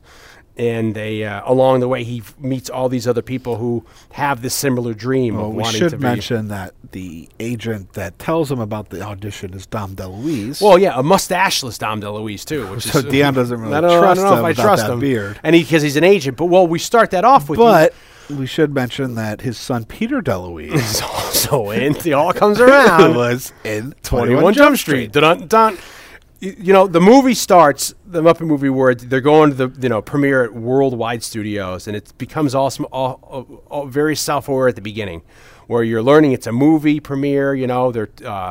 And they along the way, he meets all these other people who have this similar dream of wanting to be. We should mention that the agent that tells him about the audition is Dom DeLuise. Well, yeah, a mustacheless Dom DeLuise, too. Which so Dan doesn't really trust him about that beard. And because he's an agent. But, we start that off with... But we should mention that his son, Peter DeLuise... is also in... It all comes around. Was in 21 Jump Street. Dun-dun-dun. The movie starts, the Muppet Movie, where they're going to the premiere at Worldwide Studios, and it becomes all very self-aware at the beginning, where you're learning it's a movie premiere. They're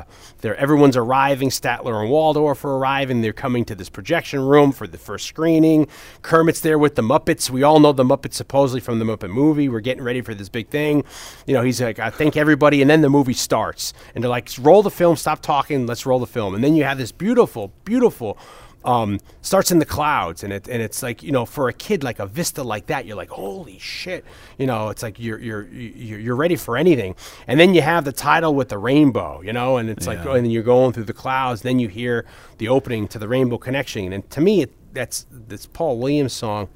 everyone's arriving. Statler and Waldorf are arriving. They're coming to this projection room for the first screening. Kermit's there with the Muppets. We all know the Muppets supposedly from the Muppet Movie. We're getting ready for this big thing. He's like, I thank everybody, and then the movie starts, and they're like, roll the film, stop talking, let's roll the film, and then you have this beautiful, beautiful. Starts in the clouds, and it's like, for a kid, like a vista like that, you're like, holy shit, it's like you're ready for anything. And then you have the title with the rainbow, and it's like, and then you're going through the clouds, then you hear the opening to the Rainbow Connection. And to me, that's this Paul Williams song,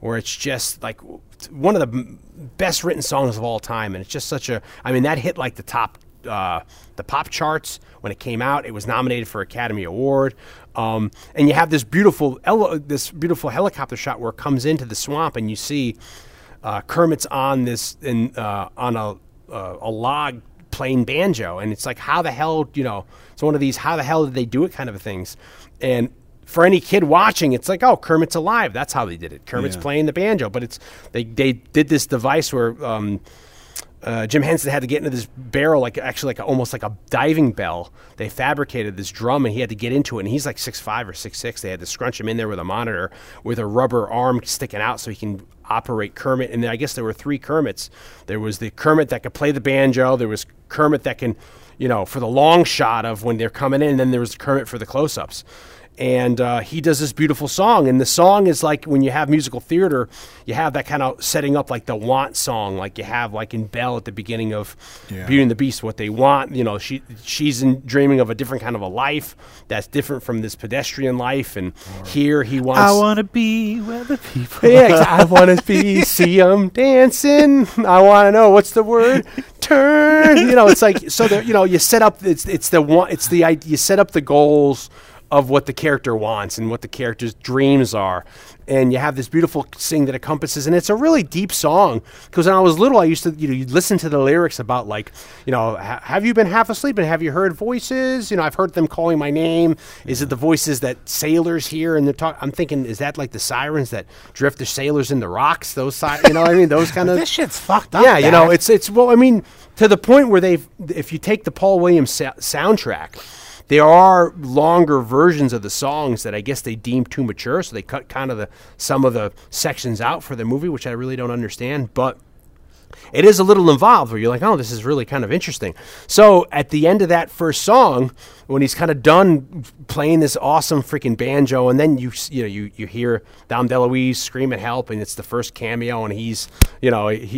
where it's just like one of the best written songs of all time. And it's just that hit like the top, the pop charts when it came out. It was nominated for Academy Award. And you have this beautiful helicopter shot where it comes into the swamp, and you see Kermit's on this on a log playing banjo, and it's like, how the hell, it's one of these how the hell did they do it kind of things. And for any kid watching, it's like, oh, Kermit's alive. That's how they did it. Kermit's playing the banjo, but it's they did this device where. Jim Henson had to get into this barrel, almost like a diving bell. They fabricated this drum, and he had to get into it. And he's like 6'5" or 6'6". They had to scrunch him in there with a monitor, with a rubber arm sticking out, so he can operate Kermit. And I guess there were three Kermits. There was the Kermit that could play the banjo. There was Kermit that can, for the long shot of when they're coming in. And then there was Kermit for the close-ups. And he does this beautiful song, and the song is like when you have musical theater, you have that kind of setting up like the want song, like you have like in Belle at the beginning of Beauty and the Beast, what they want. She's dreaming of a different kind of a life that's different from this pedestrian life, and here he wants. I want to be where the people. Yeah, I want to be. See them dancing. I want to know what's the word. Turn. It's like so. You set up. It's the want. It's the idea. You set up the goals of what the character wants and what the character's dreams are. And you have this beautiful sing that encompasses, and it's a really deep song. Because when I was little, I used to, you'd listen to the lyrics about like, have you been half asleep and have you heard voices? I've heard them calling my name. Is it the voices that sailors hear? And they're talking, I'm thinking, is that like the sirens that drift the sailors in the rocks? Those sirens, what I mean? Those kind of. This shit's fucked up. Yeah, it's, well, I mean, to the point where if you take the Paul Williams soundtrack, there are longer versions of the songs that I guess they deemed too mature, so they cut kind of some of the sections out for the movie, which I really don't understand. But It is a little involved where you're like, oh, this is really kind of interesting. So at the end of that first song, when he's kind of done playing this awesome freaking banjo, and then you hear Dom DeLuise scream at help, and it's the first cameo, and he's whatever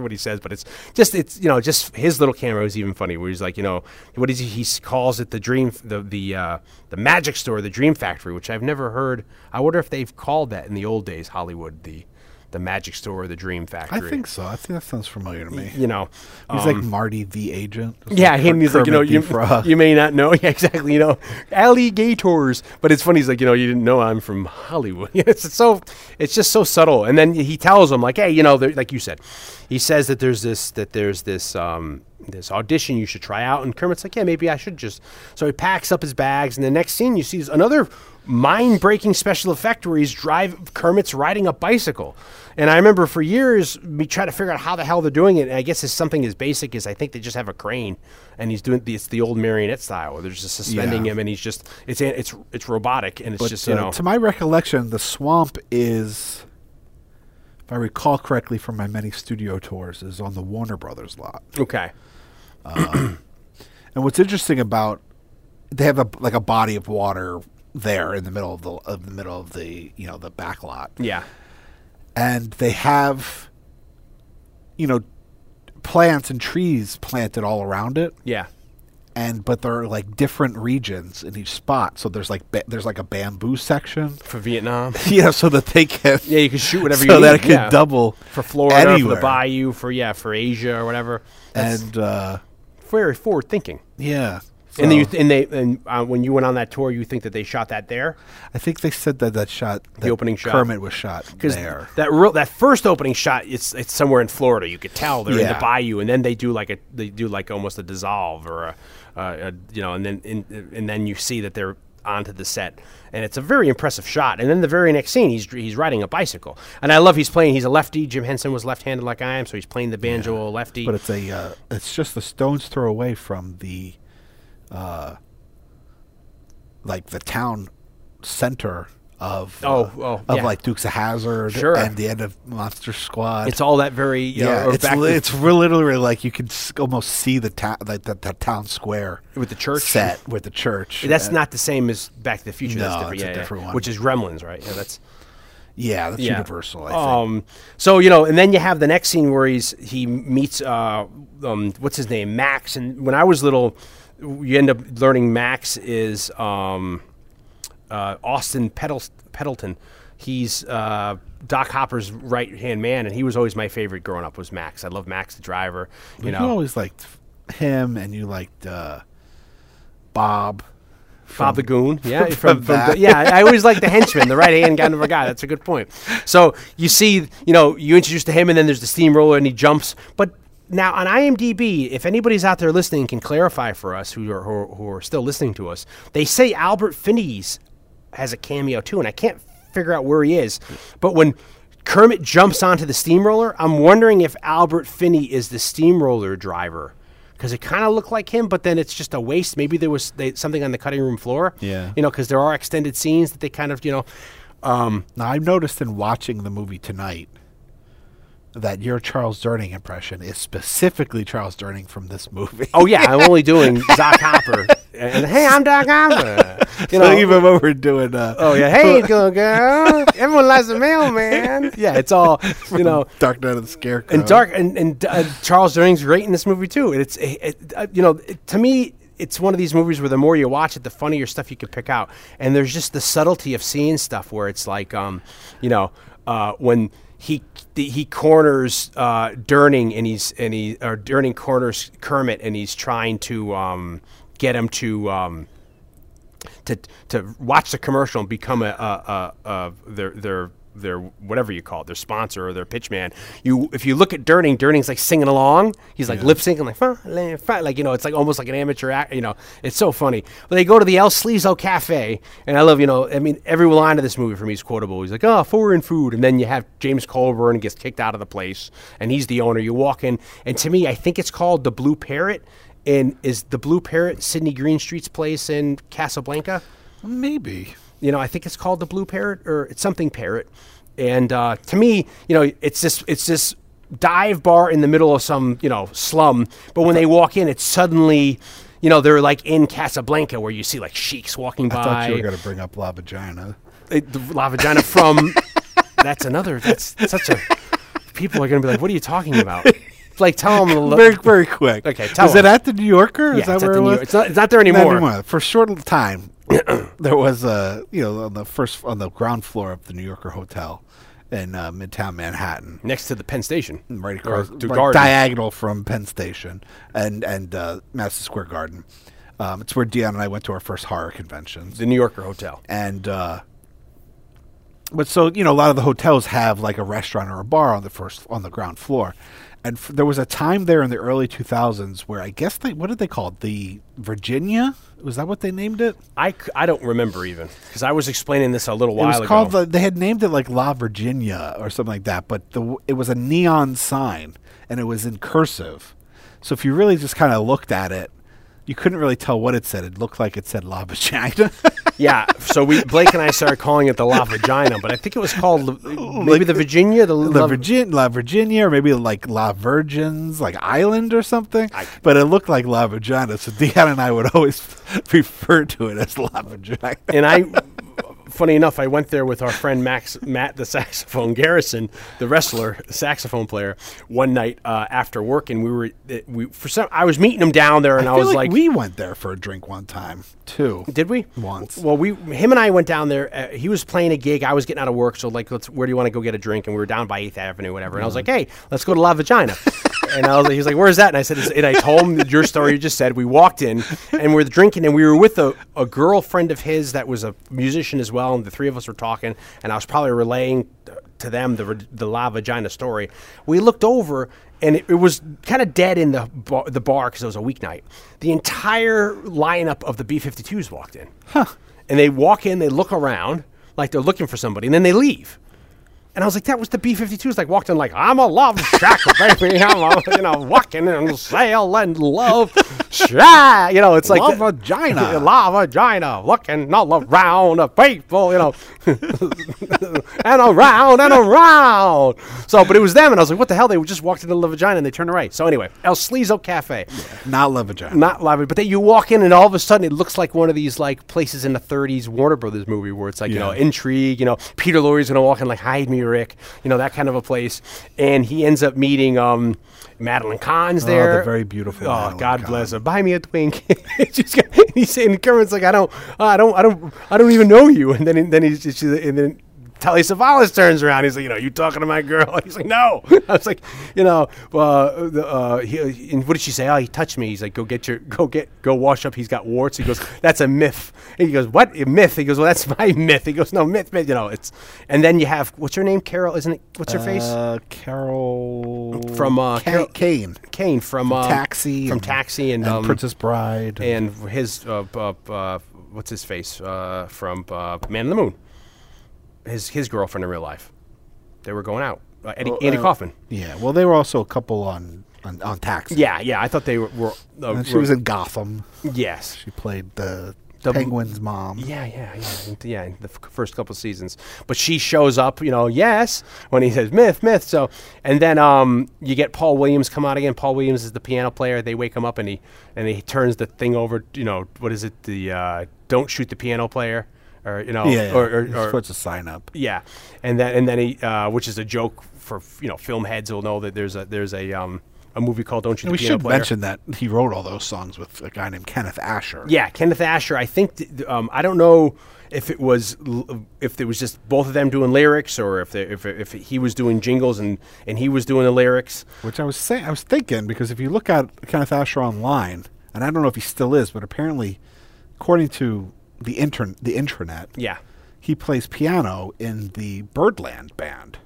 what he says, but it's just his little cameo is even funny where he's like, what is he calls it the magic store, the Dream Factory, which I've never heard. I wonder if they've called that in the old days, Hollywood, the Magic Store or the Dream Factory. I think so. I think that sounds familiar to me. He's like Marty the Agent. Yeah, him. He's like, you may not know. Yeah, exactly. Alligators. But it's funny. He's like, you didn't know I'm from Hollywood. It's just so subtle. And then he tells them, like, hey, like you said, he says that there's this audition you should try out. And Kermit's like, yeah, maybe I should just. So he packs up his bags. And the next scene you see is another mind-breaking special effect where Kermit's riding a bicycle. And I remember for years me trying to figure out how the hell they're doing it. And I guess it's something as basic as I think they just have a crane, and he's doing it's the old marionette style where they're just suspending him, and he's just it's robotic, and it's. To my recollection, the swamp is, if I recall correctly from my many studio tours, is on the Warner Brothers lot. Okay. And what's interesting about they have a body of water there in the middle of the back lot. Yeah. And they have, plants and trees planted all around it. Yeah. But there are like different regions in each spot. So there's like a bamboo section for Vietnam. Yeah, so that they can you can shoot whatever you need. So that it can double for Florida, anywhere. For the bayou, for Asia or whatever. That's very forward thinking. Yeah. So. And then when you went on that tour, you think that they shot that there? I think they said that the opening shot, Kermit was shot there. That first opening shot, it's somewhere in Florida. You could tell they're in the bayou, and then they do like almost a dissolve or and then you see that they're onto the set, and it's a very impressive shot. And then the very next scene, he's riding a bicycle, and I love he's a lefty. Jim Henson was left-handed like I am, so he's playing the banjo lefty. But it's it's just a stone's throw away from the. The town center of Dukes of Hazzard, sure. And the end of Monster Squad. It's all that very it's literally like you can almost see the town, like that town square with the church set with the church. That's not the same as Back to the Future. No, that's a different one, which is Gremlins, right? Yeah, that's. Yeah, that's universal, I think. And then you have the next scene where he meets what's his name, Max. And when I was little, you end up learning Max is Austin Pendleton. He's Doc Hopper's right-hand man, and he was always my favorite growing up was Max. I love Max the driver. You always liked him, and you liked Bob. Bob the Goon, yeah. I always like the henchman, the right-hand guy of a guy. That's a good point. So you see, you introduce to him, and then there's the steamroller, and he jumps. But now on IMDb, if anybody's out there listening can clarify for us who are still listening to us, they say Albert Finney's has a cameo too, and I can't figure out where he is. But when Kermit jumps onto the steamroller, I'm wondering if Albert Finney is the steamroller driver. Because it kind of looked like him, but then it's just a waste. Maybe there was something on the cutting room floor. Yeah. Because there are extended scenes that they kind of, Now, I've noticed in watching the movie tonight that your Charles Durning impression is specifically Charles Durning from this movie. Oh, yeah. I'm only doing Doc Hopper. And, hey, I'm Doc Hopper. Even when we're doing... hey, good girl. Everyone loves the mailman. Yeah, it's all, Dark Knight of the Scarecrow. And Charles Durning's great in this movie, too. To me... It's one of these movies where the more you watch it, the funnier stuff you can pick out. And there's just the subtlety of seeing stuff where it's like, when he corners Durning or Durning corners Kermit, and he's trying to get him to watch the commercial and become their whatever you call it, their sponsor or their pitchman. If you look at Durning's like singing along. He's like lip syncing, like it's like almost like an amateur act. It's so funny. But they go to the El Sleazo Cafe, and I love every line of this movie for me is quotable. He's like, oh, foreign food, and then you have James Colburn gets kicked out of the place, and he's the owner. You walk in, and to me, I think it's called the Blue Parrot. And is the Blue Parrot Sidney Greenstreet's place in Casablanca? Maybe. I think it's called the Blue Parrot, or it's something Parrot. And to me, it's this dive bar in the middle of some, slum. But when they walk in, it's suddenly, they're like in Casablanca, where you see like sheiks walking by. I thought you were going to bring up La Vagina. La Vagina from... That's such a... People are going to be like, what are you talking about? Like, tell them... Very, very quick. Okay, tell them. Is it at the New Yorker? Yeah, it's at the New Yorker. It's not there anymore. Not anymore. For a short time, there was a, on the ground floor of the New Yorker Hotel in Midtown Manhattan. Next to the Penn Station. Right across, diagonal from Penn Station and Madison Square Garden. It's where Dion and I went to our first horror convention. The New Yorker Hotel. And... But so, a lot of the hotels have like a restaurant or a bar on the ground floor. And there was a time there in the early 2000s where I guess what did they call it? The Virginia? Was that what they named it? I don't remember even, because I was explaining this a little while ago. It was called, they had named it like La Virginia or something like that, but it was a neon sign and it was in cursive. So if you really just kind of looked at it, you couldn't really tell what it said. It looked like it said La Vagina. Yeah, so Blake and I started calling it the La Vagina, but I think it was called maybe the Virginia. La Virginia, or maybe like La Virgins, like Island or something. But it looked like La Vagina, so Deanna and I would always refer to it as La Vagina. And funny enough, I went there with our friend Matt, the saxophone Garrison, the wrestler, saxophone player, one night after work, and I was meeting him down there, and I was like, we went there for a drink one time too. Did we? Once. Well, him and I went down there. He was playing a gig. I was getting out of work, so like, where do you want to go get a drink? And we were down by 8th Avenue, whatever. And I was like, hey, let's go to La Vagina. And he was like, where's that? And I said, and I told him your story you just said. We walked in, and we're drinking, and we were with a girlfriend of his that was a musician as well, and the three of us were talking, and I was probably relaying to them the La Vagina story. We looked over, and it was kind of dead in the bar because it was a weeknight. The entire lineup of the B-52s walked in. Huh. And they walk in, they look around, like they're looking for somebody, and then they leave. And I was like, that was the B-52s. Like, walked in like, I'm a love shack, baby. I'm walking and sail and love shack. It's like. Love vagina. La vagina. Looking all around the people, and around and around. So, but it was them. And I was like, what the hell? They just walked into La Vagina and they turned right. So anyway, El Sleazo Cafe. Yeah, not La Vagina. Not La Vagina. But then you walk in and all of a sudden it looks like one of these like places in the 30s Warner Brothers movie where it's like, intrigue, Peter Lorre's going to walk in like, hide me, Rick, that kind of a place. And he ends up meeting Madeline Kahn's there. Oh, very beautiful. Oh, Madeline God bless her. Buy me a twink. He's saying, Kermit's like, I don't even know you. And then then Telly Savalas turns around. He's like, you talking to my girl? He's like, no. I was like, and what did she say? Oh, he touched me. He's like, go wash up. He's got warts. He goes, that's a myth. And he goes, what? A myth? He goes, well, that's my myth. He goes, no, myth. And then you have, what's her name? Carol, isn't it? What's her face? Carol. From, Kane. Kane from, Taxi. From Taxi and Princess Bride. And his, what's his face? From, Man in the Moon. His girlfriend in real life. They were going out. Andy Kaufman. Yeah. Well, they were also a couple on Taxi. Yeah. I thought they were she was in Gotham. Yes. She played the Penguin's mom. Yeah. The first couple seasons. But she shows up, yes, when he says myth. So, and then you get Paul Williams come out again. Paul Williams is the piano player. They wake him up and he turns the thing over, what is it? The don't shoot the piano player. Or supposed to sign up. Yeah, and then he, which is a joke for film heads will know that there's a movie called Don't Shoot the Piano Player. We should mention that he wrote all those songs with a guy named Kenneth Asher. Yeah, Kenneth Asher. I think I don't know if it was just both of them doing lyrics or if he was doing jingles and he was doing the lyrics. Which I was thinking because if you look at Kenneth Asher online, and I don't know if he still is, but apparently, according to the intranet. Yeah. He plays piano in the Birdland band.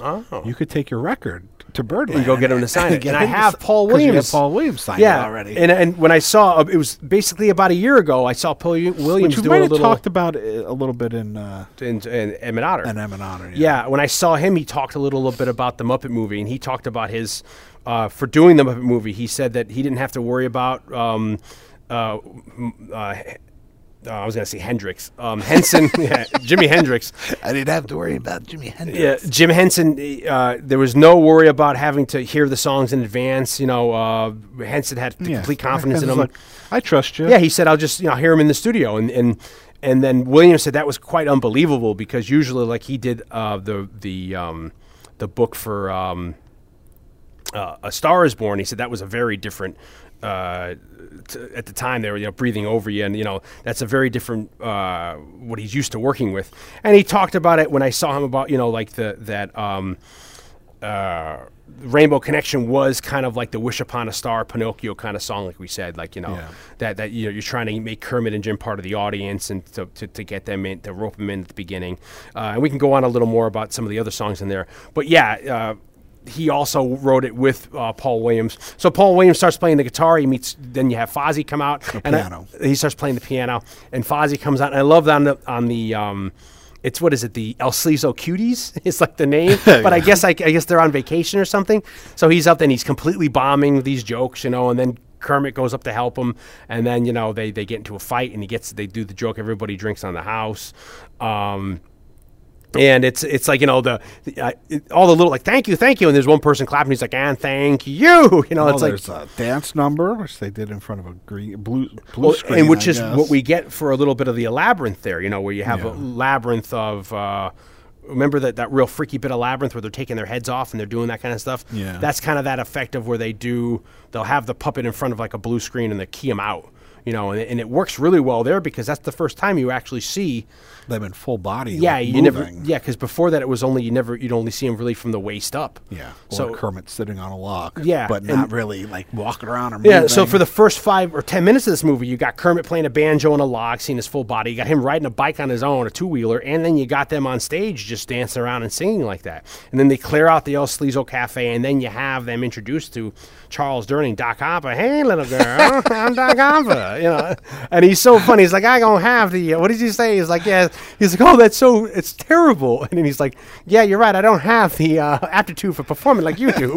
Oh. You could take your record to Birdland. And go get him to sign it. And I have Paul Williams. You have Paul Williams signed it already. And when I saw, it was basically about a year ago, I saw Paul Williams doing a little. Which we might have talked about a little bit in Emmett Otter. And Emmett Otter, yeah. When I saw him, he talked a little bit about the Muppet Movie, and he talked about his, for doing the Muppet Movie, he said that he didn't have to worry about I was going to say Hendrix. Henson, yeah, Jimi Hendrix. I didn't have to worry about Jimi Hendrix. Yeah, Jim Henson, there was no worry about having to hear the songs in advance. You know, Henson had complete confidence in him. Like, I trust you. Yeah, he said, I'll just hear him in the studio. And then Williams said that was quite unbelievable because usually, like, he did the book for A Star Is Born. He said that was a very different... at the time they were breathing over you, and that's a very different what he's used to working with. And he talked about it when I saw him about Rainbow Connection was kind of like the Wish Upon a Star Pinocchio kind of song, like we said, that you're trying to make Kermit and Jim part of the audience and to get them in, to rope them in at the beginning. And we can go on a little more about some of the other songs in there, but he also wrote it with Paul Williams. So Paul Williams starts playing the guitar. Then you have Fozzie come out. He starts playing the piano, and Fozzie comes out. And I love that it's the El Slizo Cuties? It's like the name, but I guess they're on vacation or something. So he's up there and he's completely bombing these jokes, and then Kermit goes up to help him, and then they get into a fight, and they do the joke. Everybody drinks on the house. And it's like, all the little, like, thank you. And there's one person clapping. He's like, and thank you. There's a dance number, which they did in front of a blue screen. And which is what we get for a little bit of the Labyrinth there, where you have a Labyrinth of, remember that real freaky bit of Labyrinth where they're taking their heads off and they're doing that kind of stuff? Yeah. That's kind of that effect of where they'll have the puppet in front of like a blue screen and they key him out. And it works really well there because that's the first time you actually see them in full body. Yeah, like you moving. Because before that it was only you'd only see them really from the waist up. Yeah, or so Kermit sitting on a log. Yeah, but not really like walking around or moving. Yeah, so for the first 5 or 10 minutes of this movie, you got Kermit playing a banjo on a log, seeing his full body. You got him riding a bike on his own, a two-wheeler, and then you got them on stage just dancing around and singing like that. And then they clear out the El Slizo Cafe, and then you have them introduced to Charles Durning, Doc Hopper. Hey, little girl, I'm Doc Hopper. And he's so funny. He's like, I don't have the, what did you say? He's like, yeah. He's like, oh, it's terrible. And then he's like, yeah, you're right. I don't have the aptitude for performing like you do.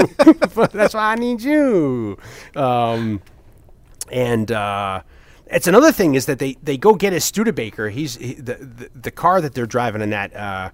But that's why I need you. It's another thing is that they go get his Studebaker. The car that they're driving in that,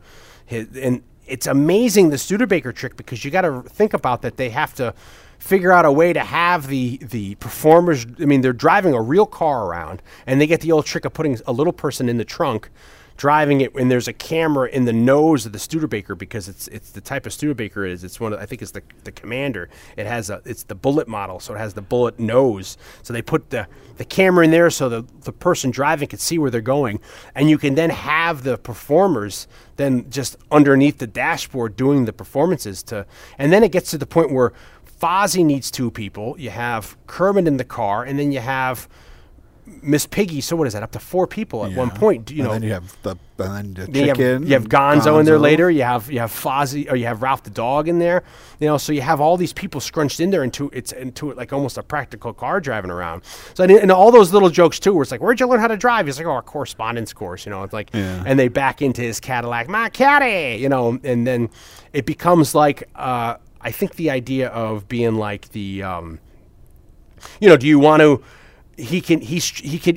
and it's amazing the Studebaker trick because you got to think about that they have to figure out a way to have the performers, they're driving a real car around, and they get the old trick of putting a little person in the trunk driving it, and there's a camera in the nose of the Studebaker because it's the type of Studebaker it's one of, I think it's the Commander. It has it's the bullet model, so it has the bullet nose. So they put the camera in there so the person driving could see where they're going, and you can then have the performers then just underneath the dashboard doing the performances and then it gets to the point where Fozzie needs two people. You have Kermit in the car, and then you have Miss Piggy. So what is that? Up to four people at one point. And then you have the chicken. You have Gonzo in there later. You have Fozzie, or you have Ralph the dog in there. So you have all these people scrunched in there into like almost a practical car driving around. So and all those little jokes too, where it's like, where'd you learn how to drive? He's like, oh, a correspondence course. It's like, and they back into his Cadillac, my caddy. And then it becomes like. I think the idea of being like the, do you want to? He could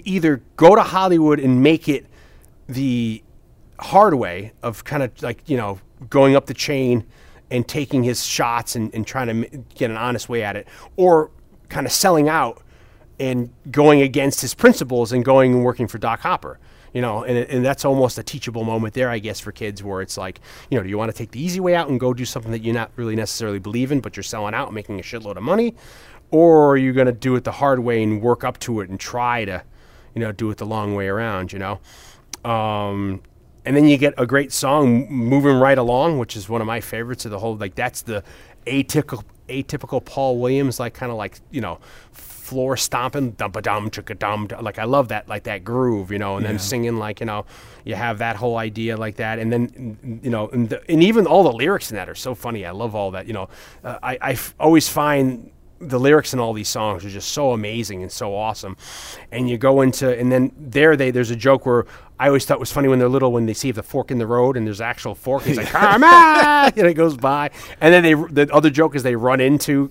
either go to Hollywood and make it the hard way of kind of like going up the chain and taking his shots and trying to get an honest way at it, or kind of selling out and going against his principles and going and working for Doc Hopper. And that's almost a teachable moment there, I guess, for kids where it's like, do you want to take the easy way out and go do something that you're not really necessarily believe in, but you're selling out and making a shitload of money? Or are you going to do it the hard way and work up to it and try to, do it the long way around, And then you get a great song, Moving Right Along, which is one of my favorites of the whole, like, that's the atypical Paul Williams, like, kind of like, floor stomping, dum-ba-dum, chicka-dum, like I love that, like that groove, and then singing like, you have that whole idea like that, and then, and even all the lyrics in that are so funny. I love all that, I always find the lyrics in all these songs are just so amazing and so awesome. And you go into, and then there's a joke where I always thought was funny when they're little, when they see the fork in the road and there's actual fork. He's like, Carmen! And it goes by. And then the other joke is they run into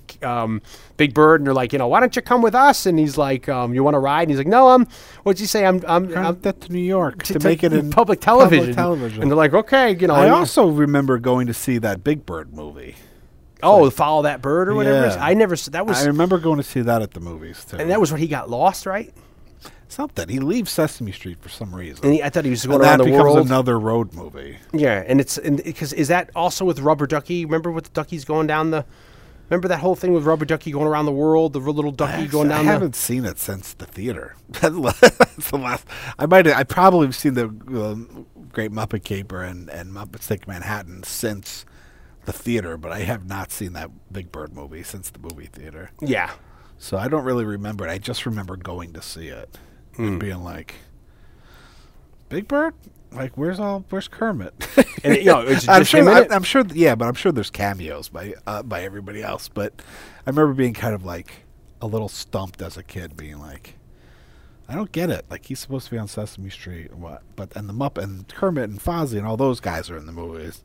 Big Bird and they're like, you know, why don't you come with us? And he's like, you want to ride? And he's like, no, what'd you say? I'm to New York to make it in public television. And they're like, okay. You know, I also remember going to see that Big Bird movie. Oh, like, Follow That Bird or whatever. Yeah. I remember going to see that at the movies too. And that was when he got lost, right? Something. He leaves Sesame Street for some reason. And I thought he was going around the world. That becomes another road movie. Yeah, and it's because is that also with Rubber Ducky? Remember with the duckies going down the? Remember that whole thing with Rubber Ducky going around the world, the little ducky going down. I haven't seen it since the theater. That's the last. I probably have seen the Great Muppet Caper and Muppets Take Manhattan since the theater, but I have not seen that Big Bird movie since the movie theater. Yeah. So I don't really remember it. I just remember going to see it and being like, Big Bird? Like, where's Kermit? And you know, it's just I'm sure there's cameos by everybody else. But I remember being kind of like a little stumped as a kid, being like, I don't get it. Like, he's supposed to be on Sesame Street and what? But and the Muppet and Kermit and Fozzie and all those guys are in the movies.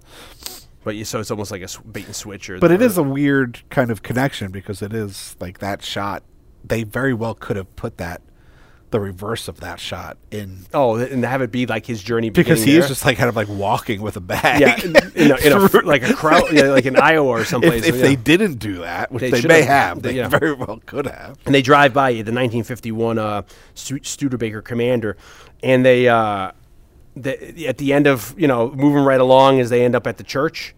But so it's almost like a bait and switch. But it is a weird kind of connection because it is like that shot. They very well could have put the reverse of that shot in. Oh, and have it be like his journey because he is just like kind of like walking with a bag. Yeah, like a crowd, like in Iowa or someplace. If they didn't do that, which they may have, they very well could have. And they drive by the 1951 Studebaker Commander, and they. At the end of, you know, moving right along as they end up at the church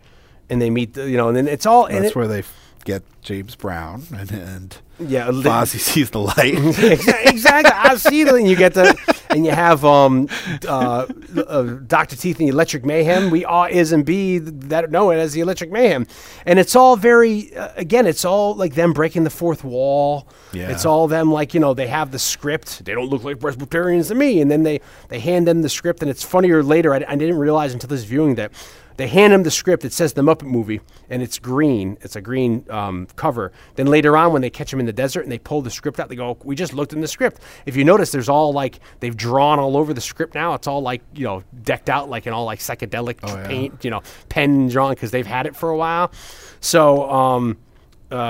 and they meet, and then it's all. That's where they get James Brown and yeah, Fozzie sees the light. Exactly. I see the, and you get the, and you have Dr. Teeth and the Electric Mayhem. We are is and be that know it as the Electric Mayhem. And it's all very, again, it's all like them breaking the fourth wall. Yeah. It's all them like, they have the script. They don't look like Presbyterians to me. And then they hand them the script. And it's funnier later. I didn't realize until this viewing that they hand them the script. It says The Muppet Movie. And it's green. It's a green cover. Then later on when they catch him in the desert and they pull the script out, they go, we just looked in the script. If you notice, there's all like they've drawn all over the script now. It's all like, decked out like in all like psychedelic paint, pen drawn because they've had it for a while. So,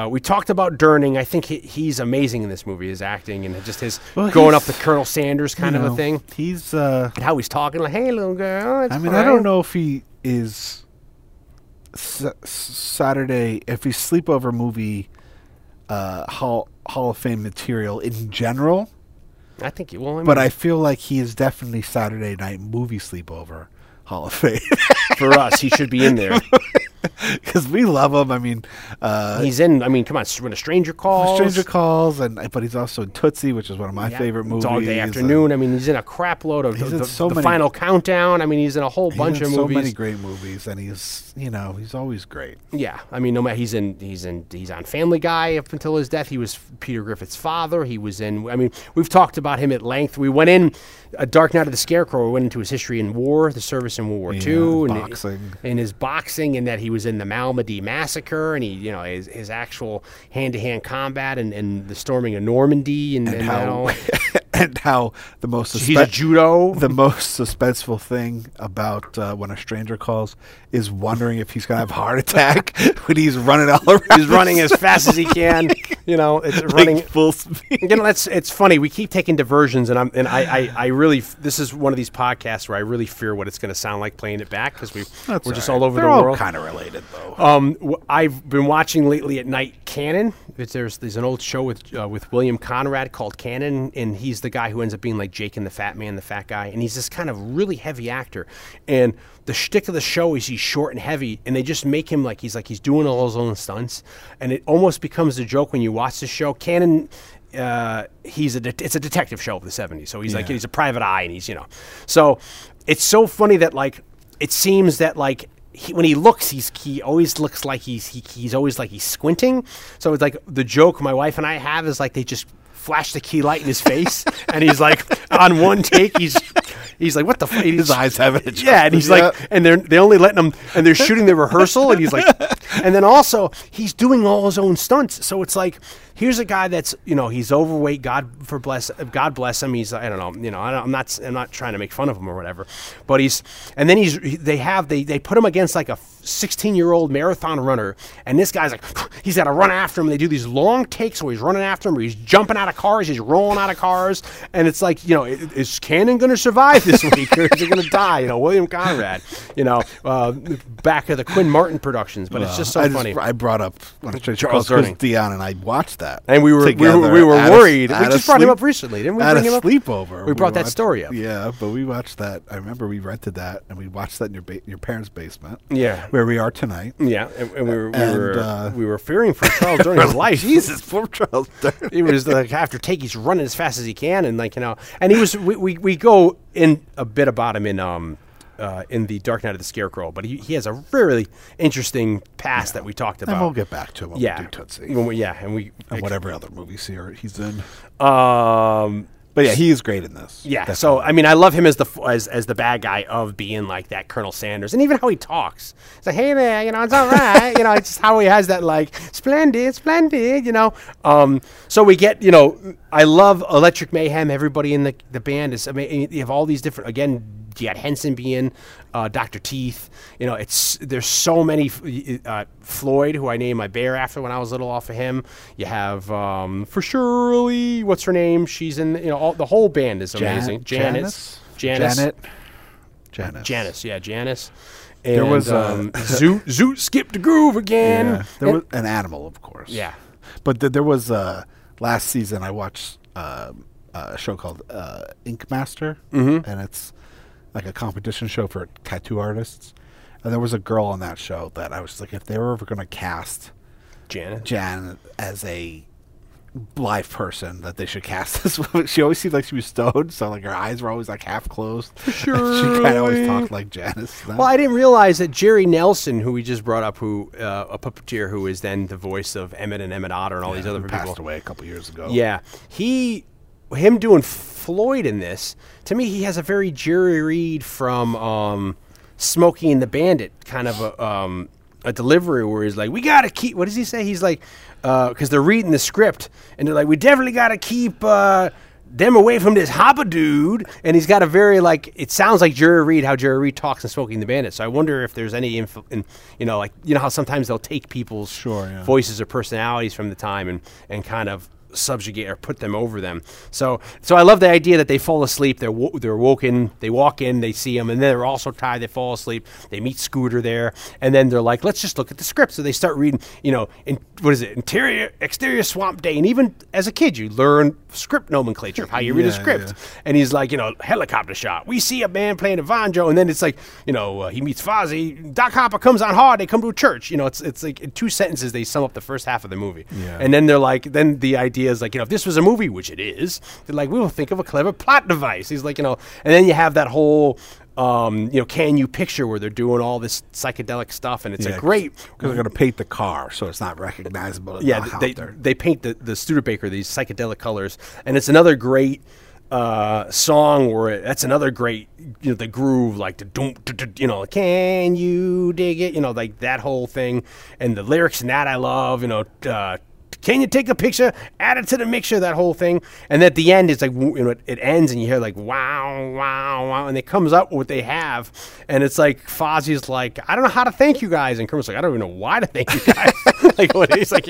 we talked about Durning. I think he's amazing in this movie, his acting and just his going up to Colonel Sanders kind of a thing. He's how he's talking like, hey, little girl. I don't know if he is Saturday, if he's sleepover movie Hall of Fame material in general. I think he will. But I feel like he is definitely Saturday Night Movie Sleepover Hall of Fame. For us, he should be in there. Because we love him. I mean, he's in. I mean, come on, When a Stranger Calls. But he's also in Tootsie, which is one of my favorite movies. Dog Day Afternoon. I mean, he's in a crap load of the Final Countdown. I mean, he's in a whole bunch of movies. So many great movies, and he's always great. Yeah, I mean, no matter he's on Family Guy up until his death. He was Peter Griffin's father. He was in. I mean, we've talked about him at length. We went in a Dark Knight of the Scarecrow. We went into his history in war, the service in World War II, and boxing, and his boxing, and that he was in the Malmedy Massacre, and he, his actual hand-to-hand combat, and the storming of Normandy, and how the most judo. The most suspenseful thing about When a Stranger Calls is wondering if he's gonna have a heart attack when he's running all around. He's running as fast as he can. It's like running full speed. It's funny. We keep taking diversions, this is one of these podcasts where I really fear what it's gonna sound like playing it back because we're just all over the world. Kind of related though. I've been watching lately at night Cannon. There's an old show with William Conrad called Cannon, and he's the guy who ends up being like Jake and the Fat Man, the fat guy, and he's this kind of really heavy actor. And the shtick of the show is he's short and heavy, and they just make him like he's doing all his own stunts, and it almost becomes a joke when you watch the show. Cannon. It's a detective show of the 70s, so he's like he's a private eye, and he's so it's so funny that like it seems that like. When he looks, he always looks like he's always like he's squinting. So it's like the joke my wife and I have is like they just flash the key light in his face, and he's like on one take he's like what the fuck? His eyes haven't adjusted. Yeah, and he's like and they're only letting him and they're shooting the rehearsal, and he's like And then also, he's doing all his own stunts. So it's like, here's a guy that's, you know, he's overweight. God bless him. He's, I don't know, you know, I'm not trying to make fun of him or whatever, but he's, and then they put him against like a 16-year-old marathon runner. And this guy's like, he's got to run after him. They do these long takes where he's running after him, or he's jumping out of cars, he's rolling out of cars. And it's like, you know, is Cannon going to survive this week, or is he going to die? You know, William Conrad, you know, back of the Quinn Martin productions. But it's just so funny. I brought up Charles Dion, and I watched that. And we were worried. We just brought him up recently, didn't we? At a sleepover. We brought that story up. Yeah, but we watched that. I remember we rented that, and we watched that in your parents' basement. Yeah, where we are tonight. Yeah, and we were fearing for Charles Durney's life. Jesus, poor Charles Durney. It was like after take, he's running as fast as he can, and like, you know, and he was. We go in a bit about him in The Dark Knight of the Scarecrow, but he has a really interesting past that we talked about. And we'll get back to him when we do Tootsie. And whatever other movie series he's in. But yeah, he is great in this. Yeah, definitely. So I mean, I love him as the bad guy of being like that Colonel Sanders, and even how he talks. It's like, hey there, you know, it's all right, you know, it's just how he has that like splendid, you know. So we get, you know, I love Electric Mayhem. Everybody in the band is. I mean, you have all these different You got Henson being Dr. Teeth. You know, there's so many. Floyd, who I named my bear after when I was little, off of him. You have for Shirley, what's her name? She's in. You know, the whole band is amazing. Janice. Yeah, Janice. And there was Zoot skipped the groove again. Yeah, there was an animal, of course. Yeah, but there was last season I watched a show called Ink Master, and it's like a competition show for tattoo artists. And there was a girl on that show that I was like, if they were ever going to cast Janet as a live person, that they should cast this woman. She always seemed like she was stoned, so like her eyes were always like half closed. Sure. She kind of always talked like Janice. Then. Well, I didn't realize that Jerry Nelson, who we just brought up, who a puppeteer who is then the voice of Emmett and Emmett Otter and all these other people. Passed away a couple years ago. Yeah. Him doing Floyd in this, to me, he has a very Jerry Reed from Smokey and the Bandit kind of a delivery where he's like, we got to keep, what does he say? He's like, because they're reading the script and they're like, we definitely got to keep them away from this hopper dude. And he's got a very, like, it sounds like Jerry Reed, how Jerry Reed talks in Smokey and the Bandit. So I wonder if there's any info, and you know, like, you know how sometimes they'll take people's voices or personalities from the time and kind of subjugate or put them over them. So I love the idea that they fall asleep, they're woken, they walk in, they see him, and then they're also tired, they fall asleep, they meet Scooter there, and then they're like, let's just look at the script. So they start reading, you know, interior, exterior swamp day, and even as a kid, you learn script nomenclature of how you read a script. And he's like, you know, helicopter shot, we see a man playing a banjo, and then it's like, you know, he meets Fozzie, Doc Hopper comes on hard, they come to a church, you know, it's like in two sentences, they sum up the first half of the movie. Yeah. And then they're like, then the idea is like, you know, if this was a movie, which it is, they're like, we will think of a clever plot device. He's like, you know, and then you have that whole, you know, can you picture where they're doing all this psychedelic stuff, and it's a great because they're going to paint the car, so it's not recognizable. They paint the Studebaker these psychedelic colors, and it's another great song where that's another great, you know, the groove, like the doom, you know, can you dig it? You know, like that whole thing, and the lyrics in that I love, you know. Can you take a picture, add it to the mixture, that whole thing? And at the end, it's like, you know, it ends and you hear like, wow, wow, wow. And it comes up with what they have. And it's like, Fozzie's like, I don't know how to thank you guys. And Kermit's like, I don't even know why to thank you guys. Like, what, he's like,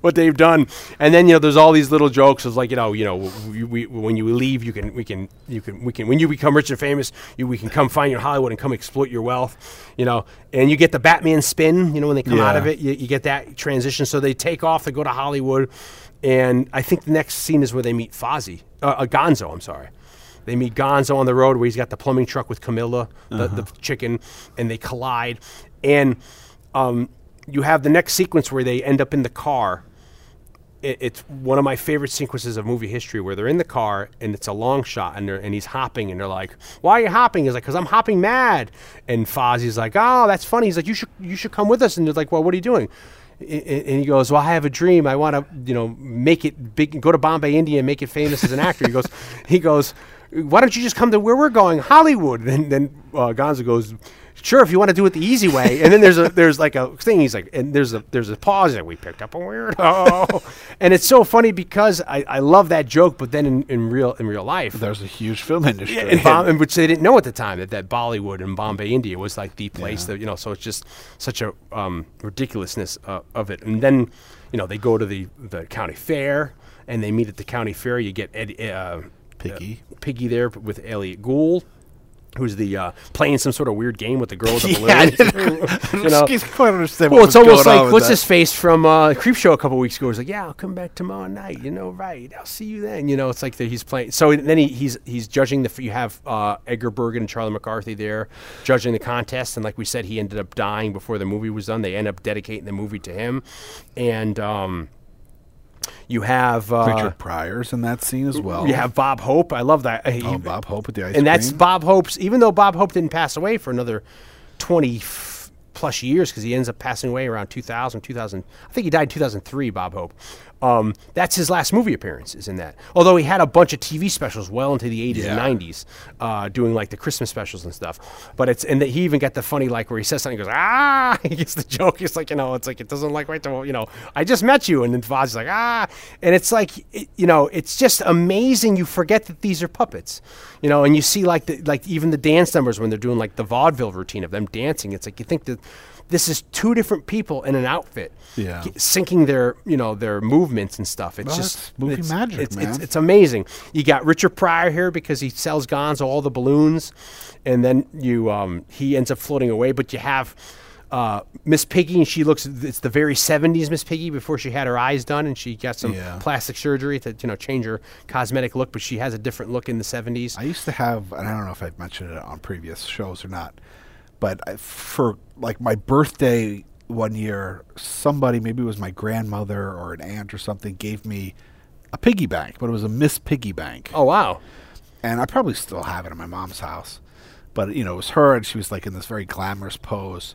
what they've done. And then, you know, there's all these little jokes. It's like, you know, when you leave, we can, when you become rich and famous, we can come find you in Hollywood and come exploit your wealth, you know. And you get the Batman spin, you know, when they come out of it, you get that transition. So they take off, they go to Hollywood, and I think the next scene is where they meet Gonzo. I'm sorry, they meet Gonzo on the road where he's got the plumbing truck with Camilla, the chicken, and they collide. And you have the next sequence where they end up in the car. It's one of my favorite sequences of movie history where they're in the car and it's a long shot and he's hopping and they're like, why are you hopping? He's like, because I'm hopping mad. And Fozzie's like, oh, that's funny. He's like, you should come with us. And they're like, well, what are you doing? And he goes, well, I have a dream. I want to, you know, make it big, go to Bombay, India, and make it famous as an actor. He goes, why don't you just come to where we're going, Hollywood? And then Gonzo goes, sure, if you want to do it the easy way. And then there's like a thing. He's like, and there's a pause that we picked up a weirdo. And it's so funny because I love that joke, but then in real life, there's a huge film industry, which they didn't know at the time that Bollywood and Bombay, India was like the place that, you know, so it's just such a ridiculousness of it. And then, you know, they go to the county fair and they meet at the county fair. You get Piggy there with Elliot Gould, who's playing some sort of weird game with the girl with the balloon. You know? Well, it's almost like, what's his face from Creepshow a couple weeks ago? He's like, yeah, I'll come back tomorrow night. You know, right. I'll see you then. You know, it's like that he's playing. So then he's judging you have Edgar Bergen and Charlie McCarthy there judging the contest. And like we said, he ended up dying before the movie was done. They end up dedicating the movie to him. And, you have Richard Pryor's in that scene as well. You have Bob Hope. I love that. Bob Hope with the ice cream. And that's Bob Hope's. Even though Bob Hope didn't pass away for another 20-plus years, because he ends up passing away around 2000. I think he died in 2003. Bob Hope. That's his last movie appearance, is in that. Although he had a bunch of TV specials well into the 80s and 90s, doing like the Christmas specials and stuff. But he even got the funny, like where he says something, he goes, ah, he gets the joke. It's like, you know, it's like, it doesn't like, right to, you know, I just met you. And then Fozzie's like, ah. And it's like, you know, it's just amazing. You forget that these are puppets, you know, and you see like even the dance numbers when they're doing like the vaudeville routine of them dancing. It's like, you think that this is two different people in an outfit, syncing their, you know, their movements and stuff. It's just movie magic, man. It's amazing. You got Richard Pryor here because he sells Gonzo all the balloons, and then you he ends up floating away. But you have Miss Piggy, and she looks. It's the very '70s Miss Piggy before she had her eyes done, and she got some plastic surgery to, you know, change her cosmetic look. But she has a different look in the '70s. I used to have, and I don't know if I've mentioned it on previous shows or not, but for like my birthday one year, somebody, maybe it was my grandmother or an aunt or something, gave me a piggy bank, but it was a Miss Piggy bank. Oh, wow. And I probably still have it at my mom's house. But, you know, it was her, and she was like in this very glamorous pose.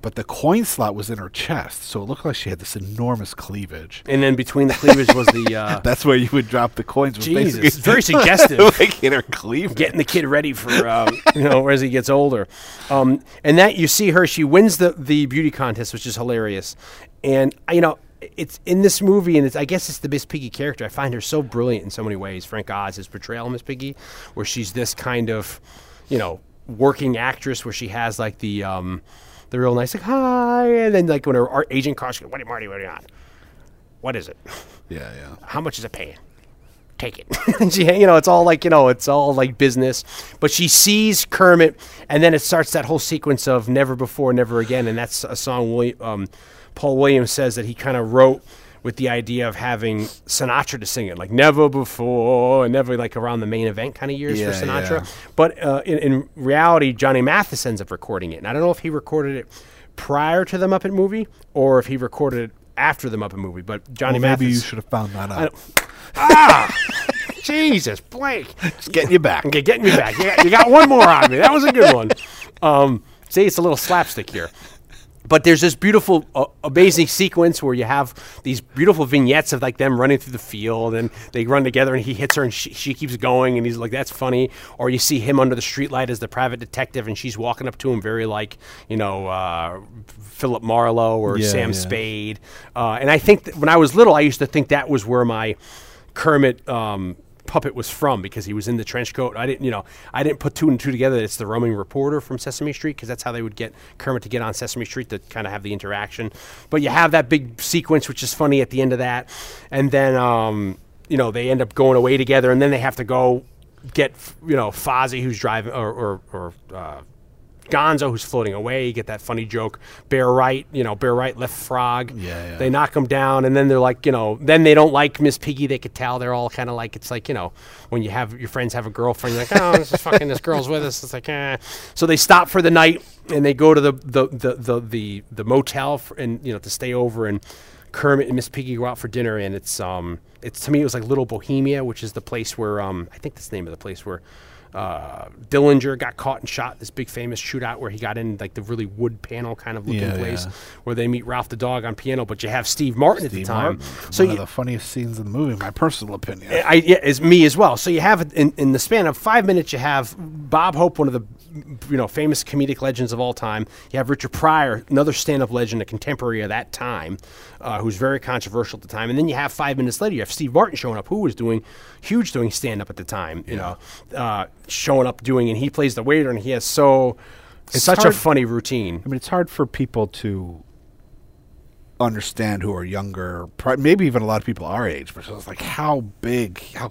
But the coin slot was in her chest, so it looked like she had this enormous cleavage. And then between the cleavage was the... That's where you would drop the coins. Jesus, it's very suggestive. Like in her cleavage. Getting the kid ready for, you know, as he gets older. And that, you see her, she wins the beauty contest, which is hilarious. And, you know, it's in this movie, and I guess it's the Miss Piggy character. I find her so brilliant in so many ways. Frank Oz, his portrayal of Miss Piggy, where she's this kind of, you know, working actress where she has like the... They're real nice, like, hi. And then, like, when her art agent calls, she goes, what are you on? What is it? Yeah. How much is it paying? Take it. And she, you know, it's all like business. But she sees Kermit, and then it starts that whole sequence of Never Before, Never Again. And that's a song Paul Williams says that he kind of wrote with the idea of having Sinatra to sing it, like never before, and never, like around the main event kind of years for Sinatra. Yeah. But in reality, Johnny Mathis ends up recording it. And I don't know if he recorded it prior to the Muppet movie or if he recorded it after the Muppet movie, but Johnny Mathis... Maybe you should have found that out. Jesus, Blake. Just getting you back. Okay, getting me back. You got one more on me. That was a good one. See, it's a little slapstick here. But there's this beautiful, amazing sequence where you have these beautiful vignettes of like them running through the field, and they run together, and he hits her, and she keeps going, and he's like, "That's funny." Or you see him under the streetlight as the private detective, and she's walking up to him, very like, you know, Philip Marlowe or Sam Spade. And I think that when I was little, I used to think that was where my Kermit puppet was from, because he was in the trench coat. I didn't put two and two together that it's the roaming reporter from Sesame Street, because that's how they would get Kermit to get on Sesame Street to kind of have the interaction. But you have that big sequence, which is funny at the end of that, and then you know, they end up going away together, and then they have to go get, you know, Fozzie, who's driving, or Gonzo, who's floating away. You get that funny joke, Bear right, left frog. Yeah. They knock him down, and then they're like, you know, then they don't like Miss Piggy. They could tell they're all kind of like, it's like, you know, when you have your friends have a girlfriend, you're like, oh, this is fucking, this girl's with us. It's like, eh. So they stop for the night, and they go to the motel and, you know, to stay over, and Kermit and Miss Piggy go out for dinner, and it's to me, it was like Little Bohemia, which is the place where, I think that's the name of the place where Dillinger got caught and shot, this big famous shootout where he got in like the really wood panel kind of looking place where they meet Ralph the dog on piano, but you have Steve Martin at the time. So one of the funniest scenes in the movie, my personal opinion. It's me as well. So you have, in the span of 5 minutes, you have Bob Hope, one of the famous comedic legends of all time. You have Richard Pryor, another stand-up legend, a contemporary of that time, who's very controversial at the time. And then you have 5 minutes later, you have Steve Martin showing up, who was doing stand-up at the time, and he plays the waiter, and he has such a funny routine. I mean, it's hard for people to understand who are younger, maybe even a lot of people our age, but it's like how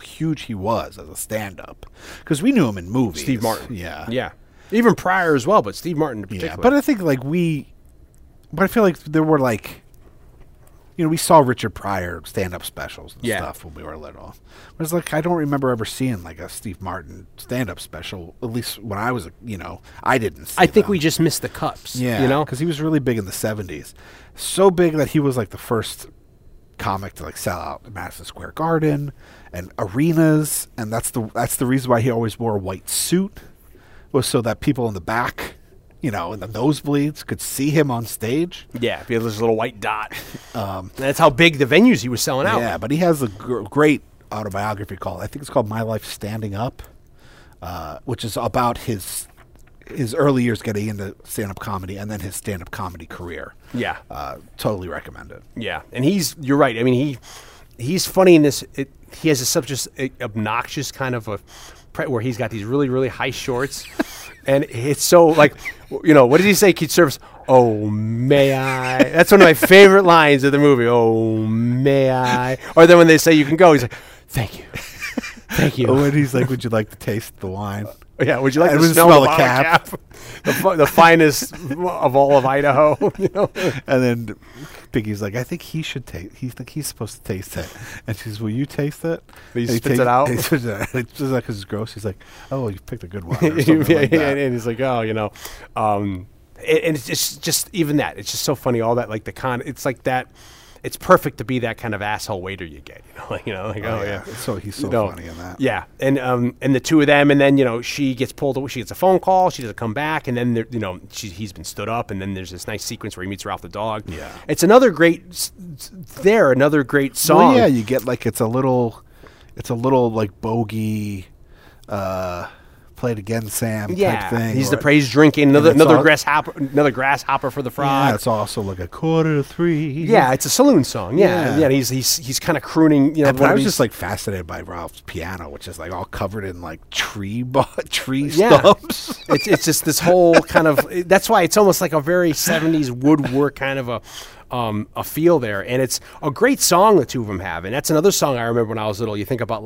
huge he was as a stand-up, because we knew him in movies. Steve Martin. Yeah. Even Pryor as well, but Steve Martin in particular. Yeah, but I think I feel like there were we saw Richard Pryor stand-up specials and stuff when we were little. But it's I don't remember ever seeing a Steve Martin stand-up special, at least when I was, I didn't see I think we just missed the cups, Because he was really big in the 70s. So big that he was the first comic to sell out Madison Square Garden and arenas. And that's the reason why he always wore a white suit, was so that people in the back, in the nosebleeds, could see him on stage. Yeah, if he had this little white dot. That's how big the venues he was selling out. Yeah, but he has a great autobiography called, I think it's called My Life Standing Up, which is about his early years getting into stand-up comedy and then his stand-up comedy career. Yeah. Totally recommend it. Yeah, and you're right. I mean, he's funny in this. He has such an obnoxious kind of a, where he's got these really, really high shorts. And it's so what did he say, Keith Service? Oh, may I? That's one of my favorite lines of the movie. Oh, may I? Or then when they say you can go, he's like, thank you. Thank you. Oh, and he's like, would you like to taste the wine? Yeah, would you like to smell the cap? The finest of all of Idaho. And then Piggy's like, I think he should taste. He think he's supposed to taste it. And she says, will you taste it? He spits it out. It's like it's gross. He's like, oh, you picked a good one. Or something like that. And he's like, oh, and it's just even that. It's just so funny. All that it's like that. It's perfect to be that kind of asshole waiter you get, So he's so funny in that. Yeah, and the two of them, and then she gets pulled away. She gets a phone call. She doesn't come back, and then he's been stood up, and then there's this nice sequence where he meets Ralph the dog. Yeah, it's another great song. Well, yeah, you get it's a little bogey. Play it again, Sam. Yeah, type thing, he's the praise drinking. Another grasshopper. Another grasshopper for the frog. Yeah, it's also a 3:15. Yeah, it's a saloon song. Yeah. He's kind of crooning. But I was just fascinated by Ralph's piano, which is all covered in tree stumps. It's just this whole kind of. That's why it's almost like a very 70s woodwork kind of a feel there, and it's a great song the two of them have, and that's another song I remember when I was little. You think about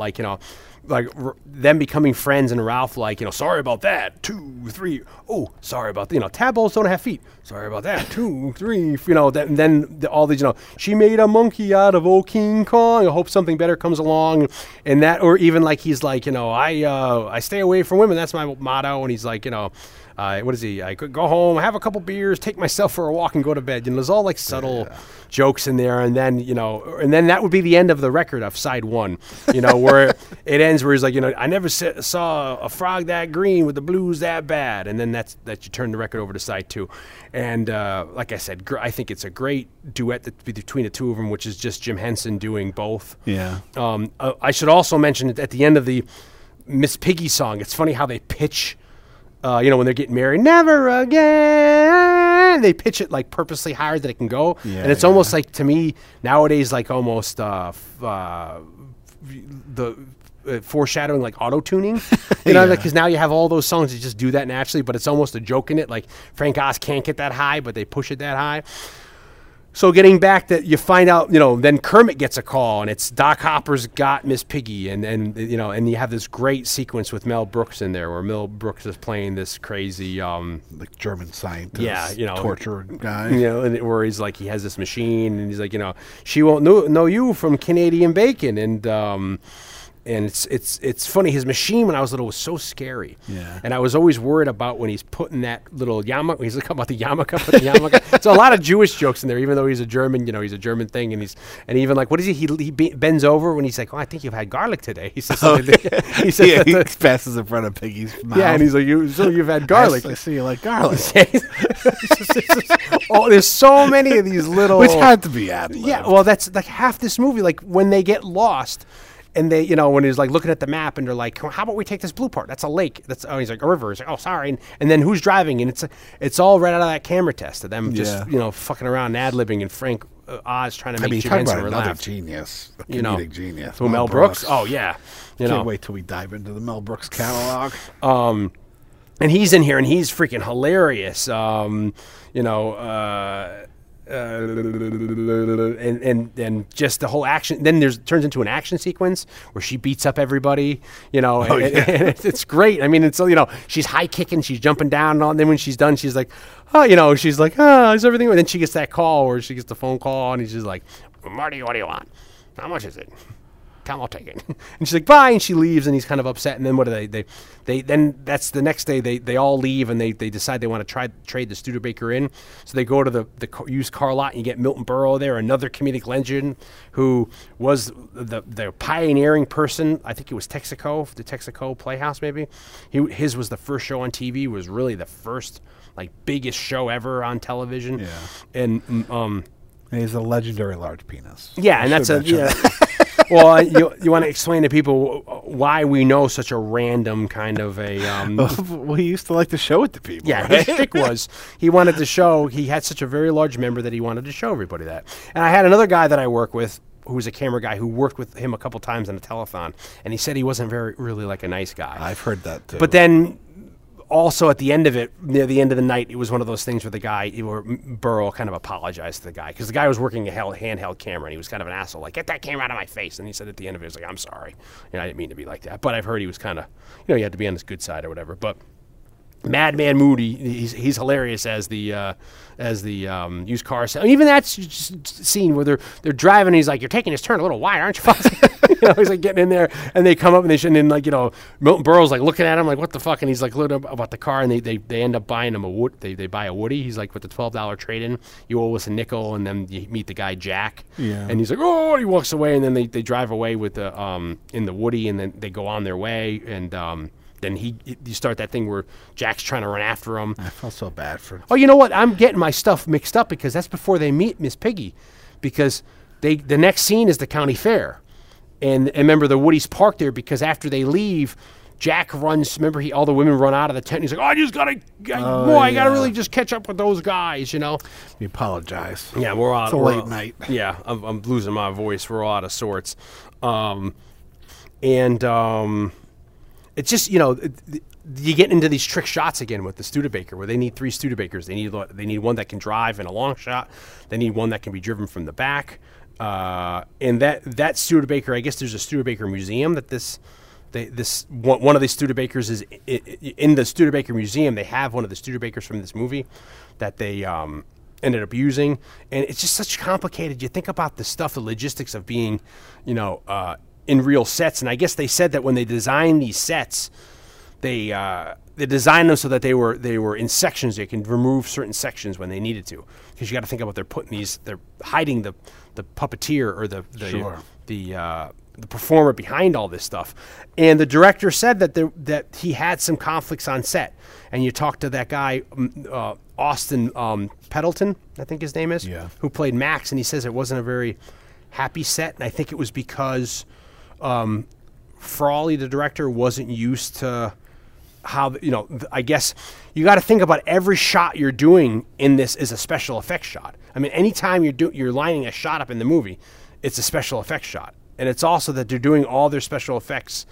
them becoming friends, and Ralph sorry about that, 2, 3, oh, sorry about that, tadpoles don't have feet, sorry about that, 2, 3, and then all these she made a monkey out of old King Kong, I hope something better comes along, and that, or even he's I stay away from women, that's my motto, and he's what is he? I could go home, have a couple beers, take myself for a walk, and go to bed. There's all subtle jokes in there, and then and then that would be the end of the record of side one. Where it ends, where he's I never saw a frog that green with the blues that bad, and then that's you turn the record over to side two, and like I said, I think it's a great duet between the two of them, which is just Jim Henson doing both. Yeah. I should also mention at the end of the Miss Piggy song, it's funny how they pitch. When they're getting married, never again. They pitch it purposely higher than it can go, and it's almost to me nowadays almost the foreshadowing auto tuning. Because now you have all those songs that just do that naturally, but it's almost a joke in it. Frank Oz can't get that high, but they push it that high. So getting back that you find out, then Kermit gets a call, and it's Doc Hopper's got Miss Piggy, and you have this great sequence with Mel Brooks in there, where Mel Brooks is playing this crazy German scientist, torture guy, and where he's he has this machine, and he's she won't know you from Canadian bacon, and And it's funny. His machine when I was little was so scary. Yeah. And I was always worried about when he's putting that little yarmulke. He's like about the yarmulke. Put the yarmulke. So a lot of Jewish jokes in there, even though he's a German. You know, he's a German thing. And even like, what is he? He bends over when he's like, oh, I think you've had garlic today. He says, oh, yeah. He says, yeah, he passes in front of Piggy's mouth. Yeah, and he's like, so you've had garlic. I see you like garlic. Oh, there's so many of these little. Which had to be ad-libbed. Yeah. Well, that's like half this movie. Like when they get lost. And they, you know, when he's like looking at the map and they're like, how about we take this blue part? That's a lake. That's, oh, he's like, a river. He's like, oh, sorry. And then who's driving? And it's all right out of that camera test of them just, you know, fucking around and ad-libbing and Frank Oz trying to make Jim Henson relax. Another genius, a comedic genius. Who, Mel Brooks? Oh, yeah. You know. Can't wait till we dive into the Mel Brooks catalog. And he's in here and he's freaking hilarious. And just the whole action. Then there's turns into an action sequence where she beats up everybody. You know, and it's great. I mean, it's, you know, she's high kicking, she's jumping down, and then when she's done, she's like, oh, you know, she's like, oh, is everything? And then she gets that call, or she gets the phone call, and he's just like, Marty, what do you want? How much is it? Come, I'll take it. And she's like, bye, and she leaves, and he's kind of upset. And then what do they then that's the next day. They all leave, and they decide they want to trade the Studebaker in. So they go to the used car lot, and you get Milton Berle there, another comedic legend who was the pioneering person. I think it was Texaco, the Texaco Playhouse, maybe. His was the first show on TV. Was really the first, like, biggest show ever on television. Yeah, and he's a legendary large penis. Yeah, and that's Well, you want to explain to people why we know such a random kind of a... well, he used to like to show it to people. Yeah, right? His trick was he wanted to show... He had such a very large member that he wanted to show everybody that. And I had another guy that I work with who was a camera guy who worked with him a couple times on a telethon, and he said he wasn't really like a nice guy. I've heard that, too. But then... Also, at the end of it, near the end of the night, it was one of those things where the guy, or Burrow, kind of apologized to the guy because the guy was working a handheld camera and he was kind of an asshole, like, get that camera out of my face. And he said at the end of it, he was like, I'm sorry. You know, I didn't mean to be like that. But I've heard he was kind of, you know, you had to be on his good side or whatever. But Madman Moody, he's hilarious as the used car sale. Even that scene where they're driving, and he's like, you're taking this turn a little wide, aren't you, Fozzie? You know, he's like getting in there, and they come up, and then, like, you know, Milton Berle's like looking at him like, what the fuck? And he's like looking about the car, and they end up buying him a wood. They buy a Woody. He's like, with the $12 trade in, you owe us a nickel, and then you meet the guy Jack. Yeah. And he's like, oh, and he walks away, and then they drive away with the in the Woody, and then they go on their way, and then you start that thing where Jack's trying to run after him. I felt so bad for him. Oh, you know what? I'm getting my stuff mixed up because that's before they meet Miss Piggy, because the next scene is the county fair, and remember the Woody's parked there because after they leave, Jack runs. Remember, all the women run out of the tent. And he's like, "Oh, I just gotta, I gotta really just catch up with those guys," you know. We apologize. Yeah, we're out. It's a late night. Yeah, I'm losing my voice. We're all out of sorts, It's just, you know, you get into these trick shots again with the Studebaker, where they need three Studebakers. They need one that can drive in a long shot. They need one that can be driven from the back. And that Studebaker, I guess there's a Studebaker museum that one of these Studebakers is in the Studebaker museum. They have one of the Studebakers from this movie that they ended up using, and it's just such complicated. You think about the stuff, the logistics of being, you know. In real sets, and I guess they said that when they designed these sets, they designed them so that they were in sections. They can remove certain sections when they needed to, because you got to think about they're hiding the puppeteer or the performer behind all this stuff. And the director said that that he had some conflicts on set, and you talked to that guy Austin Pendleton, I think his name is, who played Max, and he says it wasn't a very happy set, and I think it was because. Frawley, the director, wasn't used to how, you know, I guess you got to think about every shot you're doing in this is a special effects shot. I mean, anytime you're lining a shot up in the movie, it's a special effects shot. And it's also that they're doing all their special effects.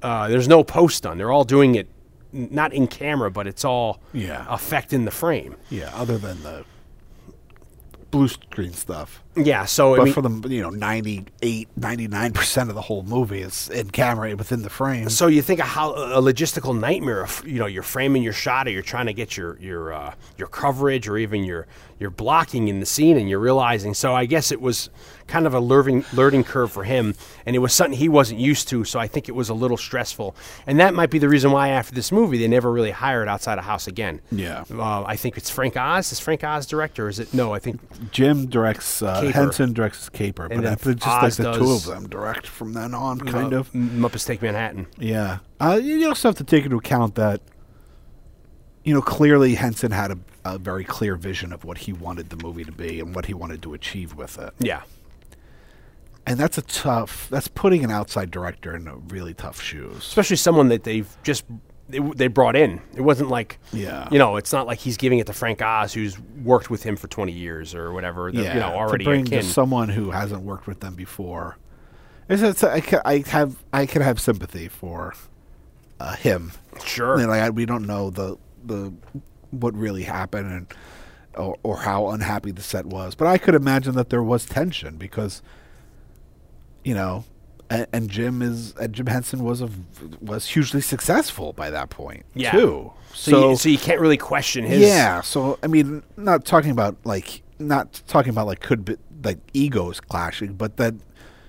There's no post done. They're all doing it, not in camera, but it's all effect in the frame. Yeah, other than the blue screen stuff. Yeah, so but I mean, for the 98, 99% of the whole movie is in camera within the frame. So you think a logistical nightmare of, you're framing your shot, or you're trying to get your coverage, or even your blocking in the scene, and you're realizing. So I guess it was kind of a learning curve for him, and it was something he wasn't used to. So I think it was a little stressful, and that might be the reason why after this movie they never really hired outside of house again. Yeah, I think it's Frank Oz. Is Frank Oz director? Or is it no? I think Jim directs. Henson directs Caper, and but after just Oz like the two of them direct from then on, kind of. Muppets Take Manhattan. Yeah, you also have to take into account that clearly Henson had a very clear vision of what he wanted the movie to be and what he wanted to achieve with it. Yeah. And that's that's putting an outside director in a really tough shoes. Especially someone that they brought in. It wasn't like, it's not like he's giving it to Frank Oz, who's worked with him for 20 years or whatever. Already to bring to someone who hasn't worked with them before. I can have sympathy for him. Sure. We don't know the what really happened and or how unhappy the set was, but I could imagine that there was tension because. And Jim Henson was hugely successful by that point too. So you can't really question his. Yeah. So I mean, not talking about could be like egos clashing, but that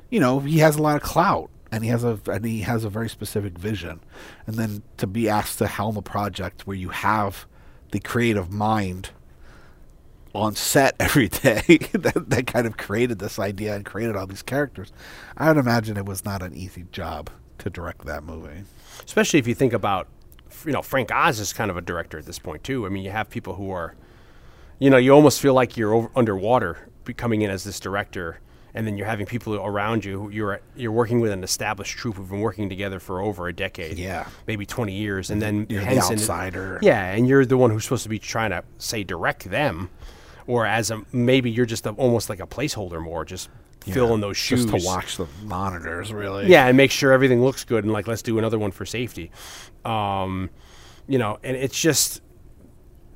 he has a lot of clout and he has a very specific vision, and then to be asked to helm a project where you have the creative mind on set every day that kind of created this idea and created all these characters. I would imagine it was not an easy job to direct that movie. Especially if you think about, Frank Oz is kind of a director at this point too. I mean, you have people who are, you almost feel like you're underwater coming in as this director, and then you're having people around you. You're working with an established troupe who've been working together for over a decade, maybe 20 years, and then you're Henson, the outsider. Yeah, and you're the one who's supposed to be trying to direct them. Or maybe you're just almost like a placeholder more, just fill in those shoes. Just to watch the monitors, really. Yeah, and make sure everything looks good and, let's do another one for safety. And it's just,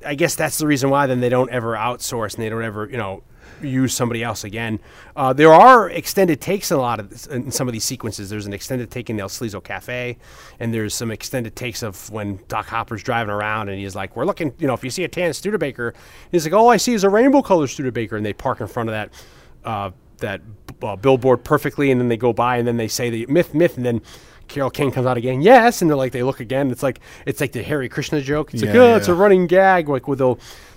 I guess that's the reason why then they don't ever outsource and they don't ever, use somebody else again. There are extended takes in some of these sequences. There's an extended take in El Slizo Cafe, and there's some extended takes of when Doc Hopper's driving around and he's like, we're looking, if you see a tan Studebaker, he's like, all I see is a rainbow colored Studebaker, and they park in front of that billboard perfectly, and then they go by and then they say the myth, and then Carole King comes out again, yes, and they're like, they look again, it's like the Hare Krishna joke, it's a running gag,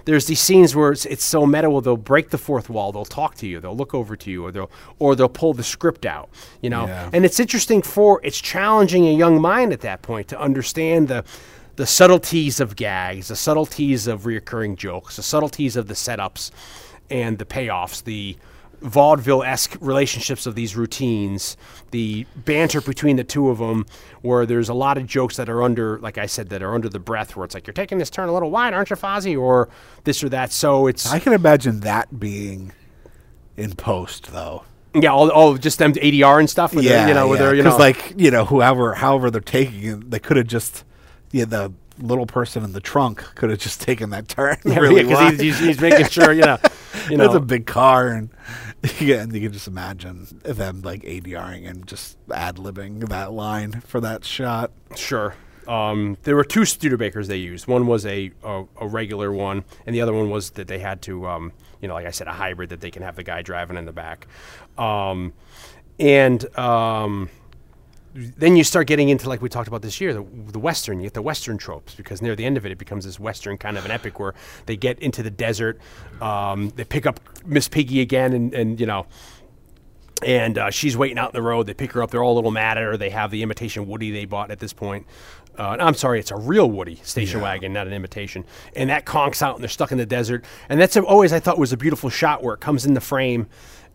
there's these scenes where it's so meta, where they'll break the fourth wall, they'll talk to you, they'll look over to you, or they'll pull the script out, and it's interesting it's challenging a young mind at that point to understand the subtleties of gags, the subtleties of reoccurring jokes, the subtleties of the setups and the payoffs, the vaudeville-esque relationships of these routines, the banter between the two of them, where there's a lot of jokes that are under, like I said, that are under the breath, where it's like, you're taking this turn a little wide, aren't you, Fozzie? Or this or that. So I can imagine that being in post, though. Yeah, just them ADR and stuff. However they're taking it, they could have just, the little person in the trunk could have just taken that turn. Yeah, really, because he's making sure, It's a big car, and you can just imagine them like ADRing and just ad-libbing that line for that shot. Sure. There were two Studebakers they used. One was a regular one, and the other one was that they had to, like I said, a hybrid that they can have the guy driving in the back. Then you start getting into, like we talked about this year, the Western. You get the Western tropes, because near the end of it becomes this Western kind of an epic where they get into the desert, they pick up Miss Piggy again, and she's waiting out in the road. They pick her up. They're all a little mad at her. They have the imitation Woody they bought at this point. I'm sorry, it's a real Woody station wagon, not an imitation. And that conks out, and they're stuck in the desert. And that's always I thought was a beautiful shot where it comes in the frame,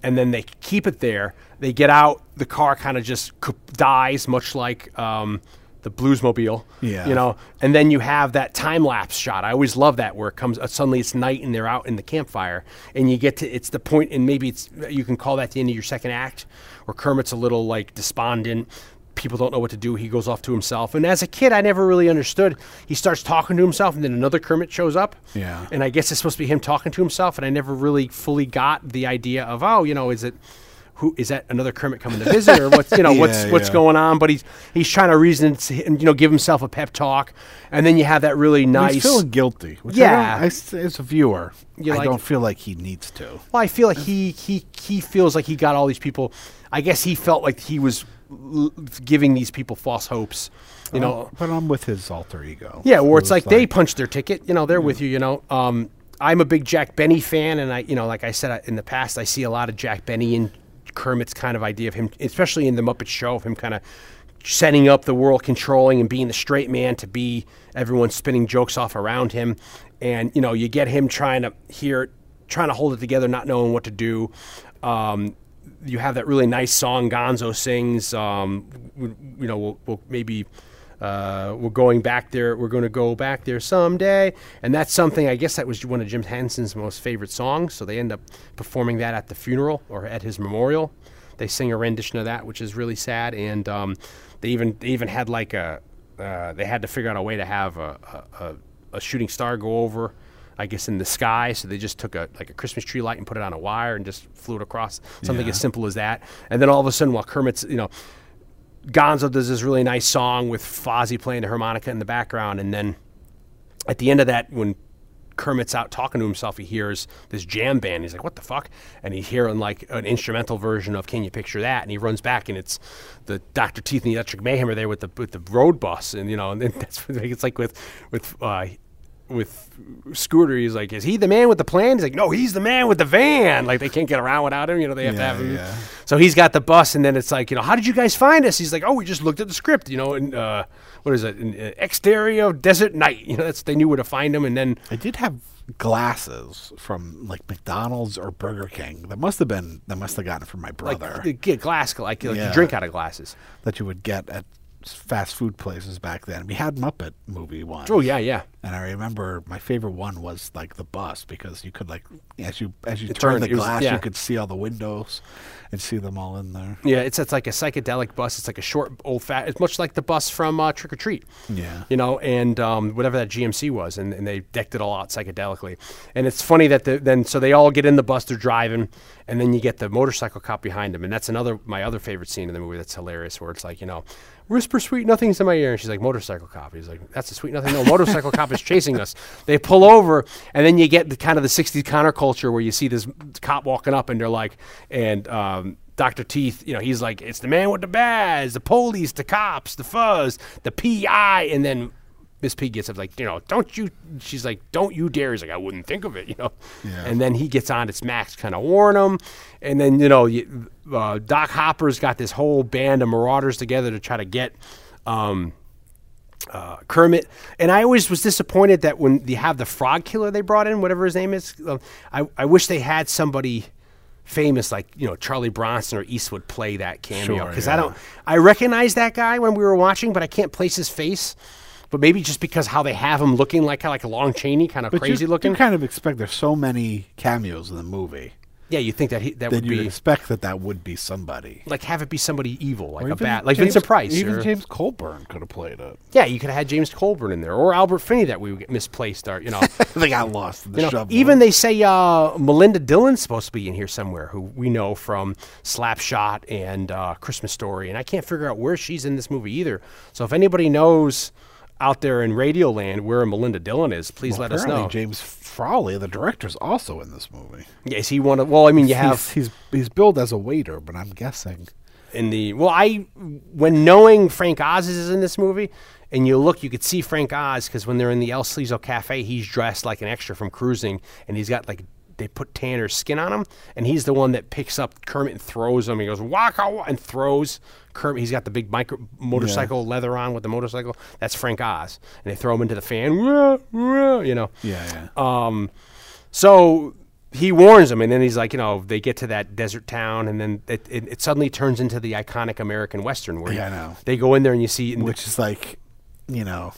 and then they keep it there. They get out. The car kind of just dies, much like the Bluesmobile. Yeah. And then you have that time lapse shot. I always love that where it comes. Suddenly it's night and they're out in the campfire, and you get to it's the point, and maybe you can call that the end of your second act, where Kermit's a little like despondent. people don't know what to do. He goes off to himself. And as a kid, I never really understood. He starts talking to himself, and then another Kermit shows up. Yeah. And I guess it's supposed to be him talking to himself, and I never really fully got the idea of, oh, you know, is it... Who is that? Another Kermit coming to visit, or what's, you know, what's going on? But he's trying to reason and, you know, give himself a pep talk, and then you have that really nice. He's feeling guilty. Which I as a viewer, I don't feel like he needs to. Well, I feel like he feels like he got all these people. I guess he felt like he was giving these people false hopes, you know. But I'm with his alter ego. Yeah, where it's like they punched their ticket. You know, they're with you. You know. I'm a big Jack Benny fan, and I, you know, like I said in the past, I see a lot of Jack Benny in Kermit's kind of idea of him, especially in The Muppet Show, of him kind of setting up the world, controlling and being the straight man to be everyone spinning jokes off around him. And, you know, you get him trying to hold it together, not knowing what to do. You have that really nice song Gonzo sings. You know, we'll maybe... we're going back there. We're going to go back there someday. And that's something, I guess that was one of Jim Henson's most favorite songs. So they end up performing that at the funeral or at his memorial. They sing a rendition of that, which is really sad. And they even had like they had to figure out a way to have a shooting star go over, I guess, in the sky. So they just took a Christmas tree light and put it on a wire and just flew it across. Something as simple as that. And then all of a sudden, while Kermit's, you know, Gonzo does this really nice song with Fozzie playing the harmonica in the background, and then at the end of that, when Kermit's out talking to himself, he hears this jam band. He's like, what the fuck? And he's hearing like an instrumental version of Can You Picture That? And he runs back, and it's the Dr. Teeth and the Electric Mayhem are there with the road bus, and, you know, and then that's it's like with Scooter, he's like, is he the man with the plan? He's like, no, he's the man with the van. Like, they can't get around without him. You know, they have to have him. Yeah. So he's got the bus, and then it's like, you know, how did you guys find us? He's like, oh, we just looked at the script, you know, and what is it? Exterior Desert Night. You know, that's, they knew where to find him. And then I did have glasses from like McDonald's or Burger King. That must have gotten from my brother. Like glass, like you drink out of glasses that you would get at fast food places back then. We had Muppet Movie once. Oh, yeah. And I remember my favorite one was like the bus, because you could, like, as you turn the glass, you could see all the windows and see them all in there. Yeah, it's like a psychedelic bus. It's like a short, it's much like the bus from Trick or Treat. Yeah. You know, and whatever that GMC was, and they decked it all out psychedelically. And it's funny that so they all get in the bus, they're driving, and then you get the motorcycle cop behind them. And that's my other favorite scene in the movie that's hilarious, where it's like, you know, whisper sweet nothing's in my ear. And she's like, motorcycle cop. He's like, that's a sweet nothing. No, motorcycle cop is chasing us. They pull over, and then you get the kind of the 60s counterculture where you see this cop walking up, and they're like, and Dr. Teeth, you know, he's like, it's the man with the badge, the police, the cops, the fuzz, the PI. And then Miss Piggy gets up, like, you know, she's like, don't you dare. He's like, I wouldn't think of it, you know. Yeah. And then he gets on, it's Max kind of warn him. And then, you know, Doc Hopper's got this whole band of marauders together to try to get Kermit. And I always was disappointed that when they have the frog killer they brought in, whatever his name is, I wish they had somebody famous, like, you know, Charlie Bronson or Eastwood play that cameo. Because I recognize that guy when we were watching, but I can't place his face. But maybe just because how they have him looking like a Lon Chaney, kind of crazy looking. You kind of expect there's so many cameos in the movie. Yeah, you think that would be. You expect that would be somebody. Like, have it be somebody evil, like Vincent Price. Even James Colburn could have played it. Yeah, you could have had James Colburn in there, or Albert Finney that we misplaced. Or, you know, they got lost in the shuffle. Even they say Melinda Dillon's supposed to be in here somewhere, who we know from Slapshot and Christmas Story, and I can't figure out where she's in this movie either. So if anybody knows out there in Radio Land where Melinda Dillon is, please let us know. James Frawley, the director, is also in this movie. Yeah, is he one of... Well, I mean, he's billed as a waiter, but I'm guessing when knowing Frank Oz is in this movie, and you could see Frank Oz, because when they're in the El Slizo Cafe, he's dressed like an extra from Cruising, and he's got like, they put Tanner's skin on him, and he's the one that picks up Kermit and throws him. He goes, waka, and throws Kermit. He's got the big motorcycle leather on with the motorcycle. That's Frank Oz. And they throw him into the fan, wah, wah, you know. Yeah, yeah. So he warns him, and then he's like, you know, they get to that desert town, and then it suddenly turns into the iconic American Western where they go in there and you see... Which is like, you know...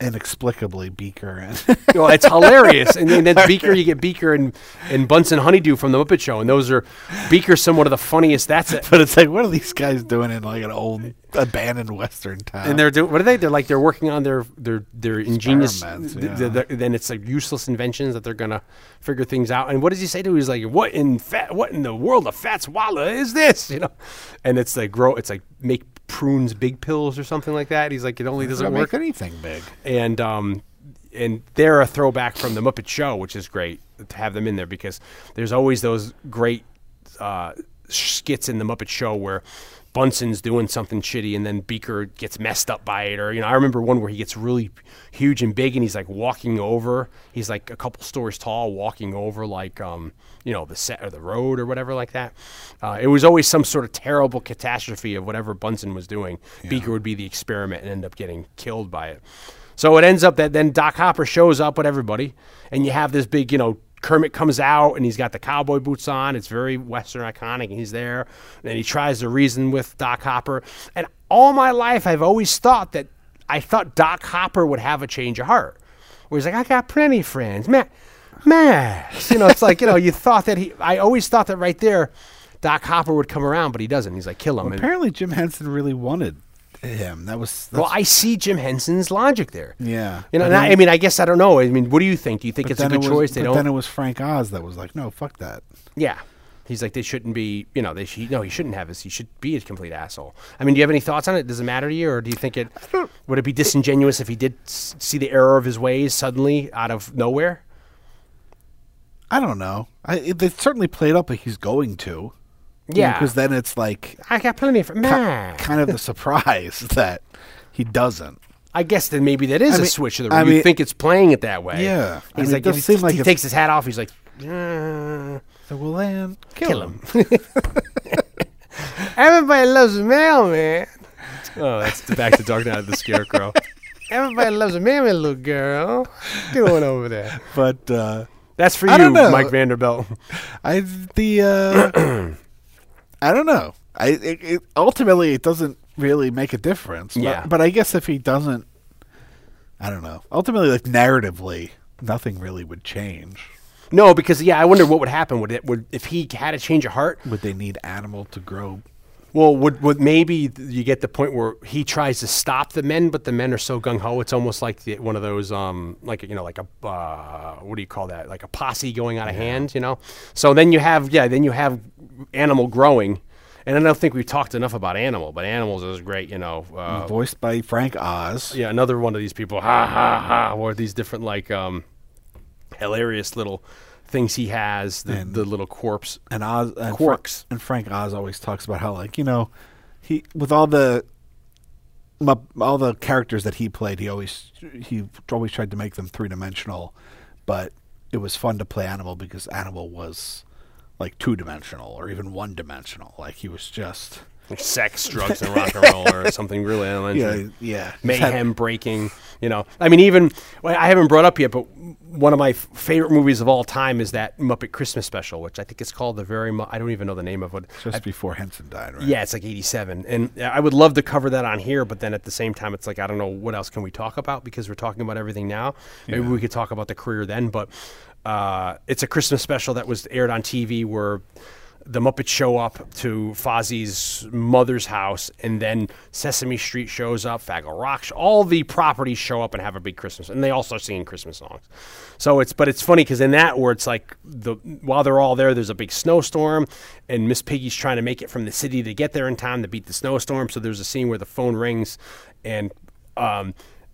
inexplicably Beaker. And well, it's hilarious. And then that's Beaker. You get Beaker and Bunsen Honeydew from The Muppet Show. And those are, Beaker's somewhat of the funniest. That's it. But it's like, what are these guys doing in like an old abandoned Western town? And they're doing, what are they? They're like, they're working on their ingenious, then it's like useless inventions that they're going to figure things out. And what does he say to him? He's like, what in the world of Fats Walla is this? You know? And it's like make prunes big pills or something like that. He's like, it only doesn't work anything big. And and they're a throwback from The Muppet Show, which is great to have them in there because there's always those great skits in The Muppet Show where Bunsen's doing something shitty and then Beaker gets messed up by it. Or, you know, I remember one where he gets really huge and big and he's like walking over. He's like a couple stories tall, walking over like, you know, the set or the road or whatever like that. It was always some sort of terrible catastrophe of whatever Bunsen was doing. Yeah. Beaker would be the experiment and end up getting killed by it. So it ends up that then Doc Hopper shows up with everybody and you have this big, you know, Kermit comes out, and he's got the cowboy boots on. It's very Western iconic, and he's there. And he tries to reason with Doc Hopper. And all my life, I've always thought that I thought Doc Hopper would have a change of heart. Where he's like, I got plenty of friends. You know, it's like, you know, you thought that he, I always thought that right there, Doc Hopper would come around, but he doesn't. He's like, kill him. Well, apparently, Jim Henson really wanted him. Well, I see Jim Henson's logic there. Yeah, you know. And I mean, I guess I don't know. I mean, what do you think? Do you think it's a good choice? They don't. Then it was Frank Oz that was like, no, fuck that. Yeah, he's like, they shouldn't be. You know, he shouldn't have this. He should be a complete asshole. I mean, do you have any thoughts on it? Does it matter to you, or do you think it would it be disingenuous if he did see the error of his ways suddenly out of nowhere? I don't know. They certainly played up like he's going to. Yeah, because then it's like I got plenty of kind of the surprise that he doesn't. I guess then maybe that is a switch. You think it's playing it that way? Yeah, he's like, he takes his hat off. He's like, so we'll land, kill him. Everybody loves a mailman. Oh, that's the Back to Dark Knight of the Scarecrow. Everybody loves a mailman, little girl. Get on over there. But that's for you, Mike Vanderbilt. I don't know. Ultimately, it doesn't really make a difference. Yeah. But I guess if he doesn't, I don't know. Ultimately, like narratively, nothing really would change. No, because I wonder what would happen. Would if he had a change of heart? Would they need Animal to grow? Well, would maybe you get the point where he tries to stop the men, but the men are so gung ho. It's almost like one of those, what do you call that? Like a posse going out of hand, you know. So then you have Animal growing, and I don't think we've talked enough about Animal, but Animals is great, you know. Voiced by Frank Oz. Yeah, another one of these people, ha ha ha, or these different hilarious little things he has, the little corpse and Oz and quirks. And Frank Oz always talks about how, like, you know, he with all the characters that he played, he always tried to make them three-dimensional, but it was fun to play Animal because Animal was like two-dimensional or even one-dimensional. Like he was just sex, drugs, and rock and roll, or something really elementary. Yeah, mayhem breaking. You know, I mean, even I haven't brought up yet, but one of my favorite movies of all time is that Muppet Christmas special, which I think it's called I don't even know the name of it. Just before Henson died, right? Yeah, it's like 1987, and I would love to cover that on here, but then at the same time, it's like I don't know what else can we talk about because we're talking about everything now. Maybe we could talk about the career then, but it's a Christmas special that was aired on TV where the Muppets show up to Fozzie's mother's house, and then Sesame Street shows up, Fraggle Rock, all the properties show up and have a big Christmas, and they all start singing Christmas songs. So it's funny because in that where it's like while they're all there, there's a big snowstorm, and Miss Piggy's trying to make it from the city to get there in time to beat the snowstorm. So there's a scene where the phone rings, and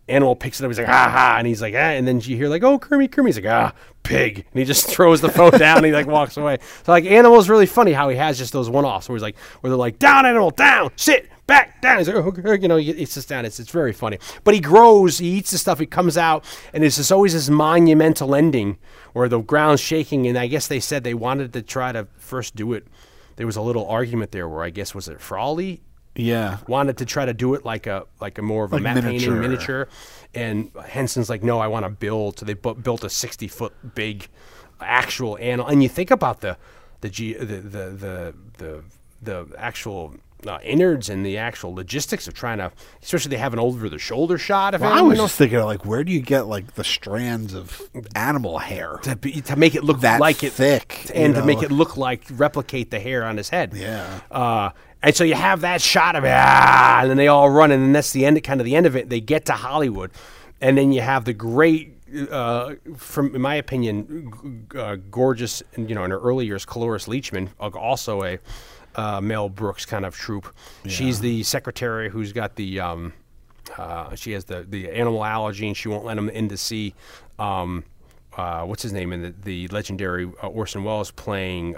Animal picks it up. He's like, ha ha, and he's like, ah, and then you hear like, oh, Kermit. He's like, ah, pig, and he just throws the phone down and he like walks away. So like Animal's really funny how he has just those one-offs where he's like, where they're like, down Animal, down, sit, back, down. He's like, oh, you know, he sits down. It's very funny. But he grows, he eats the stuff, he comes out, and it's just always this monumental ending where the ground's shaking. And I guess they said they wanted to try to first do it. There was a little argument there where I guess was it Frawley? Yeah, wanted to try to do it like a more of a matte painting miniature, and Henson's like, no, I want to build. So they built a 60-foot big actual animal. And you think about the actual innards and the actual logistics of trying to, especially they have an over-the-shoulder shot of it. I was just thinking, like, where do you get, like, the strands of animal hair? To make it look that like thick, it thick. And to make it look like, replicate the hair on his head. Yeah. And so you have that shot of it, and then they all run, and then that's the end, kind of the end of it. They get to Hollywood, and then you have the great, from in my opinion, gorgeous, you know, in her early years, Coloris Leachman, also a Mel Brooks kind of troupe. Yeah. She's the secretary who's got the, she has the animal allergy, and she won't let him in to see, what's his name in the legendary Orson Welles playing.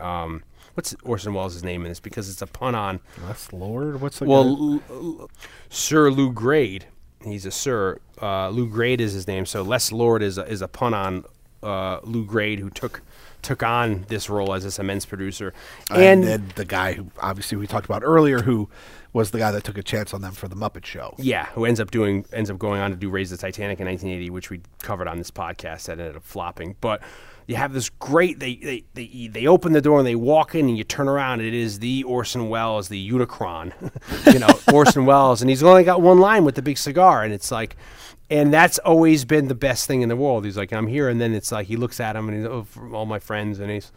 What's Orson Welles' name in this? Because it's a pun on... What's Lord? What's the Sir Lew Grade. He's a Sir. Lew Grade is his name. So Les Lord is a pun on Lew Grade, who took on this role as this immense producer. And then the guy who, obviously, we talked about earlier, who was the guy that took a chance on them for The Muppet Show. Yeah, who ends up going on to do Raise the Titanic in 1980, which we covered on this podcast. That ended up flopping. But... you have this great, they open the door and they walk in and you turn around. It is the Orson Welles, the Unicron, you know, Orson Welles. And he's only got one line with the big cigar. And it's like, and that's always been the best thing in the world. He's like, I'm here. And then it's like, he looks at him and he's, oh, for all my friends. And he's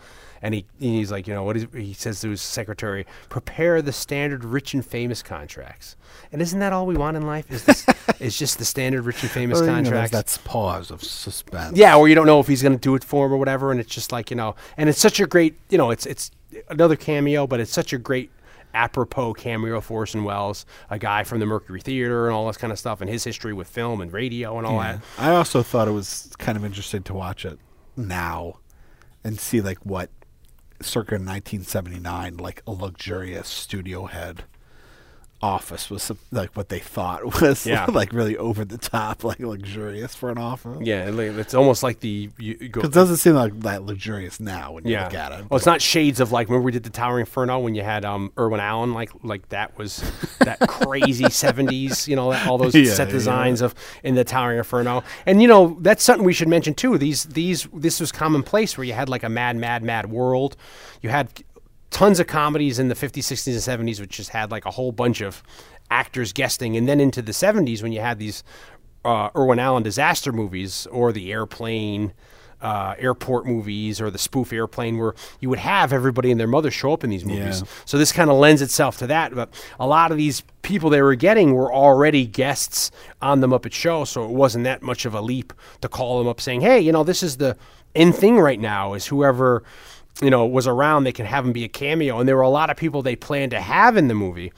like, you know, he says to his secretary, prepare the standard rich and famous contracts. And isn't that all we want in life? Is this? It's just the standard rich and famous contracts. That's pause of suspense. Yeah, or you don't know if he's going to do it for him or whatever. And it's just like, you know, and it's such a great, you know, it's another cameo, but it's such a great apropos cameo for Orson Welles, a guy from the Mercury Theater and all this kind of stuff, and his history with film and radio and all that. I also thought it was kind of interesting to watch it now and see like what circa 1979, like a luxurious studio head office was, like what they thought was like really over the top, like luxurious for an office. Yeah, it's almost like it doesn't seem like that luxurious now when you look at it. Well, it's not shades of like, remember we did the Tower Inferno when you had Irwin Allen, like that was that crazy 70s, you know, all those set designs of in the Tower Inferno. And you know, that's something we should mention too. This was commonplace where you had like a mad world. You had tons of comedies in the 50s, 60s, and 70s, which just had like a whole bunch of actors guesting. And then into the 70s when you had these Irwin Allen disaster movies or the airplane, airport movies or the spoof Airplane, where you would have everybody and their mother show up in these movies. Yeah. So this kind of lends itself to that. But a lot of these people they were getting were already guests on The Muppet Show, so it wasn't that much of a leap to call them up saying, hey, you know, this is the in thing right now is whoever... you know, was around, they can have him be a cameo. And there were a lot of people they planned to have in the movie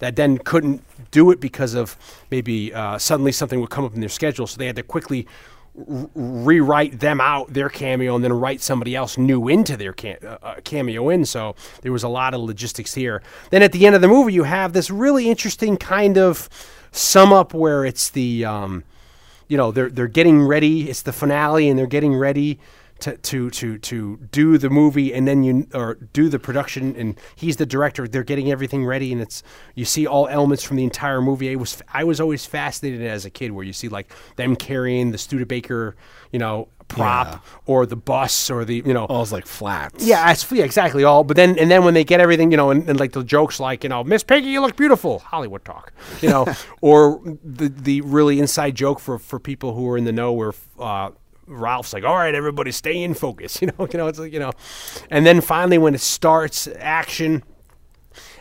that then couldn't do it because of maybe suddenly something would come up in their schedule. So they had to quickly rewrite them out, their cameo, and then write somebody else new into their cameo in. So there was a lot of logistics here. Then at the end of the movie, you have this really interesting kind of sum up where it's the, you know, they're getting ready. It's the finale and they're getting ready to do the movie, and then do the production, and he's the director. They're getting everything ready, and it's, you see all elements from the entire movie. I was always fascinated as a kid where you see like them carrying the Studebaker, you know, prop or the bus or the, you know, all like flats. Yeah, exactly all. But then when they get everything, you know, and like the jokes, like, you know, Miss Piggy, you look beautiful, Hollywood talk, you know, or the really inside joke for people who are in the know where. Ralph's like, all right, everybody stay in focus, you know, it's like, you know, and then finally when it starts action,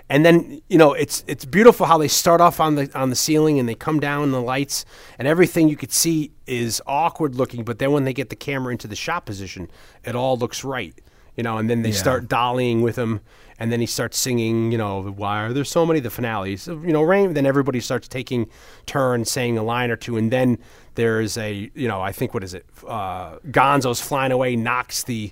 and then, you know, it's beautiful how they start off on the ceiling and they come down the lights and everything you could see is awkward looking. But then when they get the camera into the shot position, it all looks right, you know, and then they start dollying with him. And then he starts singing, you know, why are there so many, the finales, you know, rain. Then everybody starts taking turns saying a line or two. And then there's a, you know, I think, what is it? Gonzo's flying away, knocks the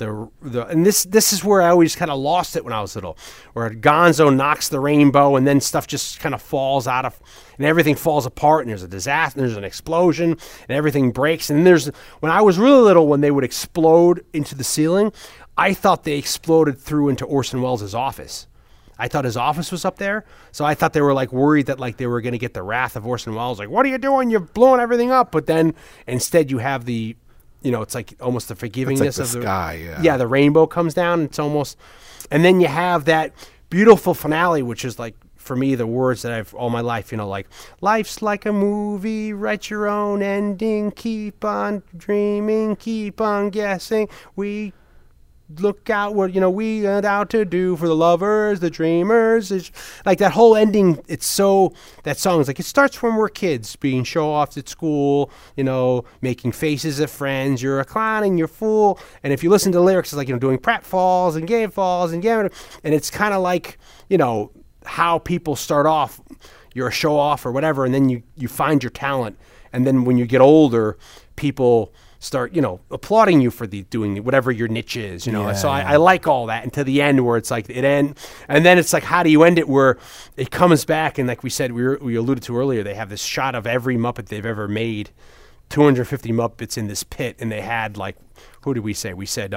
and this is where I always kind of lost it when I was little, where Gonzo knocks the rainbow and then stuff just kind of falls out of, and everything falls apart and there's a disaster and there's an explosion and everything breaks. And there's, when I was really little, when they would explode into the ceiling, I thought they exploded through into Orson Welles' office. I thought his office was up there, so I thought they were like worried that like they were going to get the wrath of Orson Welles, like, what are you doing? You're blowing everything up. But then instead you have the, you know, it's like almost the forgivingness like of the sky. Yeah, the rainbow comes down. It's almost, and then you have that beautiful finale, which is like for me, the words that I've all my life, you know, like, life's like a movie, write your own ending, keep on dreaming, keep on guessing, we look out what, you know, we got out to do for the lovers, the dreamers. It's like that whole ending, it's so, that song is like, it starts when we're kids, being show-offs at school, you know, making faces at friends, you're a clown and you're a fool. And if you listen to the lyrics, it's like, you know, doing pratfalls and game falls and game, and it's kind of like, you know, how people start off, you're a show-off or whatever, and then you find your talent, and then when you get older, people start, you know, applauding you for doing whatever your niche is, you know. Yeah. So I like all that until the end, where it's like it end, and then it's like, how do you end it where it comes back? And like we said, we alluded to earlier, they have this shot of every Muppet they've ever made, 250 Muppets in this pit, and they had, like, who did we say? We said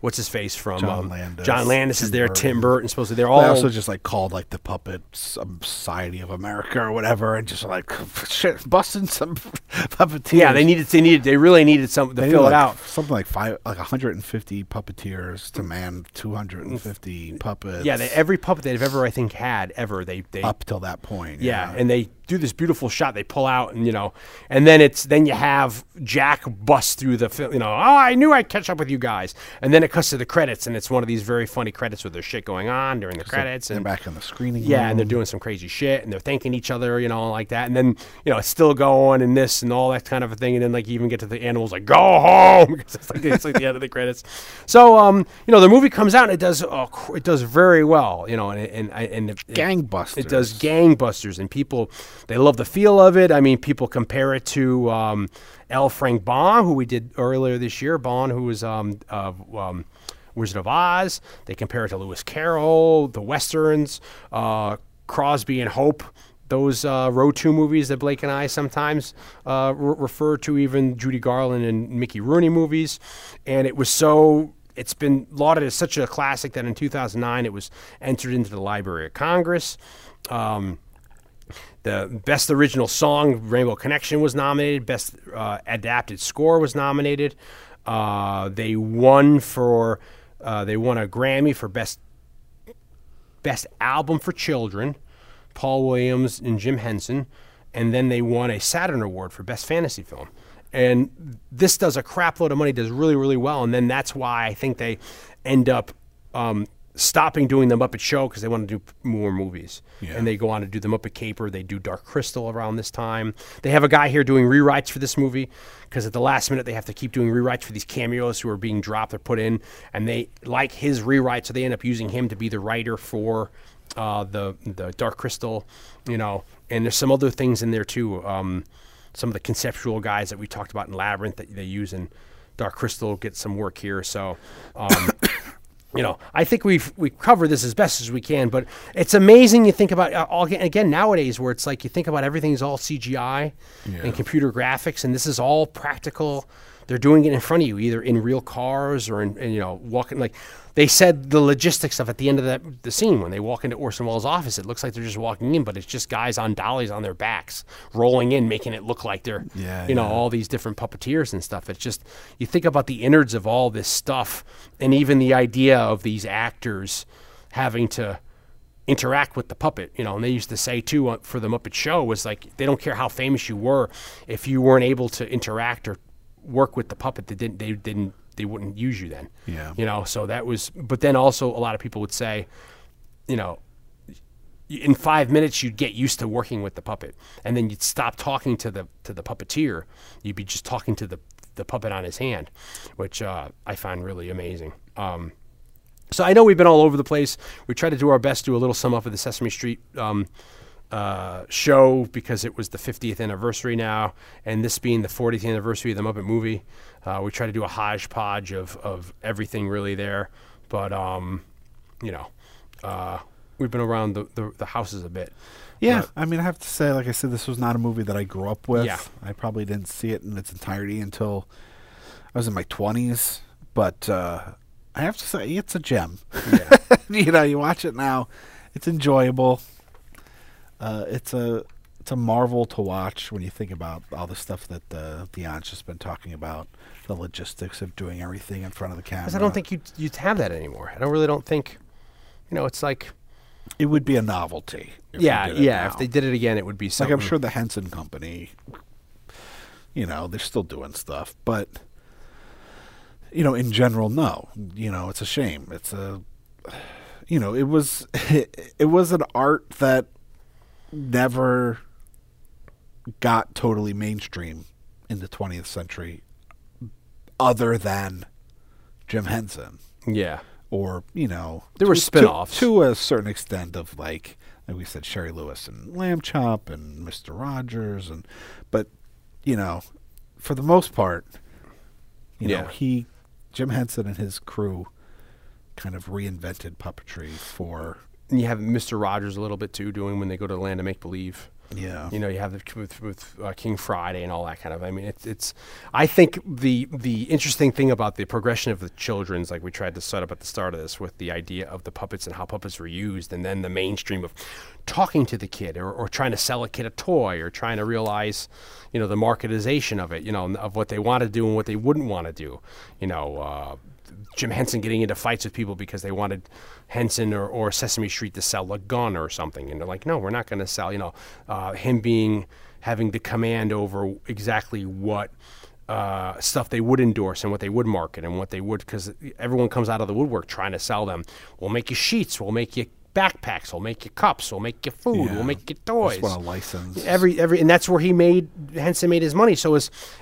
what's his face from John Landis? John Landis is there. Tim Burton, supposedly they're all. They also just like called like the Puppet Society of America or whatever, and just like shit, busting some puppeteers. Yeah, they really needed something to fill it out. Something like 150 puppeteers to man 250 puppets. Yeah, every puppet they've ever, I think, had ever they up till that point. Yeah, yeah, and they do this beautiful shot. They pull out, and you know, and then you have Jack bust through the, you know, oh, I knew I'd catch up with you guys, and then it cuts to the credits, and it's one of these very funny credits with there's shit going on during the credits, and back on the screen again. Yeah, and they're doing some crazy shit, and they're thanking each other, you know, like that, and then you know it's still going and this and all that kind of a thing, and then like you even get to the animals like go home because it's like the end of the credits. So you know, the movie comes out and it does very well, you know, and gangbusters. It does gangbusters, and people. They love the feel of it. I mean, people compare it to L. Frank Baum, who we did earlier this year. Baum, who was Wizard of Oz. They compare it to Lewis Carroll, the Westerns, Crosby and Hope. Those Road 2 movies that Blake and I sometimes refer to, even Judy Garland and Mickey Rooney movies. And it was so... It's been lauded as such a classic that in 2009 it was entered into the Library of Congress. The Best Original Song, Rainbow Connection, was nominated. Best Adapted Score was nominated. They won a Grammy for Best Album for Children, Paul Williams and Jim Henson, and then they won a Saturn Award for Best Fantasy Film. And this does a crapload of money, does really, really well, and then that's why I think they end up... stopping doing The Muppet Show because they want to do more movies. Yeah. And they go on to do The Muppet Caper. They do Dark Crystal around this time. They have a guy here doing rewrites for this movie because at the last minute they have to keep doing rewrites for these cameos who are being dropped or put in. And they like his rewrite, so they end up using him to be the writer for the Dark Crystal, you know. And there's some other things in there too. Some of the conceptual guys that we talked about in Labyrinth that they use in Dark Crystal get some work here. So... you know, I think we cover this as best as we can, but it's amazing. You think about all again nowadays, where it's like you think about everything's all CGI and computer graphics, and this is all practical. They're doing it in front of you, either in real cars or in you know walking. Like they said, the logistics of at the end of the scene when they walk into Orson Welles' office, it looks like they're just walking in, but it's just guys on dollies on their backs rolling in, making it look like they're you know all these different puppeteers and stuff. It's just you think about the innards of all this stuff, and even the idea of these actors having to interact with the puppet, you know, and they used to say too for The Muppet Show was like they don't care how famous you were if you weren't able to interact or work with the puppet, they wouldn't use you then. Yeah. You know, so that was, but then also a lot of people would say, you know, in 5 minutes you'd get used to working with the puppet, and then you'd stop talking to the puppeteer. You'd be just talking to the puppet on his hand, which I find really amazing. So I know we've been all over the place. We try to do our best to do a little sum up of the Sesame Street show because it was the 50th anniversary now, and this being the 40th anniversary of the Muppet Movie. We try to do a hodgepodge of everything really there, but you know, we've been around the houses a bit. Yeah, I mean, I have to say, like I said, this was not a movie that I grew up with. Yeah. I probably didn't see it in its entirety until I was in my 20s, but I have to say, it's a gem. Yeah. You know, you watch it now, it's enjoyable. It's a marvel to watch when you think about all the stuff that Dion's just been talking about, the logistics of doing everything in front of the camera. Because I don't think you'd have that anymore. I don't think, you know, it's like It would be a novelty. Yeah. If they did it again, it would be something. Like, I'm sure the Henson Company, you know, they're still doing stuff. But, you know, in general, no. You know, it's a shame. It's a, you know, it was an art that never got totally mainstream in the 20th century other than Jim Henson. Yeah. Or, you know, there were spinoffs to a certain extent of, like we said, Sherry Lewis and Lamb Chop and Mr. Rogers, but you know, for the most part, you know, Jim Henson and his crew kind of reinvented puppetry for. And you have Mr. Rogers a little bit too, doing when they go to the land of make believe. Yeah, you know, you have with King Friday and all that kind of. I mean, it's. I think the interesting thing about the progression of the children's, like we tried to set up at the start of this, with the idea of the puppets and how puppets were used, and then the mainstream of talking to the kid or trying to sell a kid a toy or trying to realize, you know, the marketization of it, you know, of what they want to do and what they wouldn't want to do, you know. Jim Henson getting into fights with people because they wanted Henson or Sesame Street to sell a gun or something, and they're like, no, we're not going to sell, you know, him having the command over exactly what stuff they would endorse and what they would market and what they would, because everyone comes out of the woodwork trying to sell them. We'll make you sheets, we'll make you backpacks, we'll make you cups, we'll make you food, we'll make you toys. That's what a license. Every and that's where Henson made his money. So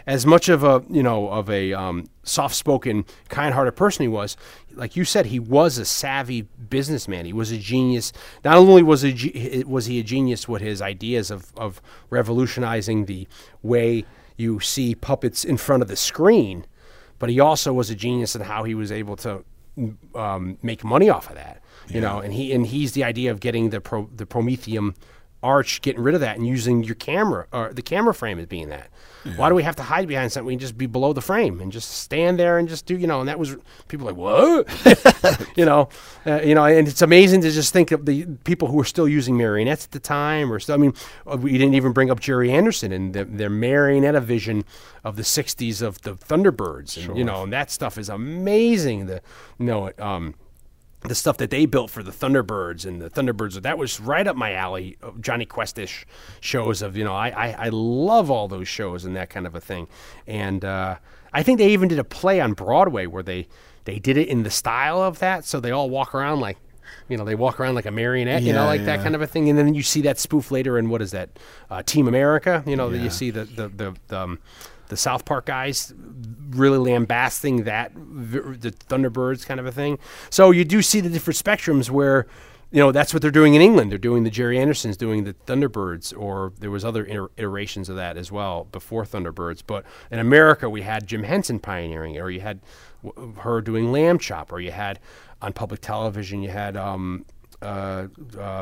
as much of a, you know, of a soft-spoken, kind-hearted person he was, like you said, he was a savvy businessman. He was a genius. Not only was he a genius with his ideas of revolutionizing the way you see puppets in front of the screen, but he also was a genius in how he was able to make money off of that. You know, and he's the idea of getting the Prometheum arch, getting rid of that, and using your camera or the camera frame as being that. Yeah. Why do we have to hide behind something? We can just be below the frame and just stand there and just do, you know. And that was, people were like, whoa, you know. And it's amazing to just think of the people who were still using marionettes at the time, or still. I mean, we didn't even bring up Jerry Anderson and their marionette vision of the '60s of the Thunderbirds, and you know, and that stuff is amazing. The stuff that they built for the Thunderbirds and the Thunderbirds, that was right up my alley, Johnny Quest-ish shows of, you know, I love all those shows and that kind of a thing. And I think they even did a play on Broadway where they did it in the style of that. So they all walk around like, you know, they walk around like a marionette, you know, like that kind of a thing. And then you see that spoof later in, what is that, Team America? You know, that you see the South Park guys really lambasting that, the Thunderbirds kind of a thing. So you do see the different spectrums where, you know, that's what they're doing in England. They're doing the Jerry Andersons, doing the Thunderbirds, or there was other iterations of that as well before Thunderbirds. But in America, we had Jim Henson pioneering it, or you had her doing Lamb Chop, or you had on public television, you had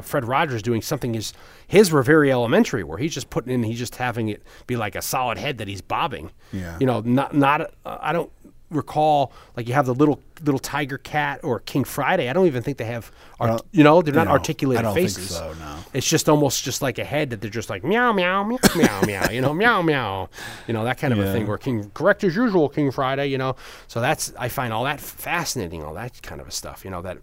Fred Rogers doing something. His were very elementary, where he's just having it be like a solid head that he's bobbing. Yeah, you know, not I don't recall, like, you have the little tiger cat or King Friday. I don't even think they have, you know, they're not articulated faces. I don't think so, no. It's just almost just like a head that they're just like, meow, meow, meow, meow, meow, you know, meow, meow, you know, that kind of a thing, where correct as usual, King Friday, you know. So that's, I find all that fascinating, all that kind of a stuff, you know, that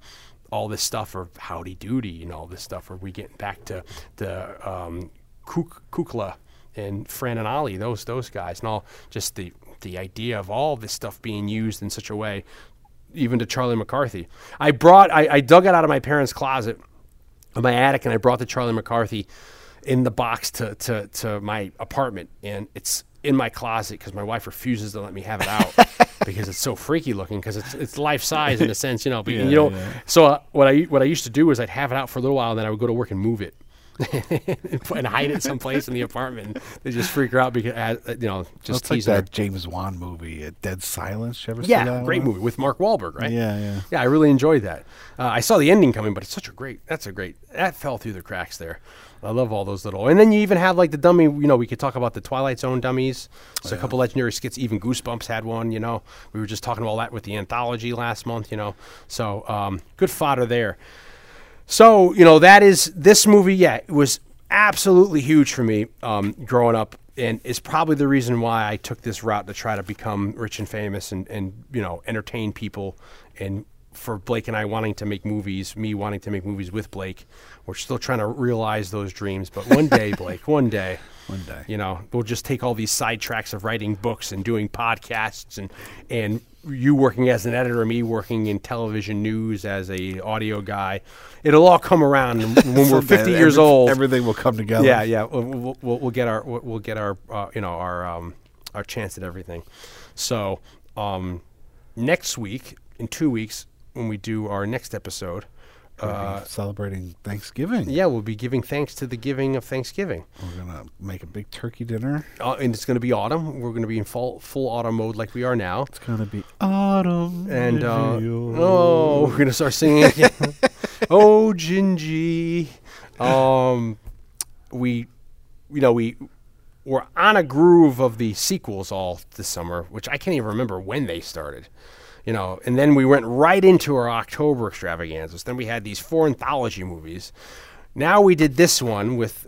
all this stuff, or Howdy Doody, and all this stuff, where we get back to the Kukla and Fran and Ollie, those guys, and all just the idea of all this stuff being used in such a way, even to Charlie McCarthy. I dug it out of my parents' closet, in my attic, and I brought the Charlie McCarthy in the box to my apartment, and it's in my closet because my wife refuses to let me have it out because it's so freaky looking, because it's life size in a sense, you know. But you know, so what I used to do is I'd have it out for a little while, and then I would go to work and move it and hide it someplace in the apartment. They just freak her out because, you know, just teasing her. It's like that James Wan movie, Dead Silence. You ever see that? Yeah, great movie with Mark Wahlberg, right? Yeah. Yeah, I really enjoyed that. I saw the ending coming, but it's that fell through the cracks there. I love all those little, and then you even have like the dummy, you know, we could talk about the Twilight Zone dummies. So a couple legendary skits, even Goosebumps had one, you know. We were just talking about that with the anthology last month, you know. So good fodder there. So, you know, this movie, it was absolutely huge for me growing up, and is probably the reason why I took this route to try to become rich and famous and you know, entertain people and for Blake and I wanting to make movies, me wanting to make movies with Blake. We're still trying to realize those dreams, but one day, Blake, one day, you know, we'll just take all these sidetracks of writing books and doing podcasts and you working as an editor, me working in television news as a audio guy. It'll all come around when we're 50 years old. Everything will come together. Yeah. We'll get our our chance at everything. So next week, in 2 weeks, when we do our next episode, we'll be celebrating Thanksgiving. Yeah, we'll be giving thanks to the giving of Thanksgiving. We're going to make a big turkey dinner. And it's going to be autumn. We're going to be in full autumn mode like we are now. It's going to be autumn. And we're going to start singing again. Oh, Gingy. We're on a groove of the sequels all this summer, which I can't even remember when they started. You know, and then we went right into our October extravaganzas. Then we had these four anthology movies. Now we did this one with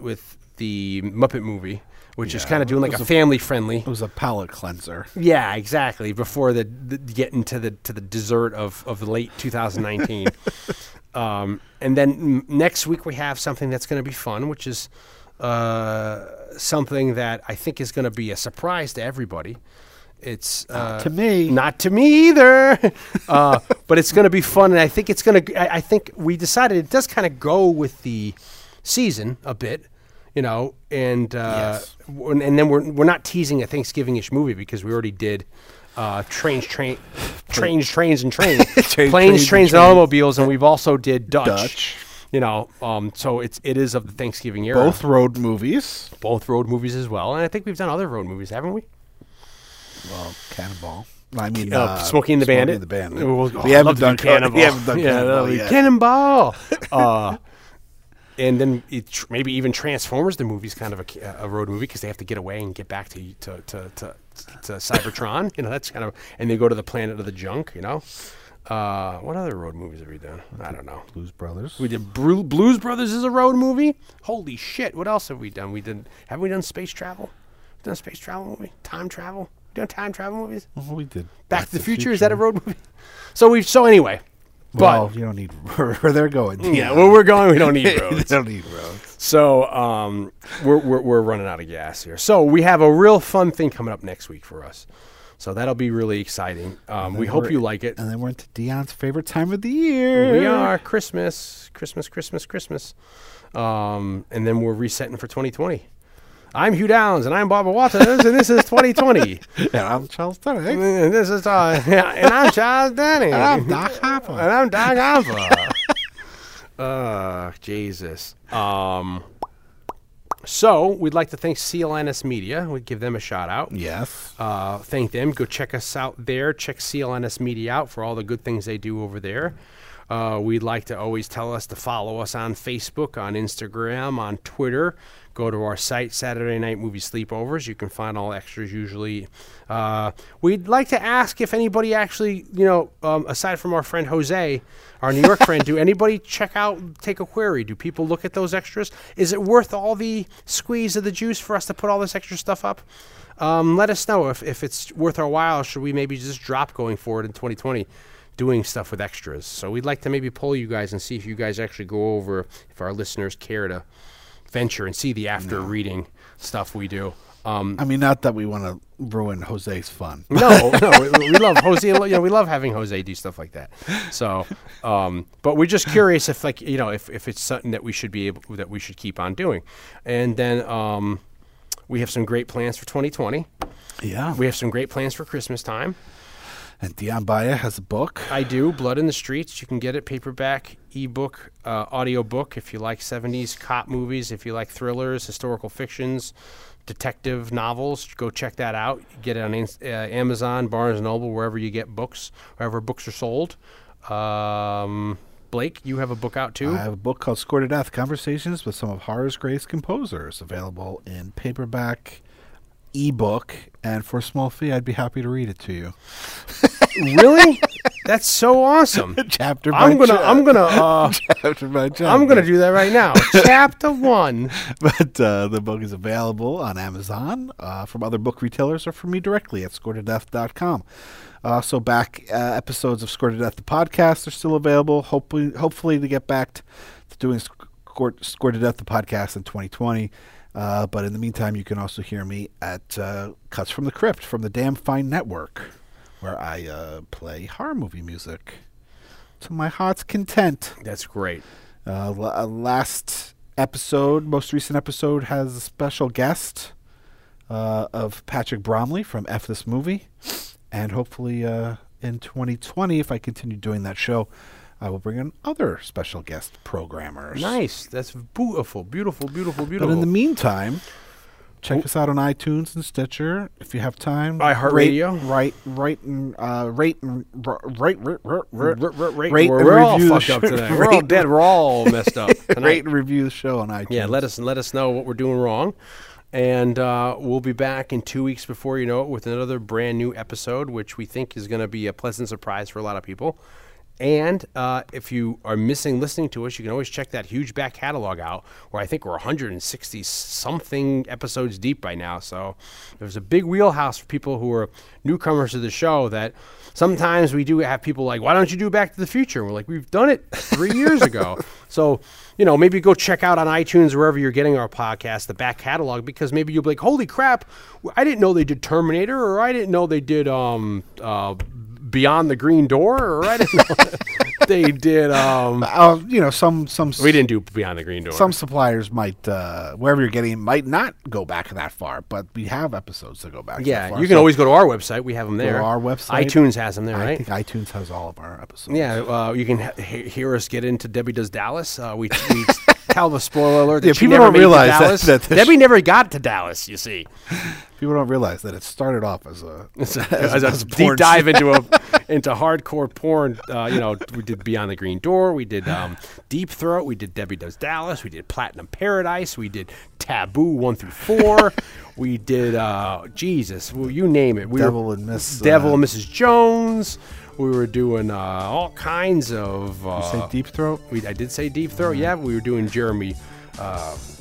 the Muppet Movie, which is kind of doing like a family-friendly. It was a palate cleanser. Yeah, exactly. Before the getting to the dessert of late 2019. And then next week we have something that's going to be fun, which is something that I think is going to be a surprise to everybody. It's not to me. Not to me either. But it's going to be fun, and I think it's going to. I think we decided it does kind of go with the season a bit, you know. And and then we're not teasing a Thanksgiving-ish movie because we already did trains and trains, planes, trains, and automobiles, and we've also did Dutch. You know, so it is of the Thanksgiving era. Both road movies as well, and I think we've done other road movies, haven't we? Well, Cannonball. I mean, Smokey and the Bandit. We haven't done Cannonball. Cannonball. And then maybe even Transformers, the movie's kind of a road movie because they have to get away and get back to Cybertron. You know, that's kind of, and they go to the planet of the junk. You know, what other road movies have we done? I don't know. Blues Brothers. We did Blues Brothers is a road movie. Holy shit! What else have we done? Have we done space travel? We've done a space travel movie? Time travel? You know, time travel movies? Well, we did. Back to the Future, is that a road movie? So anyway. Well, but you don't need where they're going. Yeah, where we're going, we don't need roads. So we're running out of gas here. So we have a real fun thing coming up next week for us. So that'll be really exciting. We hope you like it. And then we're into Dion's favorite time of the year. We are Christmas. And then we're resetting for 2020. I'm Hugh Downs, and I'm Barbara Waters, and this is 2020. And I'm Charles Denny. And this is and I'm Charles Denny. And I'm Doc Hopper. Jesus. So we'd like to thank CLNS Media. We'd give them a shout out. Yes. Thank them. Go check us out there. Check CLNS Media out for all the good things they do over there. We'd like to always tell us to follow us on Facebook, on Instagram, on Twitter. Go to our site, Saturday Night Movie Sleepovers. You can find all extras usually. We'd like to ask if anybody actually, aside from our friend Jose, our New York friend, do anybody take a query? Do people look at those extras? Is it worth all the squeeze of the juice for us to put all this extra stuff up? Let us know if it's worth our while. Should we maybe just drop going forward in 2020? Doing stuff with extras. So we'd like to maybe poll you guys and see if you guys actually go over, if our listeners care to venture and see the after-reading stuff we do. Not that we want to ruin Jose's fun. No, we love Jose. We love having Jose do stuff like that. So, but we're just curious if, if it's something that we should that we should keep on doing. And then we have some great plans for 2020. Yeah, we have some great plans for Christmas time. And Dion Baya has a book. I do, Blood in the Streets. You can get it paperback, ebook, audiobook if you like 70s cop movies, if you like thrillers, historical fictions, detective novels. Go check that out. Get it on Amazon, Barnes & Noble, wherever you get books, wherever books are sold. Blake, you have a book out too? I have a book called Score to Death, Conversations with Some of Horror's Greatest Composers, available in paperback, ebook, and for a small fee I'd be happy to read it to you. Really? That's so awesome. Chapter by chapter. I'm gonna do that right now. Chapter 1. But the book is available on Amazon, from other book retailers, or from me directly at scoretodeath.com. So back episodes of Score to Death, the podcast, are still available. Hopefully to get back to doing Score to Death, the podcast in 2020. But in the meantime, you can also hear me at Cuts from the Crypt from the Damn Fine Network, where I play horror movie music to my heart's content. That's great. Last episode, most recent episode, has a special guest of Patrick Bromley from F This Movie. And hopefully in 2020, if I continue doing that show, I will bring in other special guest programmers. Nice. That's beautiful, beautiful, beautiful, beautiful. But in the meantime, check us out on iTunes and Stitcher if you have time. iHeartRadio. Rate and review. We're all fucked up today. We're all dead. We're all messed up. Rate and review the show on iTunes. Yeah, let us know what we're doing wrong. And we'll be back in 2 weeks before you know it with another brand new episode, which we think is going to be a pleasant surprise for a lot of people. And if you are missing listening to us, you can always check that huge back catalog out, where I think we're 160-something episodes deep by now. So there's a big wheelhouse for people who are newcomers to the show that sometimes we do have people like, why don't you do Back to the Future? And we're like, we've done it 3 years ago. So, you know, maybe go check out on iTunes, wherever you're getting our podcast, the back catalog, because maybe you'll be like, holy crap, I didn't know they did Terminator, or I didn't know they did Beyond the Green Door, or I didn't know they did. You know, some. We didn't do Beyond the Green Door. Some suppliers might, wherever you're getting it, might not go back that far, but we have episodes that go back. Yeah, that far. You can always go to our website. We have them there. Go to our website. iTunes has them there, right? I think iTunes has all of our episodes. Yeah, you can hear us get into Debbie Does Dallas. We tell the spoiler alert. That people don't realize that Debbie never got to Dallas. You see. People don't realize that it started off as a deep dive into hardcore porn. You know, we did Beyond the Green Door, we did Deep Throat, we did Debbie Does Dallas, we did Platinum Paradise, we did Taboo 1-4, we did Jesus, well, you name it. Devil and Mrs. Jones. We were doing all kinds of. You say Deep Throat? I did say Deep Throat. Mm-hmm. Yeah, we were doing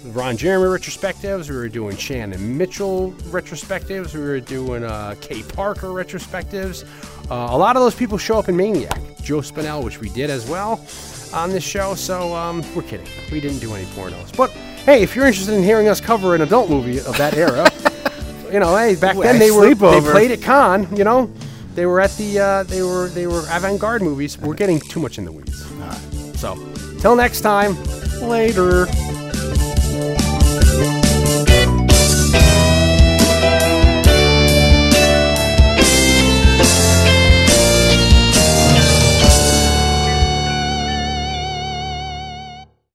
Ron Jeremy retrospectives. We were doing Shannon Mitchell retrospectives. We were doing Kay Parker retrospectives. A lot of those people show up in Maniac. Joe Spinell, which we did as well on this show. So we're kidding. We didn't do any pornos. But hey, if you're interested in hearing us cover an adult movie of that era, you know, hey, back then they played at Cannes. You know, they were at the they were avant-garde movies. We're getting too much in the weeds. So till next time, later.